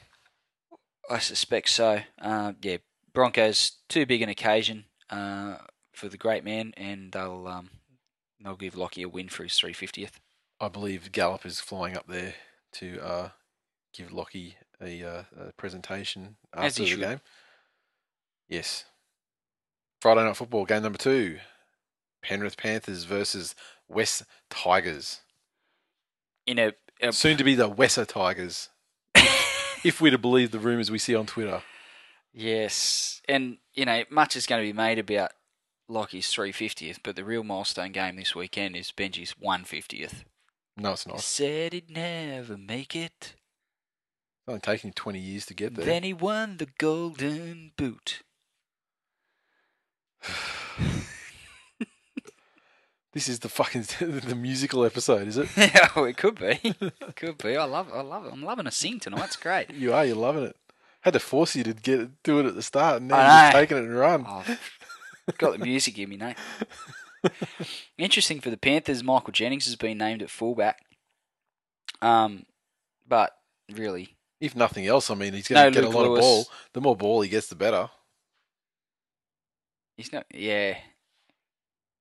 I suspect so. Broncos, too big an occasion for the great man, and they'll give Lockie a win for his 350th. I believe Gallup is flying up there to give Lockie a presentation after the game. Yes. Friday night football, game number 2. Penrith Panthers versus West Tigers. Soon to be the Wesser Tigers. If we're to believe the rumours we see on Twitter. Yes. And, much is going to be made about Lockie's 350th, but the real milestone game this weekend is Benji's 150th. No, it's not. Said he'd never make it. It's only taken him 20 years to get there. Then he won the Golden Boot. This is the fucking the musical episode, is it? Yeah, well, it could be. It could be. I love it. I'm loving a sing tonight. It's great. You're loving it. Had to force you to do it at the start, and now you're just taking it and run. I've got the music in me, mate. Interesting for the Panthers, Michael Jennings has been named at fullback. But really, if nothing else, I mean, he's going to get Luke a lot Lewis. Of ball. The more ball he gets, the better. He's not. Yeah,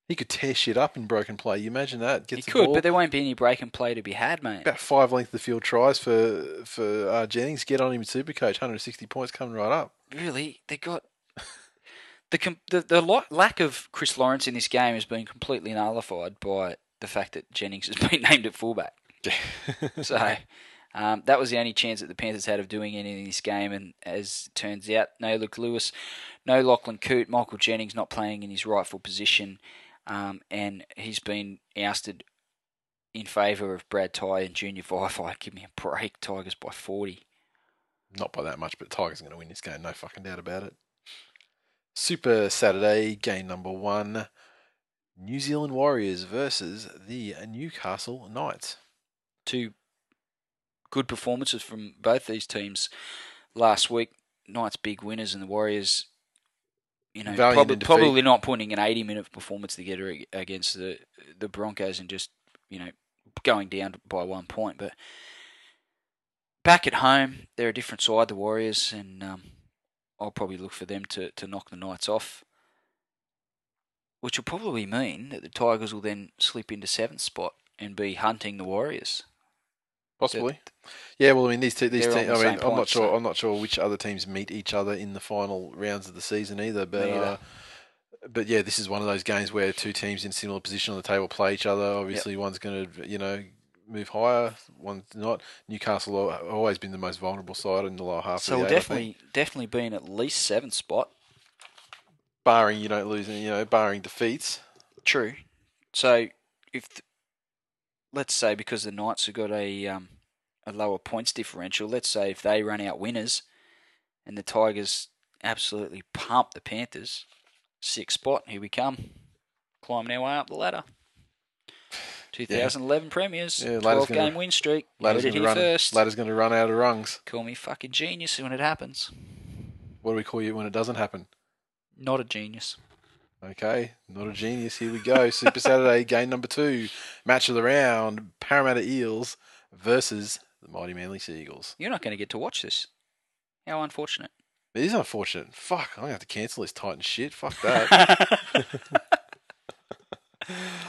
he could tear shit up in break and play. You imagine that? He could, ball. But there won't be any break and play to be had, mate. About 5 length of the field tries for Jennings. Get on him, Supercoach. 160 points coming right up. Really, they got. The lack of Chris Lawrence in this game has been completely nullified by the fact that Jennings has been named at fullback. So that was the only chance that the Panthers had of doing anything in this game. And as it turns out, no Luke Lewis, no Lachlan Coote, Michael Jennings not playing in his rightful position. And he's been ousted in favour of Brad Ty and Junior Vifi. Give me a break, Tigers by 40. Not by that much, but Tigers are going to win this game. No fucking doubt about it. Super Saturday, game number 1, New Zealand Warriors versus the Newcastle Knights. 2 good performances from both these teams last week. Knights big winners and the Warriors, probably not putting an 80-minute performance together against the Broncos and just, going down by 1 point. But back at home, they're a different side, the Warriors, and... I'll probably look for them to knock the Knights off, which will probably mean that the Tigers will then slip into 7th spot and be hunting the Warriors. Possibly. I'm not sure which other teams meet each other in the final rounds of the season either. But this is one of those games where two teams in similar position on the table play each other. Obviously, one's going to move higher, one's not. Newcastle have always been the most vulnerable side in the lower half of the game. So definitely been at least 7th spot. Barring you don't lose, barring defeats. True. So let's say because the Knights have got a lower points differential, let's say if they run out winners and the Tigers absolutely pump the Panthers, 6th spot, here we come. Climbing our way up the ladder. 2011 premiers, 12-game win streak. Ladder's going to run out of rungs. Call me fucking genius when it happens. What do we call you when it doesn't happen? Not a genius. Okay, not a genius. Here we go. Super Saturday, game number 2. Match of the round, Parramatta Eels versus the mighty Manly Sea Eagles. You're not going to get to watch this. How unfortunate. It is unfortunate. Fuck, I'm going to have to cancel this Titan shit. Fuck that.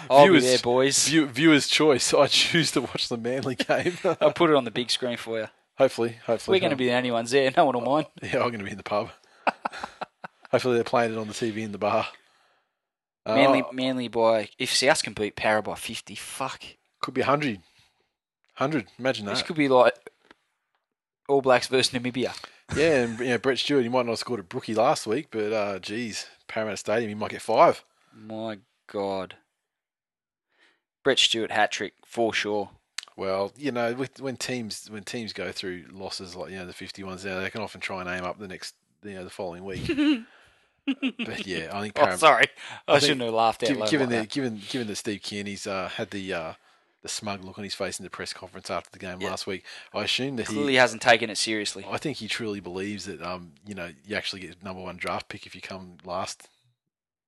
I'll be there, boys. Viewer's choice. I choose to watch the Manly game. I'll put it on the big screen for you. Hopefully. We're going to be the only ones there. No one will mind. Yeah, I'm going to be in the pub. Hopefully they're playing it on the TV in the bar. Manly by... If South can beat Parra by 50, fuck. Could be 100. 100, imagine that. This could be like All Blacks versus Namibia. Yeah, and you know, Brett Stewart, he might not have scored a brookie last week, but geez, Parramatta Stadium, he might get 5. My God. Brett Stewart hat trick for sure. Well, you know, when teams go through losses like, you know, the 51s now, they can often try and aim up the next, you know, the following week. But yeah, I think Parramatta. Oh, sorry, I shouldn't have laughed out loud. Given that Steve Kearney's had the smug look on his face in the press conference after the game last week, I assume that he clearly hasn't taken it seriously. I think he truly believes that you know, you actually get #1 draft pick if you come last,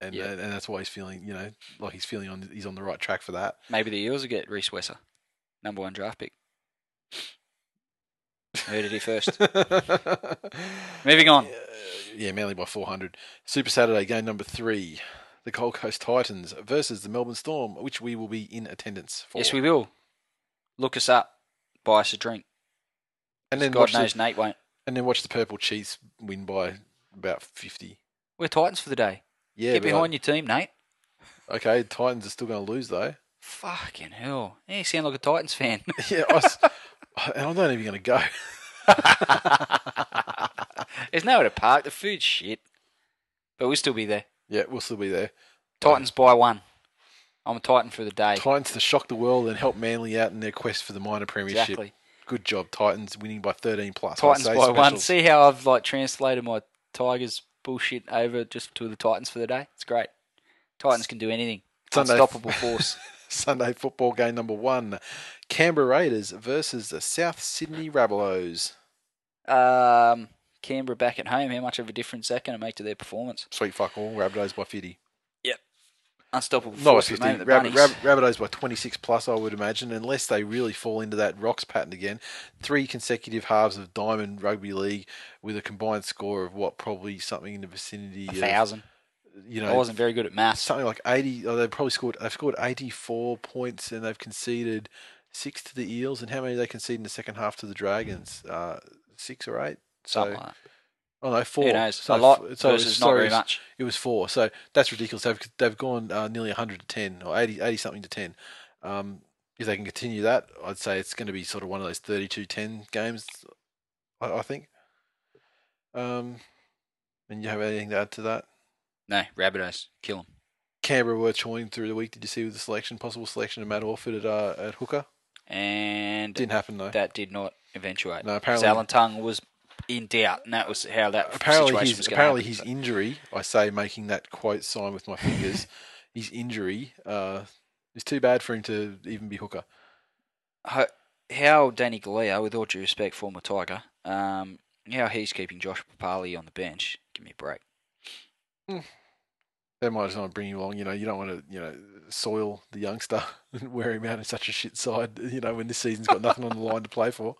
and that's why he's feeling, you know, like he's feeling he's on the right track for that. Maybe the Eels will get Reece Wesser, #1 draft pick. Heard it here first. Moving on. Yeah, Manly by 400. Super Saturday, game number 3. The Gold Coast Titans versus the Melbourne Storm, which we will be in attendance for. Yes, we will. Look us up. Buy us a drink. And then God knows Nate won't. And then watch the Purple Chiefs win by about 50. We're Titans for the day. Yeah, get behind your team, Nate. Okay, Titans are still going to lose, though. Fucking hell. Yeah, you sound like a Titans fan. Yeah, and I'm not even going to go. There's nowhere to park. The food's shit. But we'll still be there. Yeah, we'll still be there. Titans by 1. I'm a Titan for the day. Titans to shock the world and help Manly out in their quest for the minor premiership. Exactly. Good job, Titans, winning by 13+. Titans by 1. See how I've like translated my Tigers bullshit over just to the Titans for the day? It's great. Titans can do anything. Unstoppable force. Sunday football, game number 1. Canberra Raiders versus the South Sydney Rabbitohs. Canberra back at home. How much of a difference that going to make to their performance? Sweet fuck all. Rabbitohs by 50. Yep. Unstoppable force. No, Rabbitohs by 26+, I would imagine, unless they really fall into that Rocks pattern again. 3 consecutive halves of Diamond Rugby League with a combined score of what, probably something in the vicinity of 1,000. You know, I wasn't very good at maths. Something like 80. Oh, they've scored 84 points, and they've conceded 6 to the Eels. And how many did they concede in the second half to the Dragons? 6 or 8. Something like that. Oh no, 4. Who knows? So a lot versus not very much. It was 4. So that's ridiculous. They've gone nearly 100 to 10 or 80 something to 10. If they can continue that, I'd say it's going to be sort of one of those 32-10 games. I think. And you have anything to add to that? No, Rabbitohs, kill them. Canberra were chawing through the week. Did you see with the possible selection of Matt Orford at hooker? And didn't happen though. That did not eventuate. No, apparently Salentung was in doubt, and that was how that situation was going. Apparently, his injury. I say making that quote sign with my fingers. His injury is too bad for him to even be hooker. How Danny Galea, with all due respect, former Tiger, how he's keeping Josh Papali on the bench? Give me a break. Mm. They might just want to bring you along. You know, you don't want to, you know, soil the youngster and wear him out in such a shit side, you know, when this season's got nothing on the line to play for.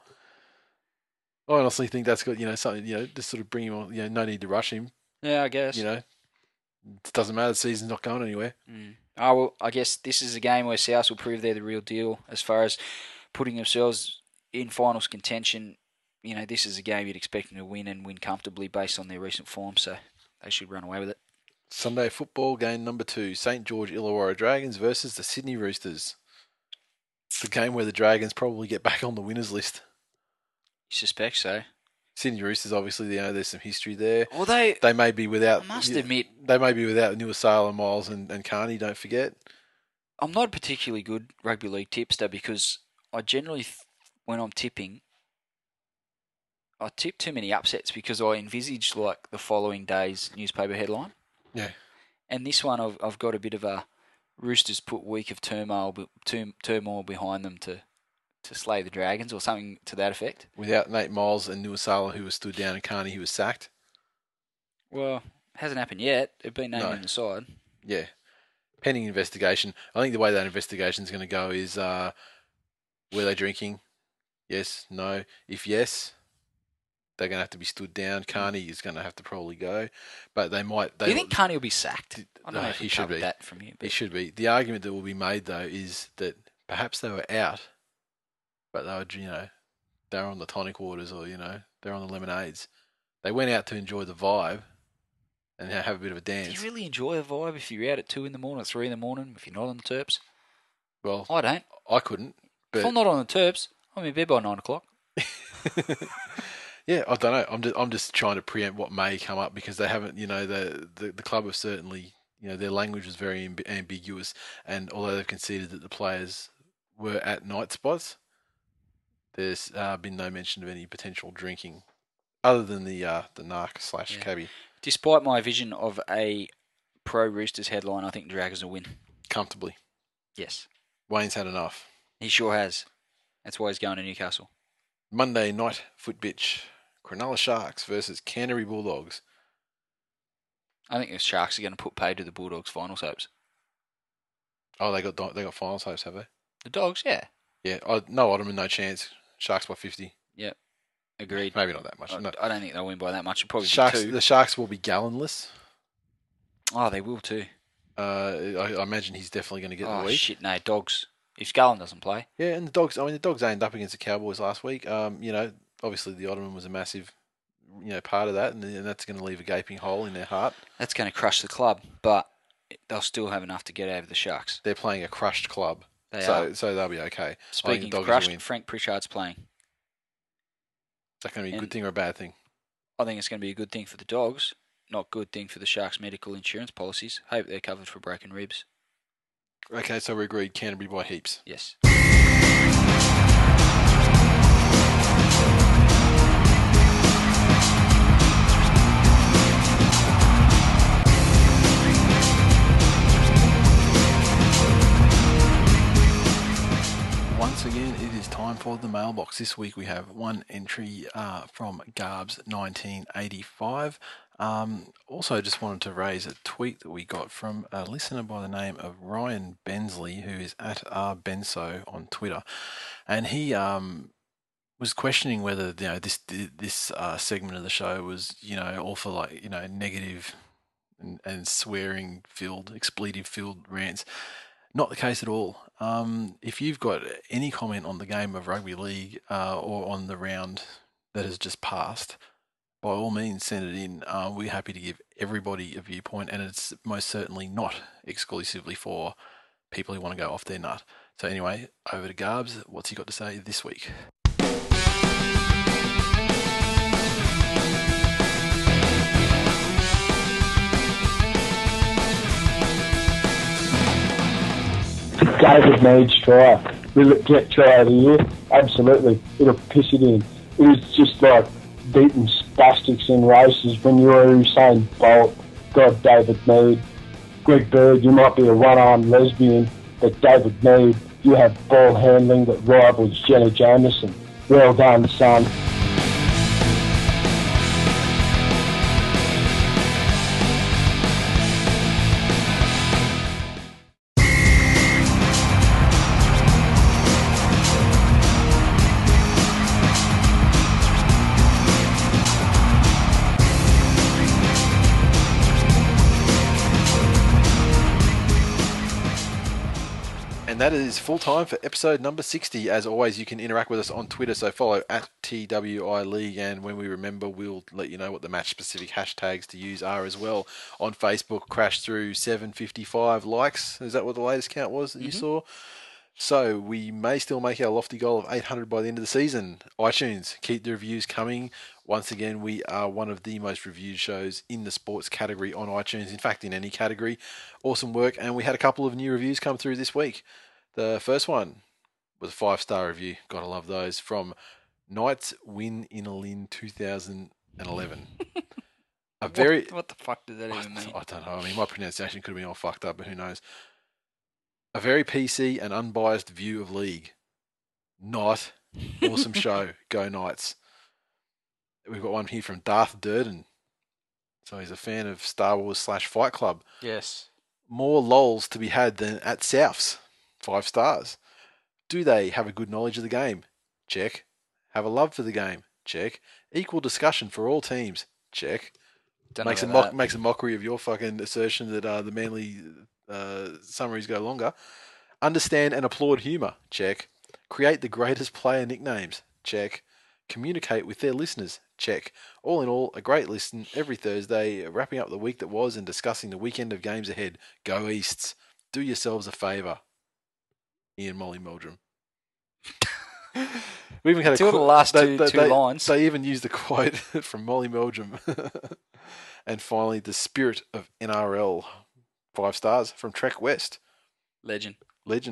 I honestly think that's got, you know, something, you know, just sort of bring him on, you know, no need to rush him. Yeah, I guess. You know, it doesn't matter. The season's not going anywhere. Mm. I guess this is a game where South will prove they're the real deal as far as putting themselves in finals contention. You know, this is a game you'd expect them to win and win comfortably based on their recent form, so they should run away with it. Sunday football, game number 2, St. George Illawarra Dragons versus the Sydney Roosters. It's the game where the Dragons probably get back on the winners list. You suspect so. Sydney Roosters, obviously, you know, there's some history there. Well, they may be without. I must admit, they may be without Nuasala, Miles, and Carney. Don't forget. I'm not a particularly good rugby league tipster because I generally, when I'm tipping, I tip too many upsets because I envisage like the following day's newspaper headline. Yeah. And this one, I've got a bit of a Roosters put week of turmoil behind them to slay the Dragons or something to that effect. Without Nate Miles and Nuasala, who was stood down, and Carney, who was sacked. Well, hasn't happened yet. They've been named in the side. Yeah. Pending investigation. I think the way that investigation is going to go is, were they drinking? Yes, no. If yes, they're going to have to be stood down. Carney is going to have to probably go. But they might... Do you think Carney will be sacked? I don't know if he should be. That from you, he should be. The argument that will be made, though, is that perhaps they were out, but they were, they were on the tonic waters or, they're on the lemonades. They went out to enjoy the vibe and have a bit of a dance. Do you really enjoy the vibe if you're out at 2 in the morning or 3 in the morning, if you're not on the terps? Well, I don't. I couldn't. But if I'm not on the terps, I'm in bed by 9 o'clock. Yeah, I don't know. I'm just trying to preempt what may come up because they haven't, the club have certainly, their language was very ambiguous. And although they've conceded that the players were at night spots, there's been no mention of any potential drinking other than the narc/cabbie. Despite my vision of a pro-Roosters headline, I think Dragons will win. Comfortably. Yes. Wayne's had enough. He sure has. That's why he's going to Newcastle. Monday night footbitch. Cronulla Sharks versus Canterbury Bulldogs. I think the Sharks are going to put pay to the Bulldogs' finals hopes. Oh, they got finals hopes, have they? The Dogs, yeah. Yeah, no Ottoman, no chance. Sharks by 50. Yep. Agreed. Maybe not that much. No. I don't think they'll win by that much. Probably Sharks, the Sharks will be Gallenless. Oh, they will too. I imagine he's definitely going to get the week. Oh, shit, no. Dogs. If Gallen doesn't play. Yeah, and the Dogs, the Dogs aimed up against the Cowboys last week. Obviously the Ottoman was a massive, part of that, and that's going to leave a gaping hole in their heart. That's going to crush the club, but they'll still have enough to get over the Sharks. They're playing a crushed club. So they'll be okay. Speaking of crushed, Frank Pritchard's playing. Is that going to be a good thing or a bad thing? I think it's going to be a good thing for the Dogs. Not good thing for the Sharks' medical insurance policies. Hope they're covered for broken ribs. Okay, so we agreed Canterbury by heaps. Yes. Once again, it is time for the mailbox. This week we have one entry from Garbs 1985. Also, just wanted to raise a tweet that we got from a listener by the name of Ryan Bensley, who is at rbenso on Twitter, and he was questioning whether this segment of the show was all for negative and swearing filled, expletive filled rants. Not the case at all. If you've got any comment on the game of rugby league or on the round that has just passed, by all means send it in. We're happy to give everybody a viewpoint, and it's most certainly not exclusively for people who want to go off their nut. So anyway, over to Garbs. What's he got to say this week? David needs try. Will it get try of the year? Absolutely. It'll piss it in. It was just like beating spastics in races when you were Usain Bolt. God, David Mead. Greg Bird, you might be a one-armed lesbian, but David Mead, you have ball handling that rivals Jenny Jameson. Well done, son. That is full time for episode number 60. As always, you can interact with us on Twitter, so follow at TWI League, and when we remember, we'll let you know what the match-specific hashtags to use are as well. On Facebook, crash through 755 likes. Is that what the latest count was that you saw? So we may still make our lofty goal of 800 by the end of the season. iTunes, keep the reviews coming. Once again, we are one of the most reviewed shows in the sports category on iTunes. In fact, in any category. Awesome work, and we had a couple of new reviews come through this week. The first one was a 5-star review. Gotta love those. From Knights Win in a Lin 2011. What the fuck does that even mean? I don't know. I mean, my pronunciation could have been all fucked up, but who knows. A very PC and unbiased view of league. Not. Awesome show. Go Knights. We've got one here from Darth Durden. So he's a fan of Star Wars / Fight Club. Yes. More lols to be had than at Souths. 5 stars. Do they have a good knowledge of the game? Check. Have a love for the game? Check. Equal discussion for all teams? Check. Makes a mockery of your fucking assertion that the Manly summaries go longer. Understand and applaud humour? Check. Create the greatest player nicknames? Check. Communicate with their listeners? Check. All in all, a great listen every Thursday, wrapping up the week that was and discussing the weekend of games ahead. Go Easts. Do yourselves a favour. Ian Molly Meldrum. We even had until the last two lines. They even used the quote from Molly Meldrum. And finally, the spirit of NRL. 5 stars from Trek West. Legend.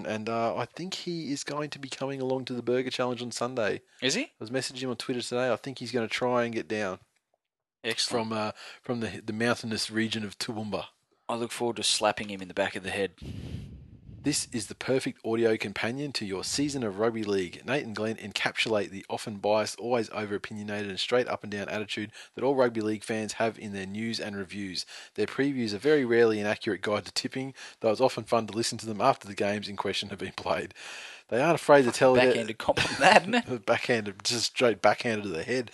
And I think he is going to be coming along to the Burger Challenge on Sunday. Is he? I was messaging him on Twitter today. I think he's going to try and get down. Excellent. From the mountainous region of Toowoomba. I look forward to slapping him in the back of the head. This is the perfect audio companion to your season of rugby league. Nate and Glenn encapsulate the often biased, always over-opinionated and straight up and down attitude that all rugby league fans have in their news and reviews. Their previews are very rarely an accurate guide to tipping, though it's often fun to listen to them after the games in question have been played. They aren't afraid to tell it... Backhanded compliment, that, isn't it? Backhanded, just straight backhanded to the head.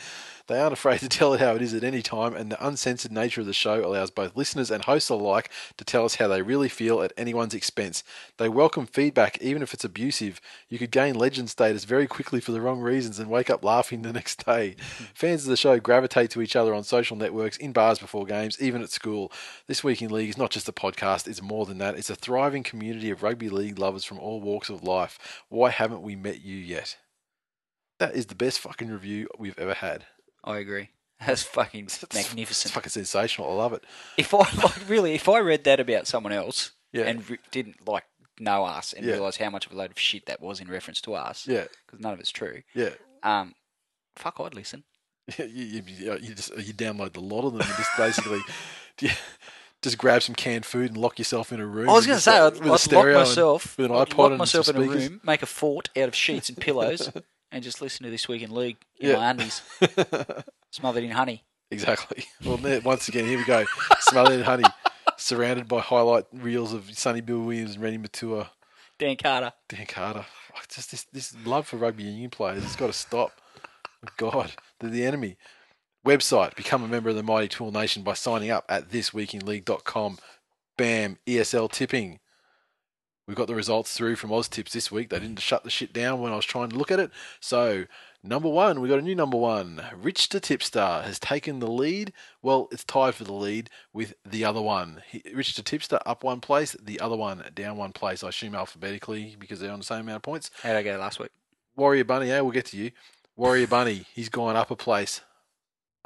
They aren't afraid to tell it how it is at any time, and the uncensored nature of the show allows both listeners and hosts alike to tell us how they really feel at anyone's expense. They welcome feedback, even if it's abusive. You could gain legend status very quickly for the wrong reasons and wake up laughing the next day. Fans of the show gravitate to each other on social networks, in bars before games, even at school. This Week in League is not just a podcast, it's more than that. It's a thriving community of rugby league lovers from all walks of life. Why haven't we met you yet? That is the best fucking review we've ever had. I agree. That's fucking magnificent. It's fucking sensational. I love it. If I read that about someone else and didn't know us and realise how much of a load of shit that was in reference to us, because none of it's true. Fuck, I'd listen. You download the lot of them and just basically. Just grab some canned food and lock yourself in a room. I was going to say, I'd lock myself in a room, make a fort out of sheets and pillows, and just listen to This Week in League in my undies, smothered in honey. Exactly. Well, once again, here we go, smothered in honey, surrounded by highlight reels of Sonny Bill Williams and Rennie Matua, Dan Carter. Just this love for rugby union players, it's got to stop. God, they're the enemy. Website, become a member of the Mighty Tool Nation by signing up at thisweekinleague.com. Bam, ESL tipping. We've got the results through from OzTips this week. They didn't shut the shit down when I was trying to look at it. So, number 1, we got a new number 1. Rich the Tipster has taken the lead. Well, it's tied for the lead with the other one. Rich the Tipster up 1 place, the other one down 1 place. I assume alphabetically because they're on the same amount of points. How'd I go last week? Warrior Bunny, we'll get to you. Warrior Bunny, he's gone up a place.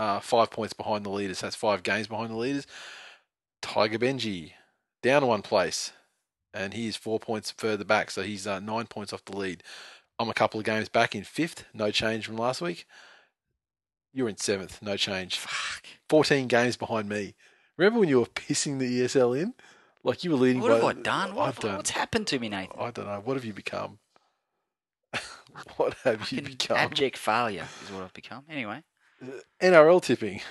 5 points behind the leaders. That's 5 games behind the leaders. Tiger Benji, down 1 place. And he is 4 points further back. So he's 9 points off the lead. I'm a couple of games back in 5th. No change from last week. You're in 7th. No change. Fuck. 14 games behind me. Remember when you were pissing the ESL in? Like you were leading. What have I done? What's happened to me, Nathan? I don't know. What have you become? Abject failure is what I've become. Anyway. NRL tipping.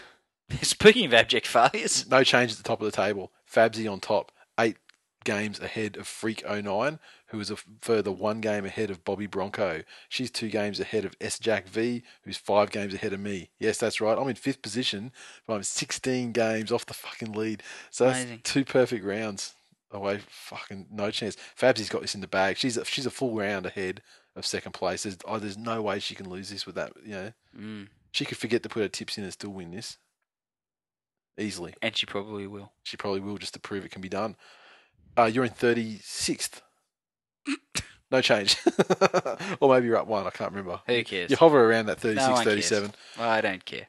Speaking of abject failures. No change at the top of the table. Fabsy on top. 8 games ahead of Freak 09, who is a further 1 game ahead of Bobby Bronco. She's 2 games ahead of S-Jack V, who's 5 games ahead of me. Yes, that's right. I'm in 5th position, but I'm 16 games off the fucking lead. So that's amazing. 2 perfect rounds away. Fucking no chance. Fabsy's got this in the bag. She's a full round ahead of 2nd place. There's no way she can lose this with that, you know. Mm. She could forget to put her tips in and still win this. Easily. And she probably will. Just to prove it can be done. You're in 36th. No change. Or maybe you're up 1. I can't remember. Who cares? You hover around that 36, no one 37. Cares. I don't care.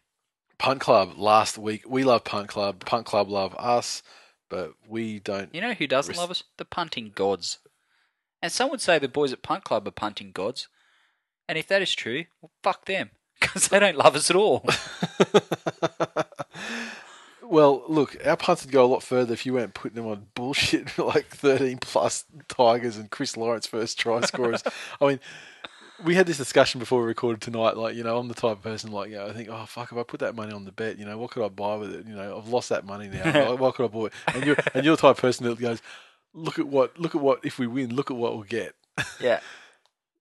Punt Club last week. We love Punt Club. Punt Club love us, but we don't. You know who doesn't love us? The punting gods. And some would say the boys at Punt Club are punting gods. And if that is true, well, fuck them. Because they don't love us at all. Well, look, our punts would go a lot further if you weren't putting them on bullshit like 13-plus Tigers and Chris Lawrence first try scorers. I mean, we had this discussion before we recorded tonight. Like, you know, I'm the type of person like, you know, I think, oh, fuck, if I put that money on the bet, you know, what could I buy with it? You know, I've lost that money now. What could I buy? And you're the type of person that goes, look at what, if we win, look at what we'll get. Yeah.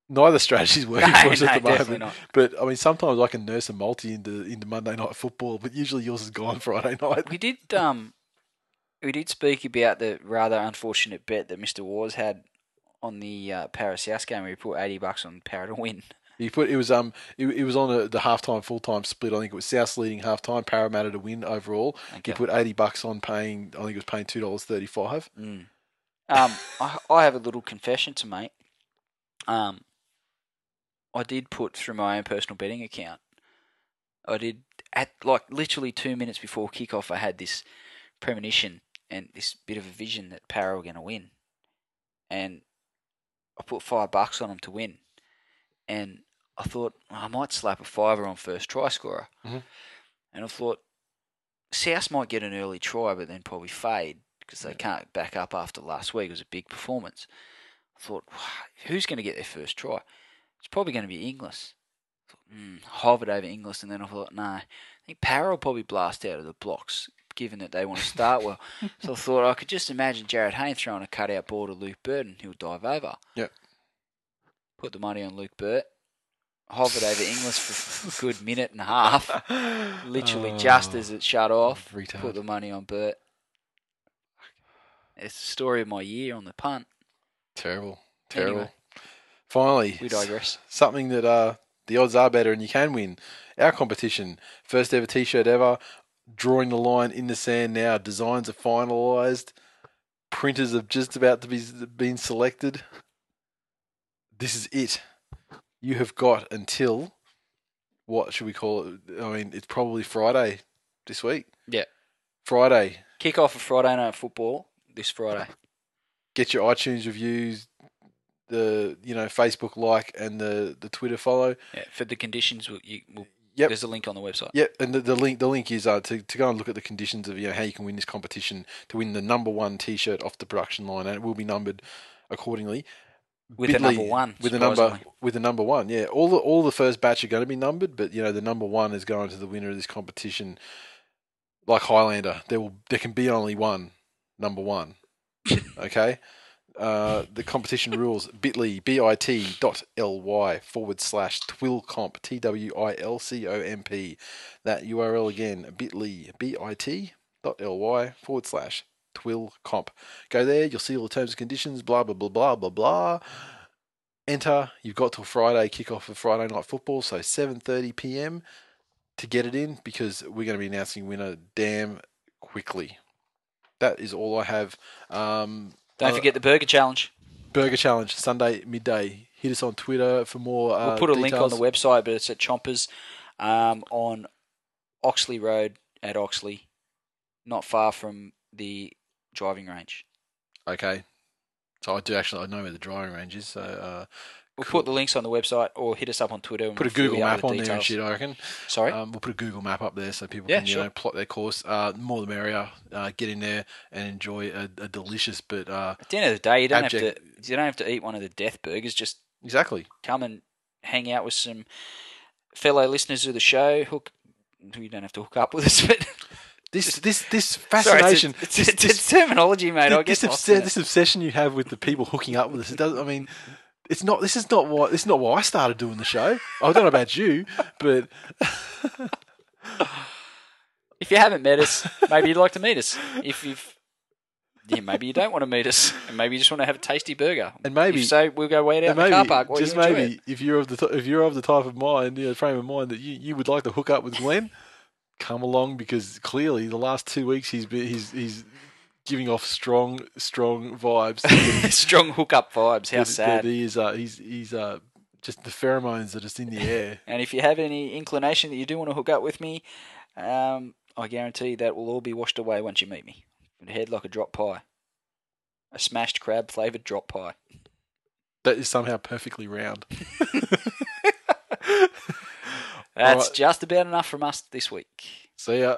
Neither strategy's working for us at the moment. Not. But, I mean, sometimes I can nurse a multi into Monday night football, but usually yours is gone Friday night. We did speak about the rather unfortunate bet that Mr. Wars had on the Paris-South game, where he put $80 on Parra to win. It was on the halftime full-time split. I think it was South leading halftime, Parramatta to win overall. Okay. He put $80 on paying. I think it was paying $2.35. Mm. I have a little confession to make. I did put through my own personal betting account. I did at like literally 2 minutes before kickoff. I had this premonition and this bit of a vision that Parra were going to win, and I put $5 on them to win, and I thought, well, I might slap a fiver on first try scorer, mm-hmm. and I thought South might get an early try, but then probably fade because they can't back up after last week. It was a big performance. I thought, who's going to get their first try? It's probably going to be Inglis. I thought, hovered over Inglis, and then I thought, nah, I think Parra will probably blast out of the blocks, given that they want to start well. So I thought, I could just imagine Jarryd Hayne throwing a cutout ball to Luke Burton. He'll dive over. Yep. Put the money on Luke Burton. Hovered over Inglis for a good minute and a half. Literally just as it shut off, retard. Put the money on Burt. It's the story of my year on the punt. Terrible. Anyway, finally, we digress. Something that the odds are better and you can win. Our competition, first ever t-shirt ever, drawing the line in the sand now. Designs are finalised. Printers are just about to be selected. This is it. You have got until, what should we call it? I mean, it's probably Friday this week. Yeah. Friday. Kick off of Friday Night Football this Friday. Get your iTunes reviews, the Facebook like, and the Twitter follow. Yeah, for the conditions, there's a link on the website. Yep, and the link is to go and look at the conditions of how you can win this competition to win the number one T-shirt off the production line, and it will be numbered accordingly. With the number one, with the number one, yeah. All the first batch are going to be numbered, but the number one is going to the winner of this competition. Like Highlander, there can be only one number one. Okay, the competition rules: bit.ly/twilcomp TWILCOMP. That URL again: bit.ly/twilcomp. Go there, you'll see all the terms and conditions. Blah blah blah blah blah blah. Enter. You've got till Friday kickoff of Friday Night Football, so 7:30 p.m. to get it in, because we're going to be announcing winner damn quickly. That is all I have. Don't forget the Burger Challenge. Burger Challenge, Sunday, midday. Hit us on Twitter for more details. We'll put a link on the website, but it's at Chompers on Oxley Road at Oxley, not far from the driving range. Okay. So I know where the driving range is. So we'll put the links on the website or hit us up on Twitter. Put a Google map on there and shit, I reckon. Sorry? We'll put a Google map up there so people can plot their course. More the merrier. Get in there and enjoy a delicious but... at the end of the day, you don't have to eat one of the death burgers. Just exactly come and hang out with some fellow listeners of the show. You don't have to hook up with us, but... This fascination, sorry, it's terminology, mate. This obsession you have with the people hooking up with us. It doesn't... I mean... This is not why I started doing the show. I don't know about you, but if you haven't met us, maybe you'd like to meet us. Maybe you don't want to meet us, and maybe you just want to have a tasty burger. And maybe if so, we'll go wait out in the car park. Just maybe if you're of the type of mind, frame of mind that you would like to hook up with Glenn, come along, because clearly the last 2 weeks he's giving off strong vibes. Strong hookup vibes. How sad. He is, he's just the pheromones that are just in the air. And if you have any inclination that you do want to hook up with me, I guarantee that will all be washed away once you meet me. A head like a drop pie. A smashed crab flavoured drop pie. That is somehow perfectly round. That's right. Just about enough from us this week. See ya.